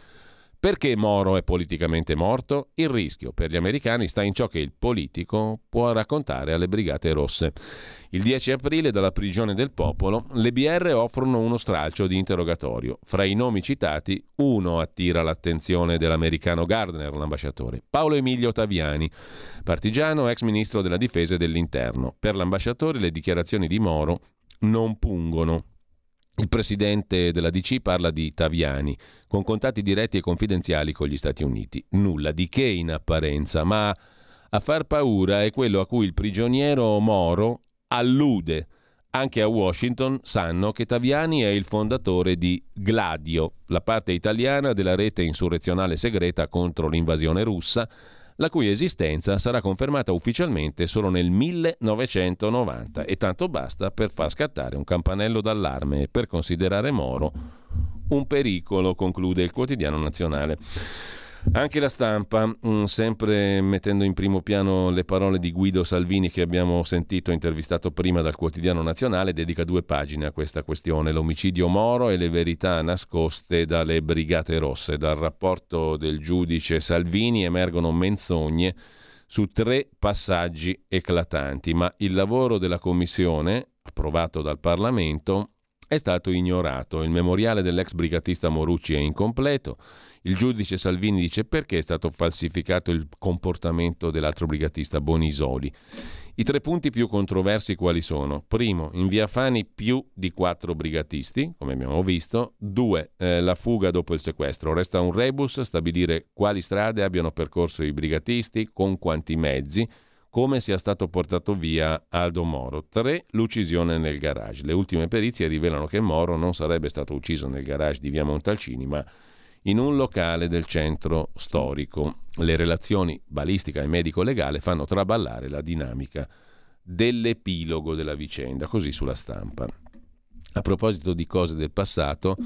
Perché Moro è politicamente morto? Il rischio per gli americani sta in ciò che il politico può raccontare alle Brigate Rosse. Il dieci aprile, dalla prigione del popolo, le B R offrono uno stralcio di interrogatorio. Fra i nomi citati, uno attira l'attenzione dell'americano Gardner, l'ambasciatore. Paolo Emilio Taviani, partigiano, ex ministro della Difesa e dell'Interno. Per l'ambasciatore le dichiarazioni di Moro non pungono. Il presidente della D C parla di Taviani, con contatti diretti e confidenziali con gli Stati Uniti. Nulla di che in apparenza, ma a far paura è quello a cui il prigioniero Moro allude. Anche a Washington sanno che Taviani è il fondatore di Gladio, la parte italiana della rete insurrezionale segreta contro l'invasione russa, la cui esistenza sarà confermata ufficialmente solo nel millenovecentonovanta, e tanto basta per far scattare un campanello d'allarme e per considerare Moro un pericolo, conclude il quotidiano nazionale. Anche la stampa, sempre mettendo in primo piano le parole di Guido Salvini, che abbiamo sentito intervistato prima dal quotidiano nazionale, dedica due pagine a questa questione: l'omicidio Moro e le verità nascoste dalle Brigate Rosse. Dal rapporto del giudice Salvini emergono menzogne su tre passaggi eclatanti, ma il lavoro della commissione, approvato dal Parlamento, è stato ignorato. Il memoriale dell'ex brigatista Morucci è incompleto. Il giudice Salvini dice: perché è stato falsificato il comportamento dell'altro brigatista Bonisoli? I tre punti più controversi quali sono? Primo, in via Fani più di quattro brigatisti, come abbiamo visto. Due, eh, la fuga dopo il sequestro. Resta un rebus: stabilire quali strade abbiano percorso i brigatisti, con quanti mezzi, come sia stato portato via Aldo Moro. Tre, l'uccisione nel garage. Le ultime perizie rivelano che Moro non sarebbe stato ucciso nel garage di via Montalcini, ma in un locale del centro storico. Le relazioni balistica e medico-legale fanno traballare la dinamica dell'epilogo della vicenda, così sulla stampa. A proposito di cose del passato,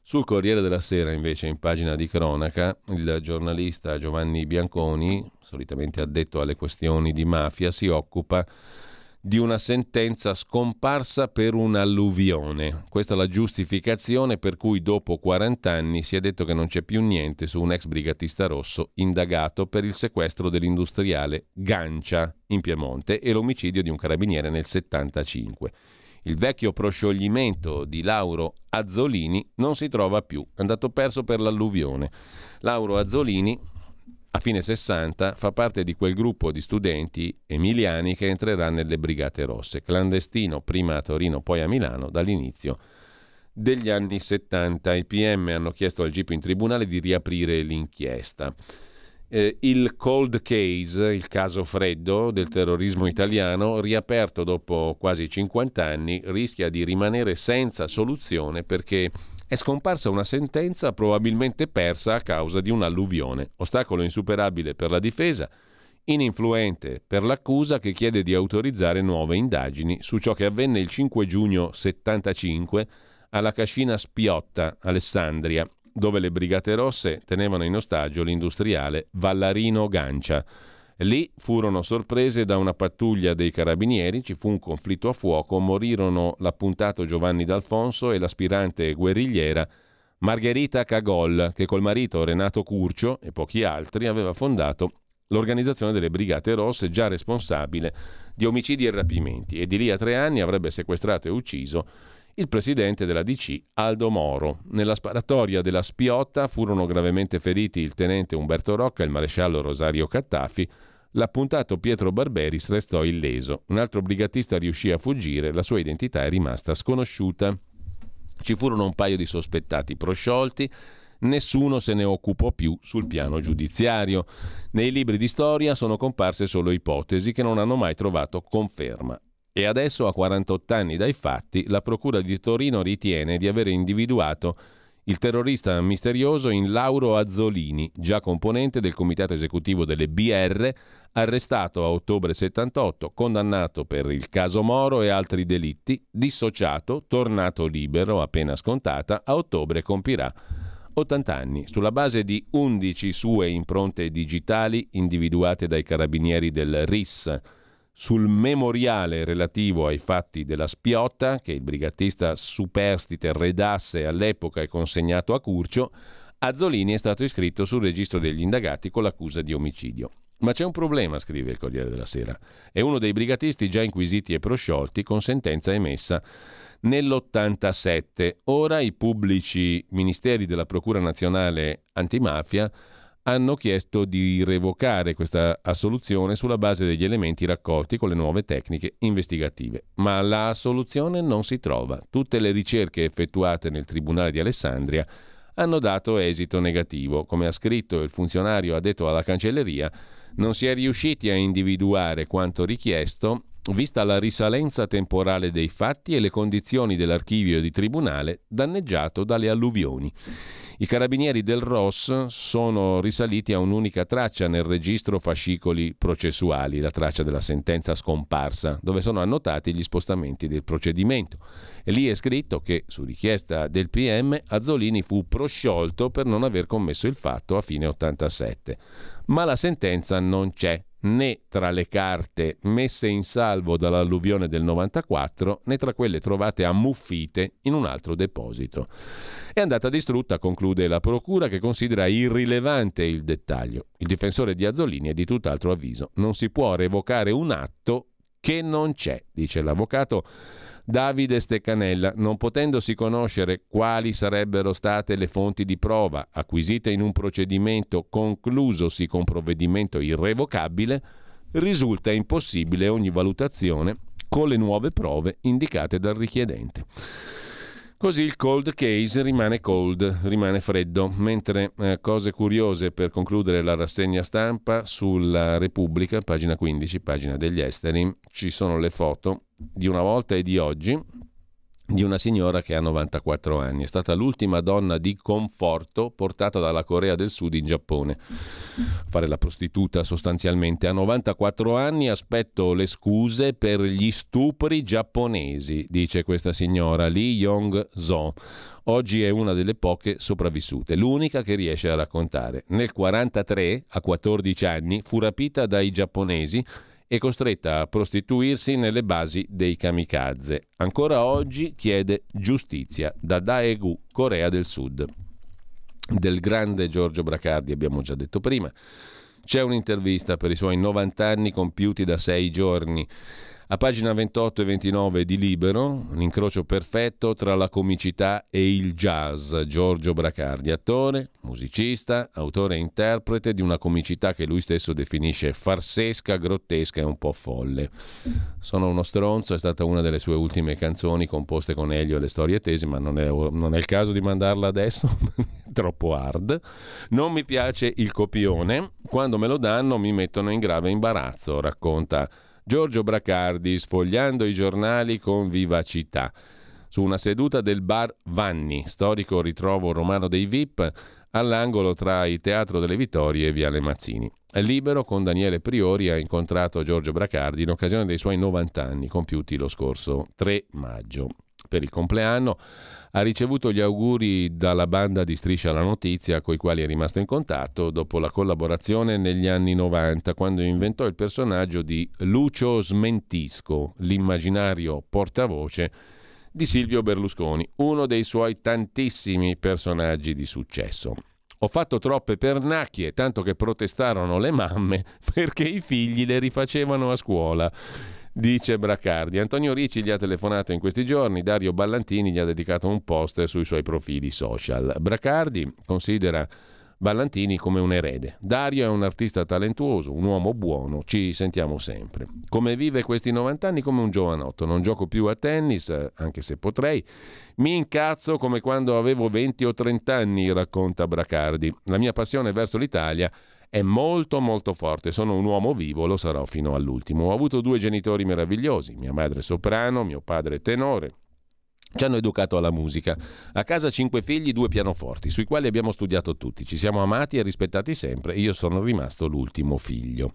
sul Corriere della Sera, invece, in pagina di cronaca, il giornalista Giovanni Bianconi, solitamente addetto alle questioni di mafia, si occupa di una sentenza scomparsa per un'alluvione. Questa è la giustificazione per cui dopo quaranta anni si è detto che non c'è più niente su un ex brigatista rosso indagato per il sequestro dell'industriale Gancia in Piemonte e l'omicidio di un carabiniere nel settantacinque. Il vecchio proscioglimento di Lauro Azzolini non si trova più, è andato perso per l'alluvione. Lauro Azzolini, a fine sessanta, fa parte di quel gruppo di studenti emiliani che entrerà nelle Brigate Rosse, clandestino prima a Torino poi a Milano dall'inizio degli anni settanta. I P M hanno chiesto al G I P in tribunale di riaprire l'inchiesta. Eh, il cold case, il caso freddo del terrorismo italiano, riaperto dopo quasi cinquanta anni, rischia di rimanere senza soluzione perché è scomparsa una sentenza probabilmente persa a causa di un'alluvione, ostacolo insuperabile per la difesa, ininfluente per l'accusa che chiede di autorizzare nuove indagini su ciò che avvenne il cinque giugno settantacinque alla cascina Spiotta, Alessandria, dove le Brigate Rosse tenevano in ostaggio l'industriale Vallarino Gancia. Lì furono sorprese da una pattuglia dei carabinieri, ci fu un conflitto a fuoco, morirono l'appuntato Giovanni D'Alfonso e l'aspirante guerrigliera Margherita Cagol, che col marito Renato Curcio e pochi altri aveva fondato l'organizzazione delle Brigate Rosse, già responsabile di omicidi e rapimenti, e di lì a tre anni avrebbe sequestrato e ucciso il presidente della D C Aldo Moro. Nella sparatoria della Spiotta furono gravemente feriti il tenente Umberto Rocca e il maresciallo Rosario Cattafi. L'appuntato Pietro Barberis restò illeso. Un altro brigatista riuscì a fuggire, la sua identità è rimasta sconosciuta. Ci furono un paio di sospettati prosciolti, nessuno se ne occupò più sul piano giudiziario. Nei libri di storia sono comparse solo ipotesi che non hanno mai trovato conferma. E adesso, a quarantotto anni dai fatti, la Procura di Torino ritiene di aver individuato il terrorista misterioso in Lauro Azzolini, già componente del comitato esecutivo delle B R, arrestato a ottobre settantotto, condannato per il caso Moro e altri delitti, dissociato, tornato libero, appena scontata, a ottobre compirà ottanta anni. Sulla base di undici sue impronte digitali individuate dai carabinieri del R I S, sul memoriale relativo ai fatti della Spiotta, che il brigatista superstite redasse all'epoca e consegnato a Curcio, Azzolini è stato iscritto sul registro degli indagati con l'accusa di omicidio. Ma c'è un problema, scrive il Corriere della Sera. È uno dei brigatisti già inquisiti e prosciolti con sentenza emessa nell'ottantasette. Ora i pubblici ministeri della Procura Nazionale Antimafia hanno chiesto di revocare questa assoluzione sulla base degli elementi raccolti con le nuove tecniche investigative. Ma la assoluzione non si trova. Tutte le ricerche effettuate nel Tribunale di Alessandria hanno dato esito negativo. Come ha scritto il funzionario addetto alla Cancelleria, non si è riusciti a individuare quanto richiesto, vista la risalenza temporale dei fatti e le condizioni dell'archivio di tribunale danneggiato dalle alluvioni. I carabinieri del R O S sono risaliti a un'unica traccia nel registro fascicoli processuali, la traccia della sentenza scomparsa, dove sono annotati gli spostamenti del procedimento. E lì è scritto che, su richiesta del P M, Azzolini fu prosciolto per non aver commesso il fatto a fine ottantasette. Ma la sentenza non c'è, né tra le carte messe in salvo dall'alluvione del novantaquattro né tra quelle trovate ammuffite in un altro deposito. È andata distrutta, conclude la procura, che considera irrilevante il dettaglio. Il difensore di Azzolini è di tutt'altro avviso. Non si può revocare un atto che non c'è, dice l'avvocato Davide Steccanella, non potendosi conoscere quali sarebbero state le fonti di prova acquisite in un procedimento conclusosi con provvedimento irrevocabile, risulta impossibile ogni valutazione con le nuove prove indicate dal richiedente. Così il cold case rimane cold, rimane freddo, mentre eh, cose curiose per concludere la rassegna stampa sulla Repubblica, pagina quindici, pagina degli esteri, ci sono le foto di una volta e di oggi di una signora che ha novantaquattro anni, è stata l'ultima donna di conforto portata dalla Corea del Sud in Giappone, fare la prostituta sostanzialmente. A novantaquattro anni aspetto le scuse per gli stupri giapponesi, dice questa signora Lee Yong-so. Oggi è una delle poche sopravvissute, l'unica che riesce a raccontare. Nel quarantatré, a quattordici anni, fu rapita dai giapponesi e costretta a prostituirsi nelle basi dei kamikaze. Ancora oggi chiede giustizia da Daegu, Corea del Sud. Del grande Giorgio Bracardi abbiamo già detto prima. C'è un'intervista per i suoi novanta anni compiuti da sei giorni. A pagina ventotto e ventinove di Libero, l'incrocio perfetto tra la comicità e il jazz. Giorgio Bracardi, attore, musicista, autore e interprete di una comicità che lui stesso definisce farsesca, grottesca e un po' folle. Sono uno stronzo è stata una delle sue ultime canzoni composte con Elio e le storie tese, ma non è, non è il caso di mandarla adesso, troppo hard. Non mi piace il copione, quando me lo danno mi mettono in grave imbarazzo, racconta Giorgio Bracardi sfogliando i giornali con vivacità. Su una seduta del bar Vanni, storico ritrovo romano dei V I P, all'angolo tra il Teatro delle Vittorie e Viale Mazzini. Libero con Daniele Priori ha incontrato Giorgio Bracardi in occasione dei suoi novanta anni compiuti lo scorso tre maggio. per il compleanno, ha ricevuto gli auguri dalla banda di Striscia la Notizia, coi quali è rimasto in contatto dopo la collaborazione negli anni novanta, quando inventò il personaggio di Lucio Smentisco, l'immaginario portavoce di Silvio Berlusconi, uno dei suoi tantissimi personaggi di successo. Ho fatto troppe pernacchie, tanto che protestarono le mamme perché i figli le rifacevano a scuola, dice Bracardi. Antonio Ricci gli ha telefonato in questi giorni, Dario Ballantini gli ha dedicato un post sui suoi profili social. Bracardi considera Ballantini come un erede. Dario è un artista talentuoso, un uomo buono, ci sentiamo sempre. Come vive questi novanta anni? Come un giovanotto. Non gioco più a tennis, anche se potrei. Mi incazzo come quando avevo venti o trenta anni, racconta Bracardi. La mia passione verso l'Italia è molto molto forte, sono un uomo vivo, lo sarò fino all'ultimo. Ho avuto due genitori meravigliosi, mia madre soprano, mio padre tenore. Ci hanno educato alla musica. A casa cinque figli, due pianoforti, sui quali abbiamo studiato tutti. Ci siamo amati e rispettati sempre. Io sono rimasto l'ultimo figlio.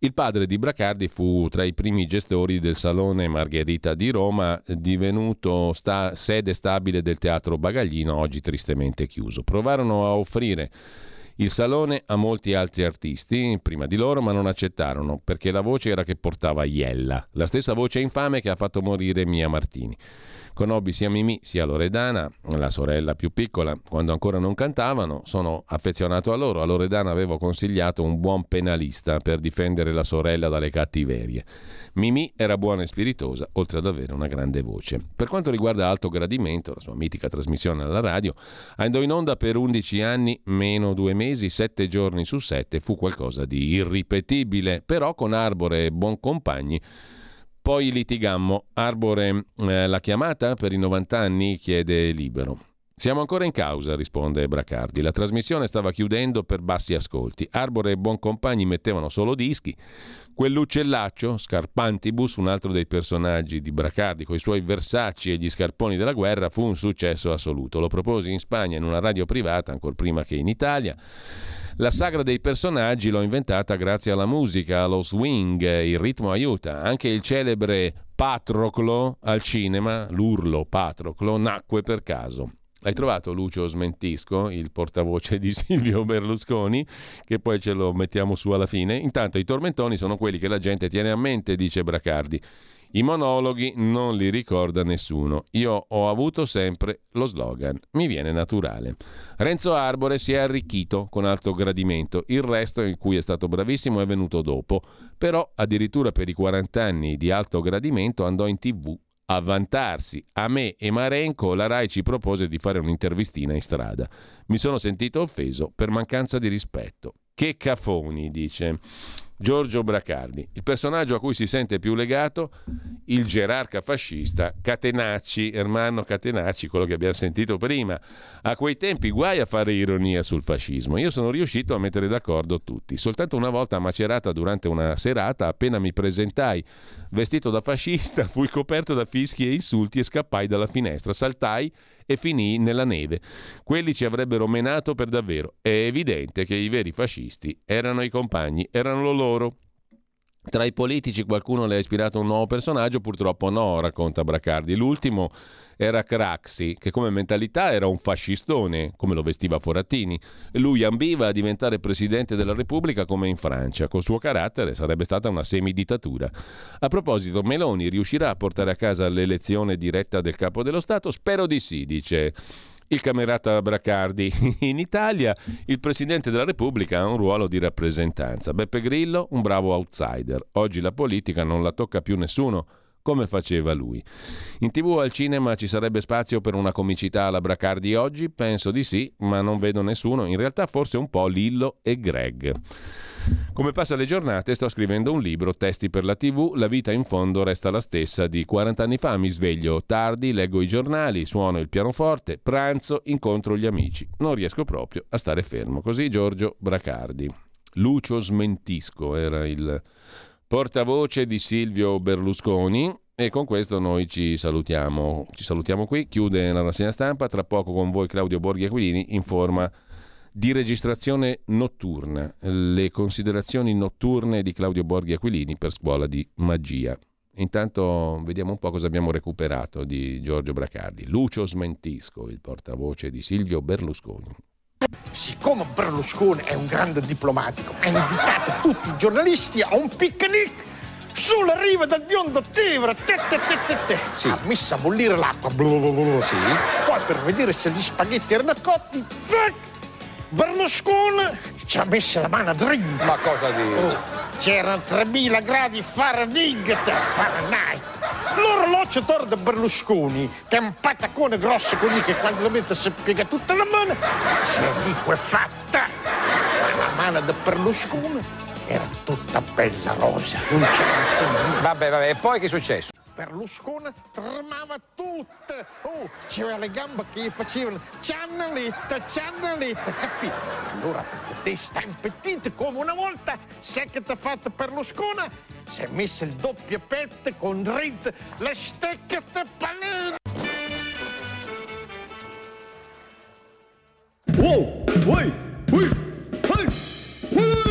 Il padre di Bracardi fu tra i primi gestori del Salone Margherita di Roma, divenuto sta- sede stabile del Teatro Bagaglino, oggi tristemente chiuso. Provarono a offrire il salone a molti altri artisti prima di loro, ma non accettarono perché la voce era che portava Iella, la stessa voce infame che ha fatto morire Mia Martini. Conobbi sia Mimì sia Loredana, la sorella più piccola, quando ancora non cantavano. Sono affezionato a loro. A Loredana avevo consigliato un buon penalista per difendere la sorella dalle cattiverie. Mimì era buona e spiritosa, oltre ad avere una grande voce. Per quanto riguarda Alto Gradimento, la sua mitica trasmissione alla radio, andò in onda per undici anni, meno due mesi, sette giorni su sette, fu qualcosa di irripetibile. Però con Arbore e Buoncompagni poi litigammo. Arbore eh, l'ha chiamata per i novanta anni, chiede Libero. Siamo ancora in causa, risponde Bracardi. La trasmissione stava chiudendo per bassi ascolti. Arbore e Buoncompagni mettevano solo dischi. Quell'uccellaccio, Scarpantibus, un altro dei personaggi di Bracardi, coi suoi Versace e gli scarponi della guerra, fu un successo assoluto. Lo proposi in Spagna in una radio privata, ancor prima che in Italia. La sagra dei personaggi l'ho inventata grazie alla musica, allo swing, il ritmo aiuta. Anche il celebre Patroclo al cinema, l'urlo Patroclo, nacque per caso. Hai trovato Lucio Smentisco, il portavoce di Silvio Berlusconi, che poi ce lo mettiamo su alla fine. Intanto i tormentoni sono quelli che la gente tiene a mente, dice Bracardi. I monologhi non li ricorda nessuno. Io ho avuto sempre lo slogan, mi viene naturale. Renzo Arbore si è arricchito con Alto Gradimento. Il resto, in cui è stato bravissimo, è venuto dopo. Però addirittura per i quaranta anni di Alto Gradimento andò in tv a vantarsi. A me e Marenco la RAI ci propose di fare un'intervistina in strada. Mi sono sentito offeso per mancanza di rispetto. Che cafoni, dice Giorgio Bracardi. Il personaggio a cui si sente più legato, il gerarca fascista Catenacci, Ermanno Catenacci, quello che abbiamo sentito prima. A quei tempi guai a fare ironia sul fascismo. Io sono riuscito a mettere d'accordo tutti. Soltanto una volta a Macerata, durante una serata, appena mi presentai vestito da fascista, fui coperto da fischi e insulti e scappai dalla finestra, saltai e finii nella neve. Quelli ci avrebbero menato per davvero. È evidente che i veri fascisti erano i compagni, erano loro. Tra i politici qualcuno le ha ispirato un nuovo personaggio? Purtroppo no, racconta Bracardi. L'ultimo era Craxi, che come mentalità era un fascistone, come lo vestiva Forattini. Lui ambiva a diventare presidente della Repubblica come in Francia. Col suo carattere sarebbe stata una semidittatura. A proposito, Meloni riuscirà a portare a casa l'elezione diretta del capo dello Stato? Spero di sì, dice il camerata Bracardi. In Italia il Presidente della Repubblica ha un ruolo di rappresentanza. Beppe Grillo, un bravo outsider. Oggi la politica non la tocca più nessuno, come faceva lui. In tv o al cinema ci sarebbe spazio per una comicità alla Bracardi oggi? Penso di sì, ma non vedo nessuno. In realtà forse un po' Lillo e Greg. Come passa le giornate, sto scrivendo un libro, testi per la tv, la vita in fondo resta la stessa di quaranta anni fa. Mi sveglio tardi, leggo i giornali, suono il pianoforte, pranzo, incontro gli amici. Non riesco proprio a stare fermo. Così Giorgio Bracardi. Lucio Smentisco era il portavoce di Silvio Berlusconi, e con questo noi ci salutiamo. Ci salutiamo qui, chiude la rassegna stampa. Tra poco con voi Claudio Borghi Aquilini in forma di registrazione notturna, le considerazioni notturne di Claudio Borghi Aquilini per Scuola di Magia. Intanto vediamo un po' cosa abbiamo recuperato di Giorgio Bracardi. Lucio Smentisco, il portavoce di Silvio Berlusconi. Siccome Berlusconi è un grande diplomatico, ha invitato tutti i giornalisti a un picnic sulla riva del biondo Tevere, te te te te te. Sì. Ha messo a bollire l'acqua, sì. Poi per vedere se gli spaghetti erano cotti, zac, Berlusconi ci ha messo la mano dritto. Ma cosa dici? Oh. C'erano tremila gradi Fahrenheit, Fahrenheit. L'orologio d'oro di Berlusconi, che è un patacone grosso così che quando lo mette si piega tutta la mano, si è liquefatta. Ma la mano di Berlusconi era tutta bella rosa. Non c'era Vabbè, vabbè, e poi che è successo? Berlusconi tremava tutte. Oh, c'era le gambe che facevano ciannaletta, ciannaletta, capito? Allora, perché te stai impettito come una volta, sai che ti ha fatto Berlusconi? Si è messa il doppio petto con dritte, le stecche te palene. Wow, uoi, uoi, uoi, uoi.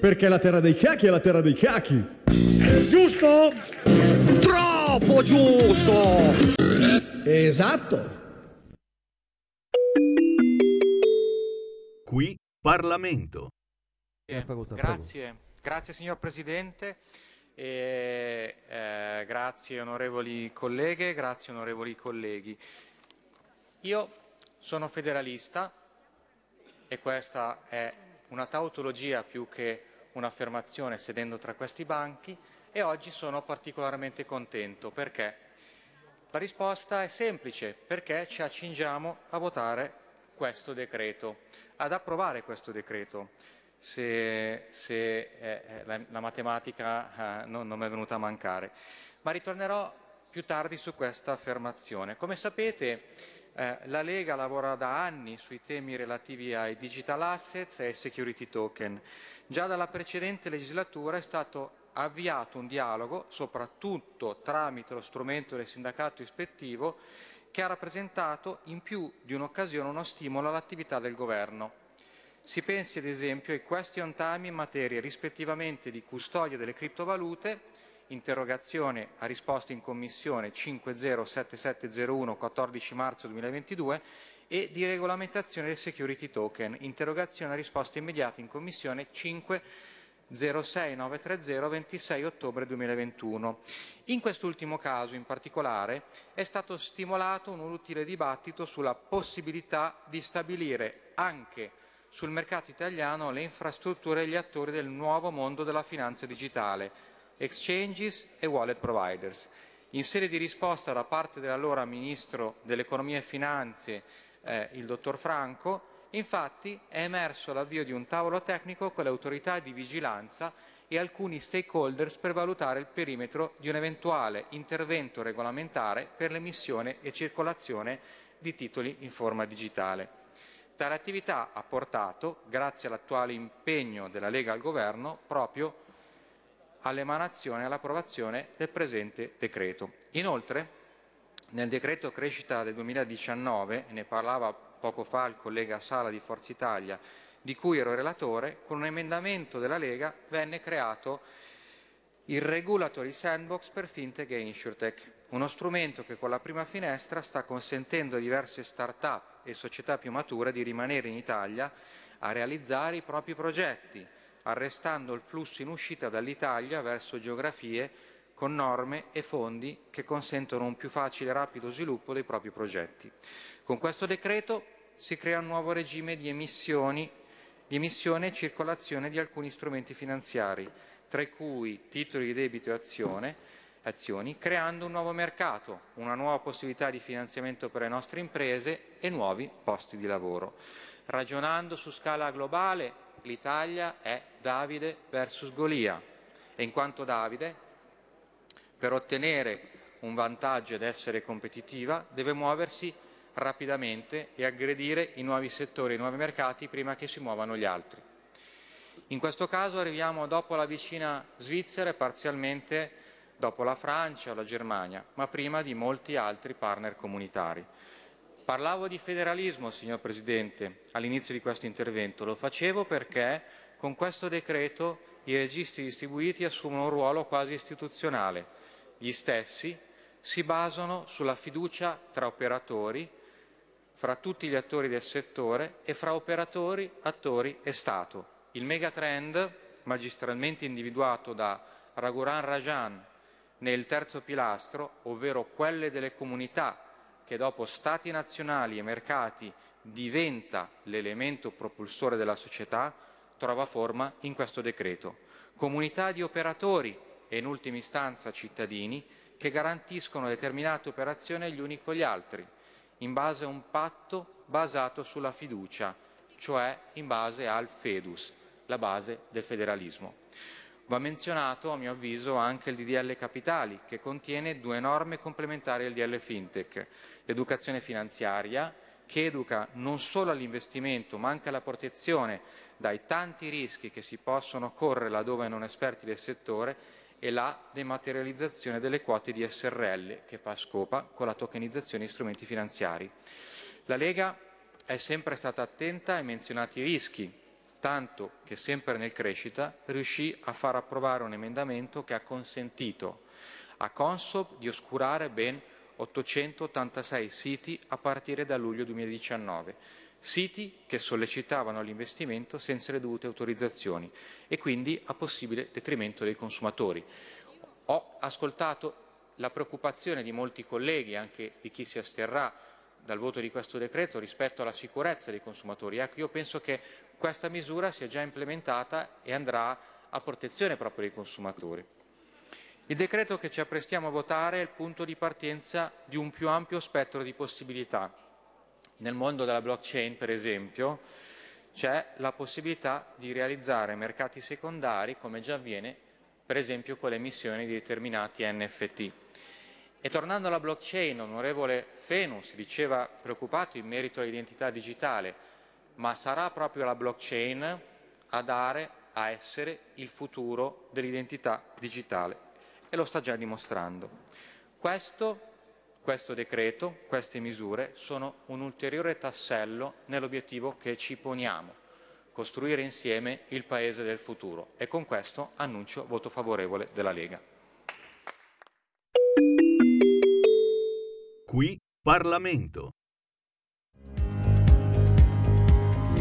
Perché la terra dei cacchi è la terra dei cacchi. Giusto? Troppo giusto! Esatto. Qui Parlamento. Eh, grazie, grazie signor Presidente, e, eh, grazie onorevoli colleghe, grazie onorevoli colleghi. Io sono federalista e questa è una tautologia più che un'affermazione sedendo tra questi banchi, e oggi sono particolarmente contento perché la risposta è semplice, perché ci accingiamo a votare questo decreto, ad approvare questo decreto. Se, se eh, la, la matematica eh, non, non mi è venuta a mancare, ma ritornerò più tardi su questa affermazione. Come sapete, Eh, la Lega lavora da anni sui temi relativi ai digital assets e ai security token. Già dalla precedente legislatura è stato avviato un dialogo, soprattutto tramite lo strumento del sindacato ispettivo, che ha rappresentato in più di un'occasione uno stimolo all'attività del Governo. Si pensi ad esempio ai question time in materia rispettivamente di custodia delle criptovalute, interrogazione a risposta in commissione cinque zero sette sette zero uno quattordici marzo duemilaventidue, e di regolamentazione del security token, interrogazione a risposta immediata in commissione cinque zero sei nove tre zero ventisei ottobre duemilaventuno. In quest'ultimo caso in particolare è stato stimolato un utile dibattito sulla possibilità di stabilire anche sul mercato italiano le infrastrutture e gli attori del nuovo mondo della finanza digitale, exchanges e wallet providers. In sede di risposta da parte dell'allora Ministro dell'Economia e Finanze, eh, il Dottor Franco, infatti è emerso l'avvio di un tavolo tecnico con le autorità di vigilanza e alcuni stakeholders per valutare il perimetro di un eventuale intervento regolamentare per l'emissione e circolazione di titoli in forma digitale. Tale attività ha portato, grazie all'attuale impegno della Lega al Governo, proprio all'emanazione e all'approvazione del presente decreto. Inoltre, nel decreto crescita del duemiladiciannove, ne parlava poco fa il collega Sala di Forza Italia, di cui ero relatore, con un emendamento della Lega venne creato il Regulatory Sandbox per FinTech e InsurTech, uno strumento che con la prima finestra sta consentendo a diverse start-up e società più mature di rimanere in Italia a realizzare i propri progetti, arrestando il flusso in uscita dall'Italia verso geografie con norme e fondi che consentono un più facile e rapido sviluppo dei propri progetti. Con questo decreto si crea un nuovo regime di emissioni, di emissione e circolazione di alcuni strumenti finanziari, tra cui titoli di debito e azione, azioni, creando un nuovo mercato, una nuova possibilità di finanziamento per le nostre imprese e nuovi posti di lavoro. Ragionando su scala globale, l'Italia è Davide versus Golia, e in quanto Davide, per ottenere un vantaggio ed essere competitiva, deve muoversi rapidamente e aggredire i nuovi settori, i nuovi mercati prima che si muovano gli altri. In questo caso arriviamo dopo la vicina Svizzera e parzialmente dopo la Francia o la Germania, ma prima di molti altri partner comunitari. Parlavo di federalismo, signor Presidente, all'inizio di questo intervento. Lo facevo perché con questo decreto i registri distribuiti assumono un ruolo quasi istituzionale. Gli stessi si basano sulla fiducia tra operatori, fra tutti gli attori del settore e fra operatori, attori e Stato. Il megatrend, magistralmente individuato da Raghuram Rajan nel terzo pilastro, ovvero quelle delle comunità, che dopo stati nazionali e mercati diventa l'elemento propulsore della società, trova forma in questo decreto. Comunità di operatori e in ultima istanza cittadini che garantiscono determinate operazioni gli uni con gli altri, in base a un patto basato sulla fiducia, cioè in base al FEDUS, la base del federalismo. Va menzionato, a mio avviso, anche il D D L Capitali, che contiene due norme complementari al D D L Fintech. L'educazione finanziaria, che educa non solo all'investimento, ma anche alla protezione dai tanti rischi che si possono correre laddove non esperti del settore, e la dematerializzazione delle quote di S R L, che fa scopa con la tokenizzazione di strumenti finanziari. La Lega è sempre stata attenta ai menzionati rischi, tanto che sempre nel crescita riuscì a far approvare un emendamento che ha consentito a Consob di oscurare ben ottocentottantasei siti a partire da luglio duemiladiciannove, siti che sollecitavano l'investimento senza le dovute autorizzazioni e quindi a possibile detrimento dei consumatori. Ho ascoltato la preoccupazione di molti colleghi, anche di chi si asterrà dal voto di questo decreto, rispetto alla sicurezza dei consumatori. Ecco, io penso che questa misura sia già implementata e andrà a protezione proprio dei consumatori. Il decreto che ci apprestiamo a votare è il punto di partenza di un più ampio spettro di possibilità. Nel mondo della blockchain, per esempio, c'è la possibilità di realizzare mercati secondari, come già avviene, per esempio, con l'emissione di determinati N F T. E tornando alla blockchain, onorevole Fenu si diceva preoccupato in merito all'identità digitale, ma sarà proprio la blockchain a dare, a essere il futuro dell'identità digitale, e lo sta già dimostrando. Questo, questo decreto, queste misure sono un ulteriore tassello nell'obiettivo che ci poniamo, costruire insieme il Paese del futuro, e con questo annuncio voto favorevole della Lega. Qui Parlamento.